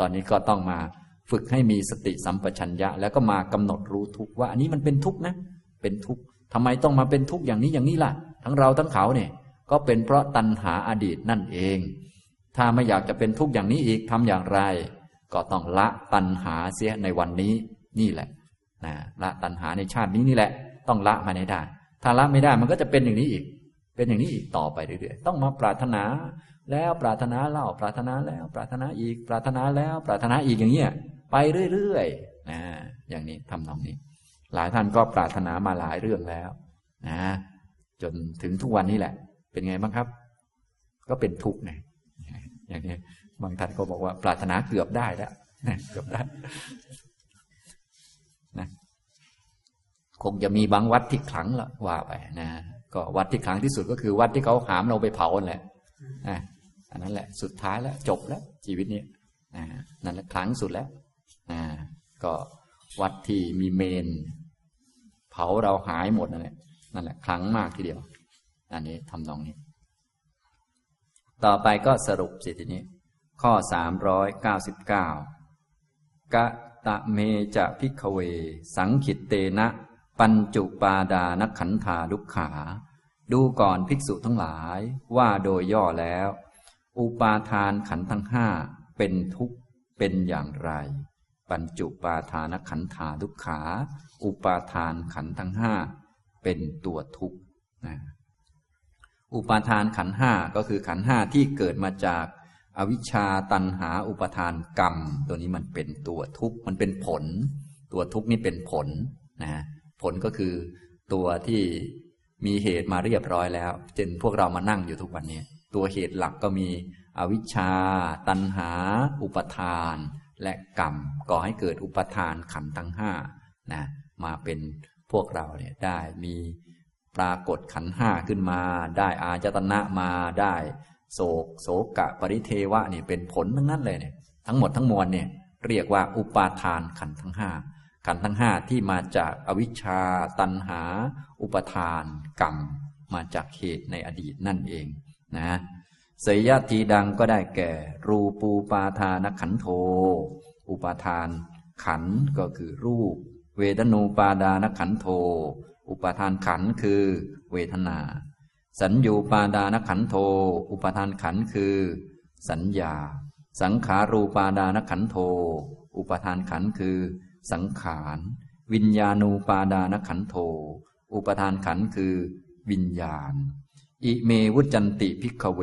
ตอนนี้ก็ต้องมาฝึกให้มีสติสัมปชัญญะแล้วก็มากำหนดรู้ทุกข์ว่าอันนี้มันเป็นทุกข์นะเป็นทุกข์ทำไมต้องมาเป็นทุกข์อย่างนี้อย่างนี้ล่ะทั้งเราทั้งเขาเนี่ยก็เป็นเพราะตัณหาอดีตนั่นเองถ้าไม่อยากจะเป็นทุกข์อย่างนี้อีกทำอย่างไรก็ต้องละตัณหาเสียในวันนี้นี่แหละนะละตัณหาในชาตินี้นี่แหละต้องละมาให้ได้ถ้าละไม่ได้มันก็จะเป็นอย่างนี้อีกเป็นอย่างนี้อีกต่อไปเรื่อยๆต้องมาปรารถนาแล้วปรารถนาเล่าปรารถนาแล้วปรารถนาอีกปรารถนาแล้วปรารถนาอีกอย่างเงี้ยไปเรื่อยๆนะอย่างนี้ทำนองนี้หลายท่านก็ปรารถนามาหลายเรื่องแล้วนะจนถึงทุกวันนี้แหละเป็นไงบ้างครับก็เป็นทุกข์ไงอย่างนี้บางท่านก็บอกว่าปรารถนาเกือบได้แล้วนะเกือบได้นะคงจะมีบางวัดที่ขลังละว่าไปนะก็วัดที่ขลังที่สุดก็คือวัดที่เขาหามเราไปเผาแหละนะอันนั้นแหละสุดท้ายแล้วจบแล้วชีวิตนี้นั่นแหละขลังสุดแล้วก็วัดที่มีเมนเผาเราหายหมดนั่นแหละขลังมากทีเดียวอันนี้ทำนองนี้ต่อไปก็สรุปสิทีนี้ข้อ399กะตะเมจะภิกขเวสังขิตเตนะปัญจุปาดานขันธาลุกขาดูก่อนภิกษุทั้งหลายว่าโดยย่อแล้วอุปาทานขันธ์ทั้งห้าเป็นทุกข์เป็นอย่างไรปัญจุปาทานขันธาลุกขาอุปาทานขันธ์ทั้งห้าเป็นตัวทุกข์อุปาทานขันธ์ห้าก็คือขันธ์ห้าที่เกิดมาจากอวิชชาตัณหาอุปาทานกรรมตัวนี้มันเป็นตัวทุกข์มันเป็นผลตัวทุกข์นี่เป็นผลนะผลก็คือตัวที่มีเหตุมาเรียบร้อยแล้วเช่นพวกเรามานั่งอยู่ทุกวันนี้ตัวเหตุหลักก็มีอวิชชาตัณหาอุปาทานและกรรมก่อให้เกิดอุปาทานขันธ์ทั้งห้านะมาเป็นพวกเราเนี่ยได้มีปรากฏขันธ์ห้าขึ้นมาได้อายตนะมาได้โศกะปริเทวะนี่เป็นผลทั้งนั้นเลยเนี่ยทั้งหมดทั้งมวลเนี่ยเรียกว่าอุปาทานขันธ์ทั้งห้าขันธ์ทั้งห้าที่มาจากอวิชชาตัณหาอุปาทานกรรมมาจากเหตุในอดีตนั่นเองนะเสยยะทีดังก็ได้แก่รูปูปาทานขันโธอุปาทานขันธ์ก็คือรูปเวทนูปาดานขันโธอุปาทานขันธ์คือเวทนา สัญญูปาดานขันโธอุปทานขันธ์คือสัญญาสังขารูปาดานขันโธอุปทานขันธ์คือสังขารวิญญาณูปาดานขันโธอุปทานขันธ์คือวิญญาณอิเมวุจันติภิกขเว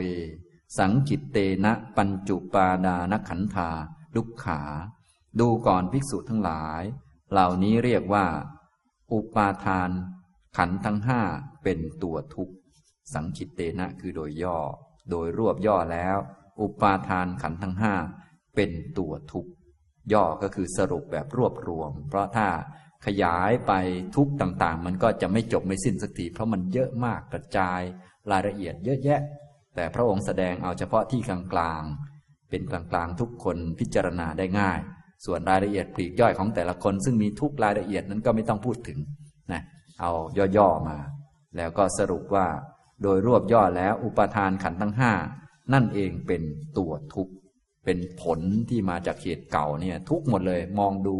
สังกิตเตนะปัญจุปาดานขันธาดุกขาดูก่อนภิกษุทั้งหลายเหล่านี้เรียกว่าอุปาทานขันธ์ทั้งห้าเป็นตัวทุกข์สังคิตเตนะคือโดยย่อโดยรวบย่อแล้วอุปาทานขันธ์ทั้งห้าเป็นตัวทุกข์ย่อก็คือสรุปแบบรวบรวมเพราะถ้าขยายไปทุกข์ต่างๆมันก็จะไม่จบไม่สิ้นสักทีเพราะมันเยอะมากกระจายรายละเอียดเยอะแยะแต่พระองค์แสดงเอาเฉพาะที่กลางๆเป็นกลางๆทุกคนพิจารณาได้ง่ายส่วนรายละเอียดปลีกย่อยของแต่ละคนซึ่งมีทุกรายละเอียดนั้นก็ไม่ต้องพูดถึงนะเอาย่อๆมาแล้วก็สรุปว่าโดยรวบย่อแล้วอุปาทานขันธ์ทั้งห้านั่นเองเป็นตัวทุกข์เป็นผลที่มาจากเหตุเก่าเนี่ยทุกหมดเลยมองดู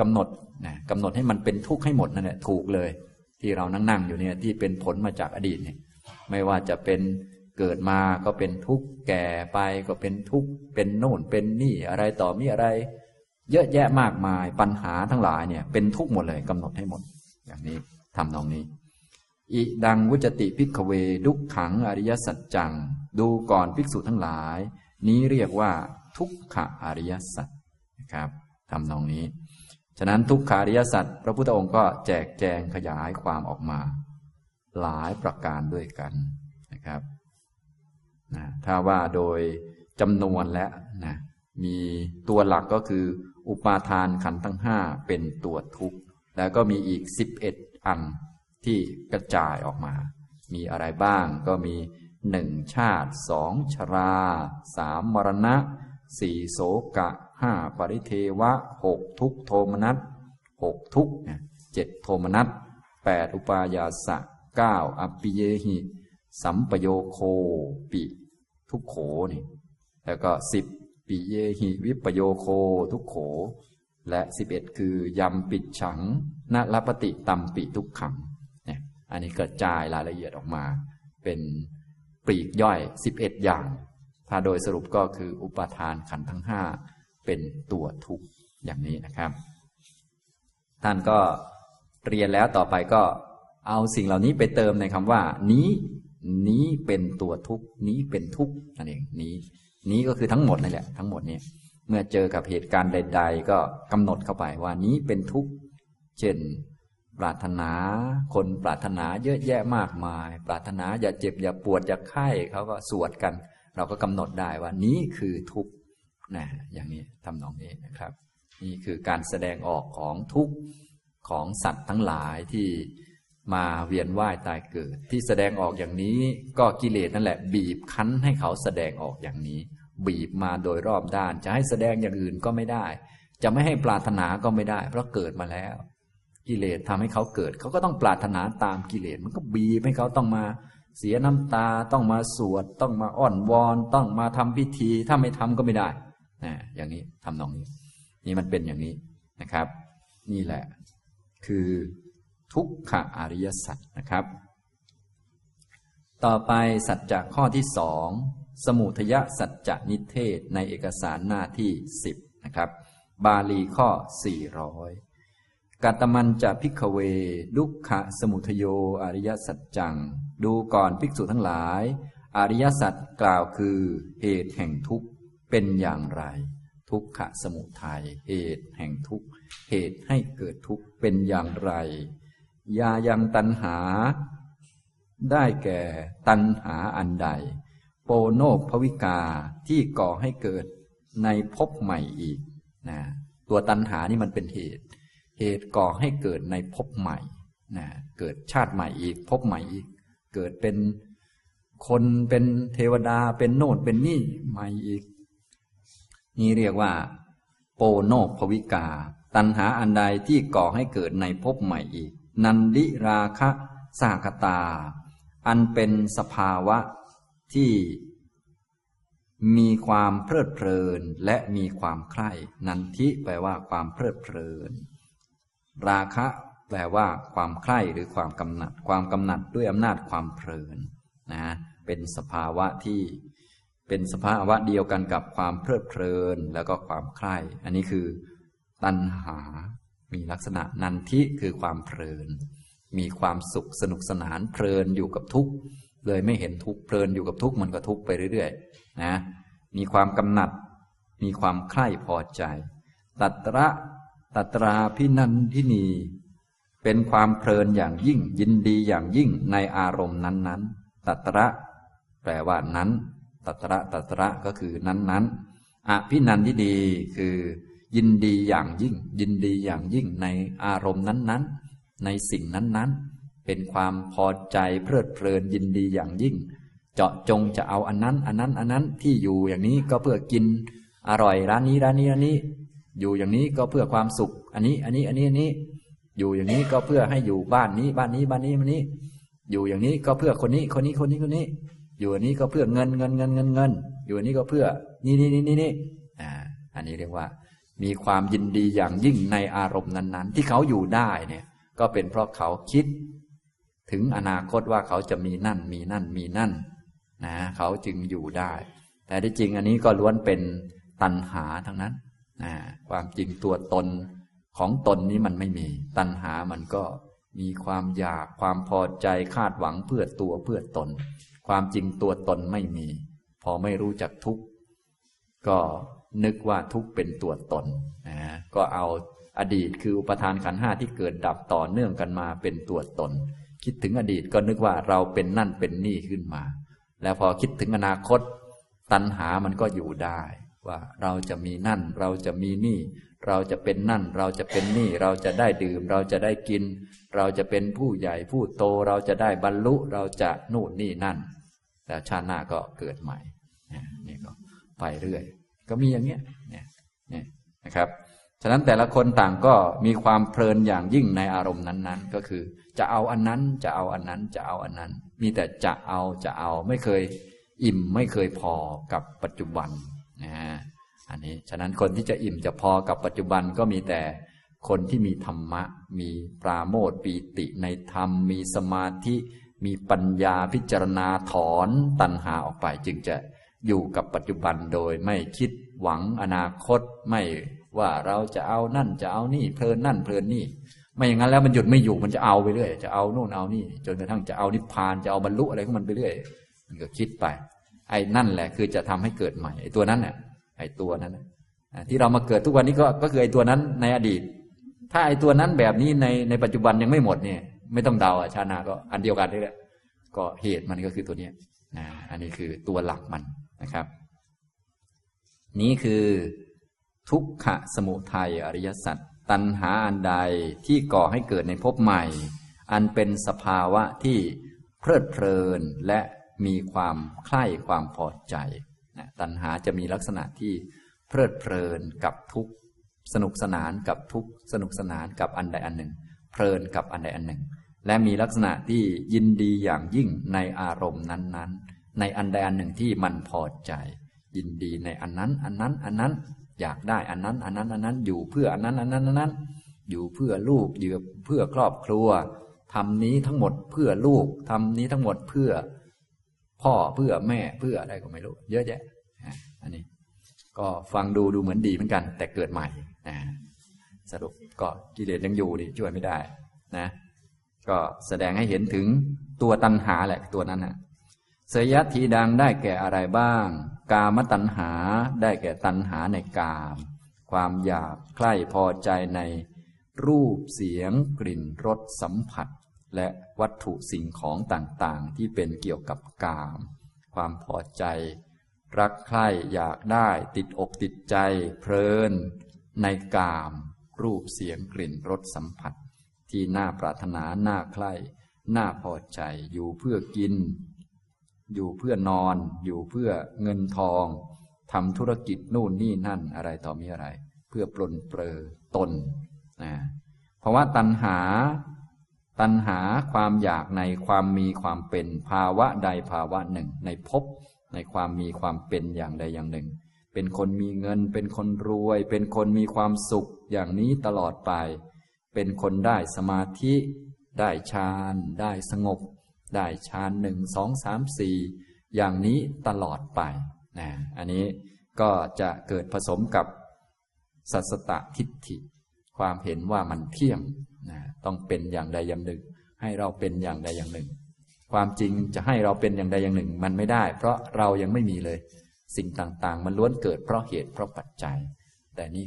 กำหนดนะกำหนดให้มันเป็นทุกข์ให้หมดนั่นแหละถูกเลยที่เรานั่งอยู่เนี่ยที่เป็นผลมาจากอดีตเนี่ยไม่ว่าจะเป็นเกิดมาก็เป็นทุกข์แก่ไปก็เป็นทุกข์เป็นโน่นเป็นนี่อะไรต่อมีอะไรเยอะแยะมากมายปัญหาทั้งหลายเนี่ยเป็นทุกข์หมดเลยกำหนดให้หมดอย่างนี้ทำนองนี้อิดังวุจติภิกขเวดุกขังอริยสัจจังดูก่อนภิกษุทั้งหลายนี้เรียกว่าทุกขอริยสัจนะครับทำนองนี้ฉะนั้นทุกขอริยสัจพระพุทธองค์ก็แจกแจงขยายความออกมาหลายประการด้วยกันนะครับนะถ้าว่าโดยจำนวนและนะมีตัวหลักก็คืออุปาทานขันธ์ทั้งห้าเป็นตัวทุกข์แล้วก็มีอีก11อันที่กระจายออกมามีอะไรบ้างก็มี1ชาติ2ชรา3มรณะ4โศกะ5ปริเทวะ6ทุกขโทมนัส6ทุกข์7โทมนัส8อุปายาสะ9อัปปิเยหิสัมปโยโคปิทุกโขนี่แล้วก็10ปิเยหิวิปโยโคทุกโขและ11คือยำปิดฉังนลปฏิตัมปิทุกขังเนี่ยอันนี้กระจายรายละเอียดออกมาเป็นปลีกย่อย11อย่างถ้าโดยสรุปก็คืออุปาทานขันธ์ทั้ง5เป็นตัวทุกข์อย่างนี้นะครับท่านก็เรียนแล้วต่อไปก็เอาสิ่งเหล่านี้ไปเติมในคำว่านี้เป็นตัวทุกข์นี้เป็นทุกข์นั่นเองนี้ก็คือทั้งหมดนั่นแหละทั้งหมดนี้เมื่อเจอกับเหตุการณ์ใดๆก็กำหนดเข้าไปว่านี้เป็นทุกข์เช่นปรารถนาคนปรารถนาเยอะแยะมากมายปรารถนาอย่าเจ็บอย่าปวดอย่าไข้เขาก็สวดกันเราก็กำหนดได้ว่านี้คือทุกข์นะอย่างนี้ทำนองนี้นะครับนี่คือการแสดงออกของทุกข์ของสัตว์ทั้งหลายที่มาเวียนว่ายตายเกิดที่แสดงออกอย่างนี้ก็กิเลสนั่นแหละบีบคั้นให้เขาแสดงออกอย่างนี้บีบมาโดยรอบด้านจะให้แสดงอย่างอื่นก็ไม่ได้จะไม่ให้ปรารถนาก็ไม่ได้เพราะเกิดมาแล้วกิเลสทำให้เขาเกิดเขาก็ต้องปรารถนาตามกิเลสมันก็บีบให้เขาต้องมาเสียน้ำตาต้องมาสวดต้องมาอ้อนวอนต้องมาทำพิธีถ้าไม่ทำก็ไม่ได้นะอย่างนี้ทำนองนี้นี่มันเป็นอย่างนี้นะครับนี่แหละคือทุกขอริยสัจนะครับต่อไปสัจจะข้อที่2สมุทยสัจจะนิเทศในเอกสารหน้าที่10นะครับบาลีข้อ400กัตมัญจะภิกขเวดุกขะสมุทโยอริยสัจจังดูก่อนภิกษุทั้งหลายอริยสัจกล่าวคือเหตุแห่งทุกข์เป็นอย่างไรทุกขะสมุทัยเหตุแห่งทุกข์เหตุให้เกิดทุกข์เป็นอย่างไรยายังตัณหาได้แก่ตัณหาอันใดโปโนภวิกาที่ก่อให้เกิดในภพใหม่อีกนะตัวตัณหานี่มันเป็นเหตุก่อให้เกิดในภพใหม่นะเกิดชาติใหม่อีกภพใหม่อีกเกิดเป็นคนเป็นเทวดาเป็นโน่นเป็นนี่ใหม่อีกนี่เรียกว่าโปโนภวิกาตัณหาอันใดที่ก่อให้เกิดในภพใหม่อีกนันดิราคะสหคตาอันเป็นสภาวะที่มีความเพลิดเพลินและมีความใคร่นันทิแปลว่าความเพลิดเพลินราคะแปลว่าความใคร่หรือความกำหนัดด้วยอำนาจความเพลิน นะเป็นสภาวะที่เป็นสภาวะเดียวกันกับความเพลิดเพลินแล้วก็ความใคร่อันนี้คือตัณหามีลักษณะนันทิคือความเพลินมีความสุขสนุกสนานเพลินอยู่กับทุกข์เลยไม่เห็นทุกข์เพลินอยู่กับทุกข์มันก็ทุกข์ไปเรื่อยๆนะมีความกำหนัดมีความใคร่พอใจตัตราพินันทินีเป็นความเพลินอย่างยิ่งยินดีอย่างยิ่งในอารมณ์นั้นๆตัตระแปลว่านั้นตัตระก็คือนั้นๆอภินันทินีคือยินดีอย่างยิ่งยินดีอย่างยิ่งในอารมณ์นั้นๆในสิ่งนั้นๆเป็นความพอใจเพลิดเพลินยินดีอย่างยิ่งเจาะจงจะเอาอันนั้นที่อยู่อย่างนี้ก็เพื่อกินอร่อยร้านนี้อยู่อย่างนี้ก็เพื่อความสุขอันนี้อยู่อย่างนี้ก็เพื่อให้อยู่บ้านนี้อยู่อย่างนี้ก็เพื่อคนนี้อยู่อันนี้ก็เพื่อเงินอยู่อันนี้ก็เพื่อนี่อันนี้เรียกว่ามีความยินดีอย่างยิ่งในอารมณ์นั้นๆที่เขาอยู่ได้เนี่ยก็เป็นเพราะเขาคิดถึงอนาคตว่าเขาจะมีนั่นนะเขาจึงอยู่ได้แต่ที่จริงอันนี้ก็ล้วนเป็นตัณหาทั้งนั้นความจริงตัวตนของตนนี้มันไม่มีตัณหามันก็มีความอยากความพอใจคาดหวังเพื่อตัวเพื่อตนความจริงตัวตนไม่มีพอไม่รู้จักทุกข์ก็นึกว่าทุกข์เป็นตัวตนก็เอาอดีตคืออุปทานขันธ์ห้าที่เกิดดับต่อเนื่องกันมาเป็นตัวตนคิดถึงอดีตก็นึกว่าเราเป็นนั่นเป็นนี่ขึ้นมาแล้วพอคิดถึงอนาคตตัณหามันก็อยู่ได้ว่าเราจะมีนั่นเราจะมีนี่เราจะเป็นนั่นเราจะเป็นนี่เราจะได้ดื่มเราจะได้กินเราจะเป็นผู้ใหญ่ผู้โตเราจะได้บรรลุเราจะนู่นนี่นั่นแล้วชาติหน้าก็เกิดใหม่นี่ก็ไปเรื่อยก็มีอย่างเงี้ยเนี่ยนะครับฉะนั้นแต่ละคนต่างก็มีความเพลินอย่างยิ่งในอารมณ์นั้นๆก็คือจะเอาอันนั้นมีแต่จะเอาไม่เคยอิ่มไม่เคยพอกับปัจจุบันนะอันนี้ฉะนั้นคนที่จะอิ่มจะพอกับปัจจุบันก็มีแต่คนที่มีธรรมะมีปราโมทย์ปีติในธรรมมีสมาธิมีปัญญาพิจารณาถอนตัณหาออกไปจึงจะอยู่กับปัจจุบันโดยไม่คิดหวังอนาคตไม่ว่าเราจะเอานั่นจะเอานี่เพลินนั่นเพลินนี่ไม่อย่างนั้นแล้วมันหยุดไม่อยู่มันจะเอาไปเรื่อยจะเอาโน่นเอานี่จนกระทั่งจะเอานิพพานจะเอาบรรลุอะไรของมันไปเรื่อยมันก็คิดไปไอ้นั่นแหละคือจะทำให้เกิดใหม่ไอ้ตัวนั้นน่ะไอ้ตัวนั้นที่เรามาเกิดทุกวันนี้ก็คือไอ้ตัวนั้นในอดีตถ้าไอ้ตัวนั้นแบบนี้ในปัจจุบันยังไม่หมดเนี่ยไม่ต้องเดาชาติหน้าก็อันเดียวกันนี่แหละก็เหตุมันก็คือตัวนี้อันนี้คือตัวหลักมันนะครับนี้คือทุกขสมุทัยอริยสัจตัณหาอันใดที่ก่อให้เกิดในภพใหม่อันเป็นสภาวะที่เพลิดเพลินและมีความใคร่ความพอใจตัณหาจะมีลักษณะที่เพลิดเพลินกับทุกข์สนุกสนานกับทุกข์สนุกสนานกับอันใดอันหนึ่งเพลินกับอันใดอันหนึ่งและมีลักษณะที่ยินดีอย่างยิ่งในอารมณ์นั้นๆในอันใดอันหนึ่งที่มันพอใจยินดีในอันนั้นอยากได้อันนั้นอยู่เพื่ออันนั้นอยู่เพื่อลูกอยู่เพื่อครอบครัวทำนี้ทั้งหมดเพื่อลูกทำนี้ทั้งหมดเพื่อพ่อเพื่อแม่เพื่ออะไรก็ไม่รู้เยอะแยะอันนี้ก็ฟังดูเหมือนดีเหมือนกันแต่เกิดใหม่สรุปก็กิเลสยังอยู่นี่ช่วยไม่ได้นะก็แสดงให้เห็นถึงตัวตัณหาแหละตัวนั้นนะเสยทีดังได้แก่อะไรบ้างกามตัณหาได้แก่ตัณหาในกามความอยากใคร่พอใจในรูปเสียงกลิ่นรสสัมผัสและวัตถุสิ่งของต่างๆที่เป็นเกี่ยวกับกามความพอใจรักใคร่อยากได้ติดอกติดใจเพลินในกามรูปเสียงกลิ่นรสสัมผัสที่น่าปรารถนาน่าใคร่น่าพอใจอยู่เพื่อกินอยู่เพื่อนอนอยู่เพื่อเงินทองทำธุรกิจนู่นนี่นั่นอะไรต่อมีอะไรเพื่อปลนเปลือตนเพราะว่าตัณหาความอยากในความมีความเป็นภาวะใดภาวะหนึ่งในภพในความมีความเป็นอย่างใดอย่างหนึ่งเป็นคนมีเงินเป็นคนรวยเป็นคนมีความสุขอย่างนี้ตลอดไปเป็นคนได้สมาธิได้ฌานได้สงบ ได้ฌานหนึ่งสองสามสี่อย่างนี้ตลอดไปนะอันนี้ก็จะเกิดผสมกับสัสสตทิฏฐิความเห็นว่ามันเที่ยงนะต้องเป็นอย่างใดอย่างหนึ่งให้เราเป็นอย่างใดอย่างหนึ่งความจริงจะให้เราเป็นอย่างใดอย่างหนึ่งมันไม่ได้เพราะเรายังไม่มีเลยสิ่งต่างๆมันล้วนเกิดเพราะเหตุเพราะปัจจัยแต่นี่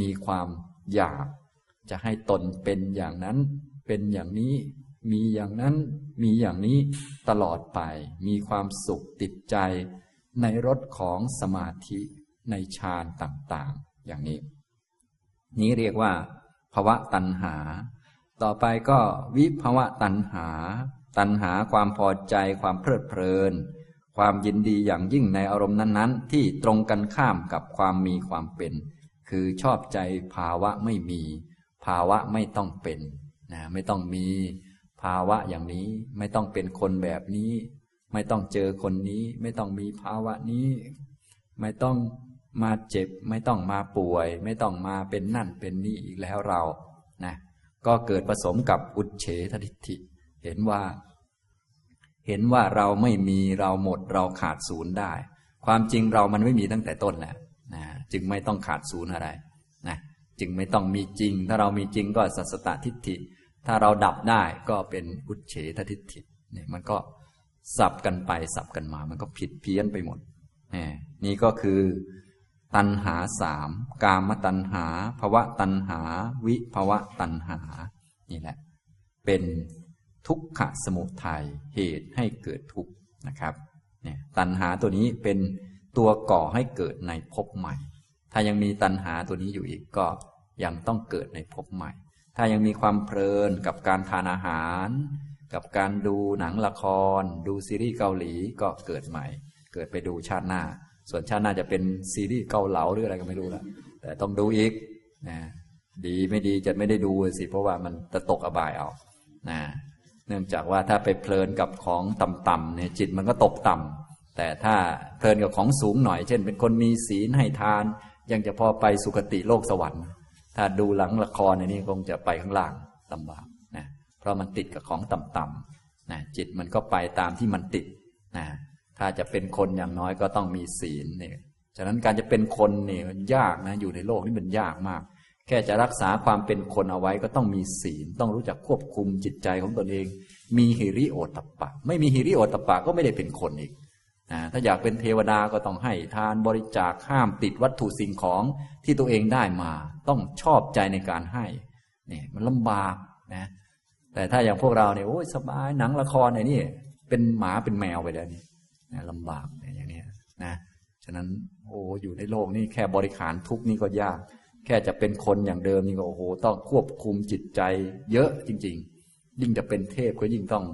มีความอยากจะให้ตนเป็นอย่างนั้นเป็นอย่างนี้มีอย่างนั้นมีอย่างนี้ตลอดไปมีความสุขติดใจในรสของสมาธิในฌานต่างๆอย่างนี้นี้เรียกว่าภวตัณหาต่อไปก็วิภวตัณหาตัณหาความพอใจความเพลิดเพลินความยินดีอย่างยิ่งในอารมณ์นั้นๆที่ตรงกันข้ามกับความมีความเป็นคือชอบใจภาวะไม่มีภาวะไม่ต้องเป็นนะไม่ต้องมีภาวะอย่างนี้ไม่ต้องเป็นคนแบบนี้ไม่ต้องเจอคนนี้ไม่ต้องมีภาวะนี้ไม่ต้องมาเจ็บไม่ต้องมาป่วยไม่ต้องมาเป็นนั่นเป็นนี่อีกแล้วเรานะก็เกิดผสมกับอุจเฉททิฏฐิเห็นว่าเราไม่มีเราหมดเราขาดศูนย์ได้ความจริงเรามันไม่มีตั้งแต่ต้นแล้วนะจึงไม่ต้องขาดศูนย์อะไรนะจึงไม่ต้องมีจริงถ้าเรามีจริงก็สัสสตทิฏฐิถ้าเราดับได้ก็เป็นอุจเฉททิฏฐินี่มันก็สับกันไปสับกันมามันก็ผิดเพี้ยนไปหมดนี่ก็คือตัณหาสามกามตัณหาภวตัณหาวิภวตัณหานี่แหละเป็นทุกขสมุทัยเหตุให้เกิดทุกข์นะครับเนี่ยตัณหาตัวนี้เป็นตัวก่อให้เกิดในภพใหม่ถ้ายังมีตัณหาตัวนี้อยู่อีกก็ยังต้องเกิดในภพใหม่ถ้ายังมีความเพลินกับการทานอาหารกับการดูหนังละครดูซีรีส์เกาหลีก็เกิดใหม่เกิดไปดูชาติหน้าส่วนชาติหน้าจะเป็นซีรีส์เกาเหลาหรืออะไรก็ไม่รู้ละแต่ต้องดูอีกนะดีไม่ดีจะไม่ได้ดูสิเพราะว่ามันจะตกอบายเอานะเนื่องจากว่าถ้าไปเพลินกับของต่ำๆเนี่ยจิตมันก็ตกต่ำแต่ถ้าเพลินกับของสูงหน่อยเช่นเป็นคนมีศีลให้ทานยังจะพอไปสุคติโลกสวรรค์ถ้าดูหลังละครในนี้คงจะไปข้างล่างลำบากนะเพราะมันติดกับของต่ำๆนะจิตมันก็ไปตามที่มันติดนะถ้าจะเป็นคนอย่างน้อยก็ต้องมีศีลเนี่ยฉะนั้นการจะเป็นคนเนี่ยมันยากนะอยู่ในโลกนี้มันยากมากแค่จะรักษาความเป็นคนเอาไว้ก็ต้องมีศีลต้องรู้จักควบคุมจิตใจของตนเองมีหิริโอตัปปะไม่มีหิริโอตัปปะก็ไม่ได้เป็นคนอีกถ้าอยากเป็นเทวดาก็ต้องให้ทานบริจาคห้ามติดวัตถุสิ่งของที่ตัวเองได้มาต้องชอบใจในการให้นี่มันลำบากนะแต่ถ้าอย่างพวกเราเนี่ยโอ้ยสบายหนังละครนี่เป็นหมาเป็นแมวไปแล้วนี่ลำบากอย่างนี้นะฉะนั้นโอ้อยู่ในโลกนี่แค่บริหารทุกข์นี่ก็ยากแค่จะเป็นคนอย่างเดิมนี่ก็โอ้โหต้องควบคุมจิตใจเยอะจริงๆยิ่งจะเป็นเทพก็ยิ่งต้อง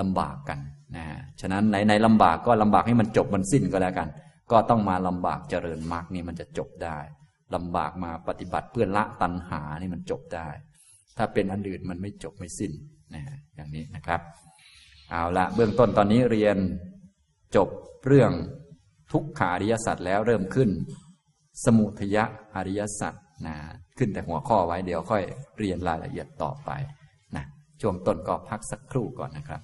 ลำบากกันนะฉะนั้นไหนๆลำบากก็ลำบากให้มันจบมันสิ้นก็แล้วกันก็ต้องมาลำบากเจริญมรรคนี่มันจะจบได้ลำบากมาปฏิบัติเพื่อละตัณหานี่มันจบได้ถ้าเป็นอันอื่นมันไม่จบไม่สิ้นนะอย่างนี้นะครับเอาละเบื้องต้นตอนนี้เรียนจบเรื่องทุกขาริยสัจแล้วเริ่มขึ้นสมุทยอริยสัจนะขึ้นแต่หัวข้อไว้เดี๋ยวค่อยเรียนรายละเอียดต่อไปนะช่วงต้นก็พักสักครู่ก่อนนะครับ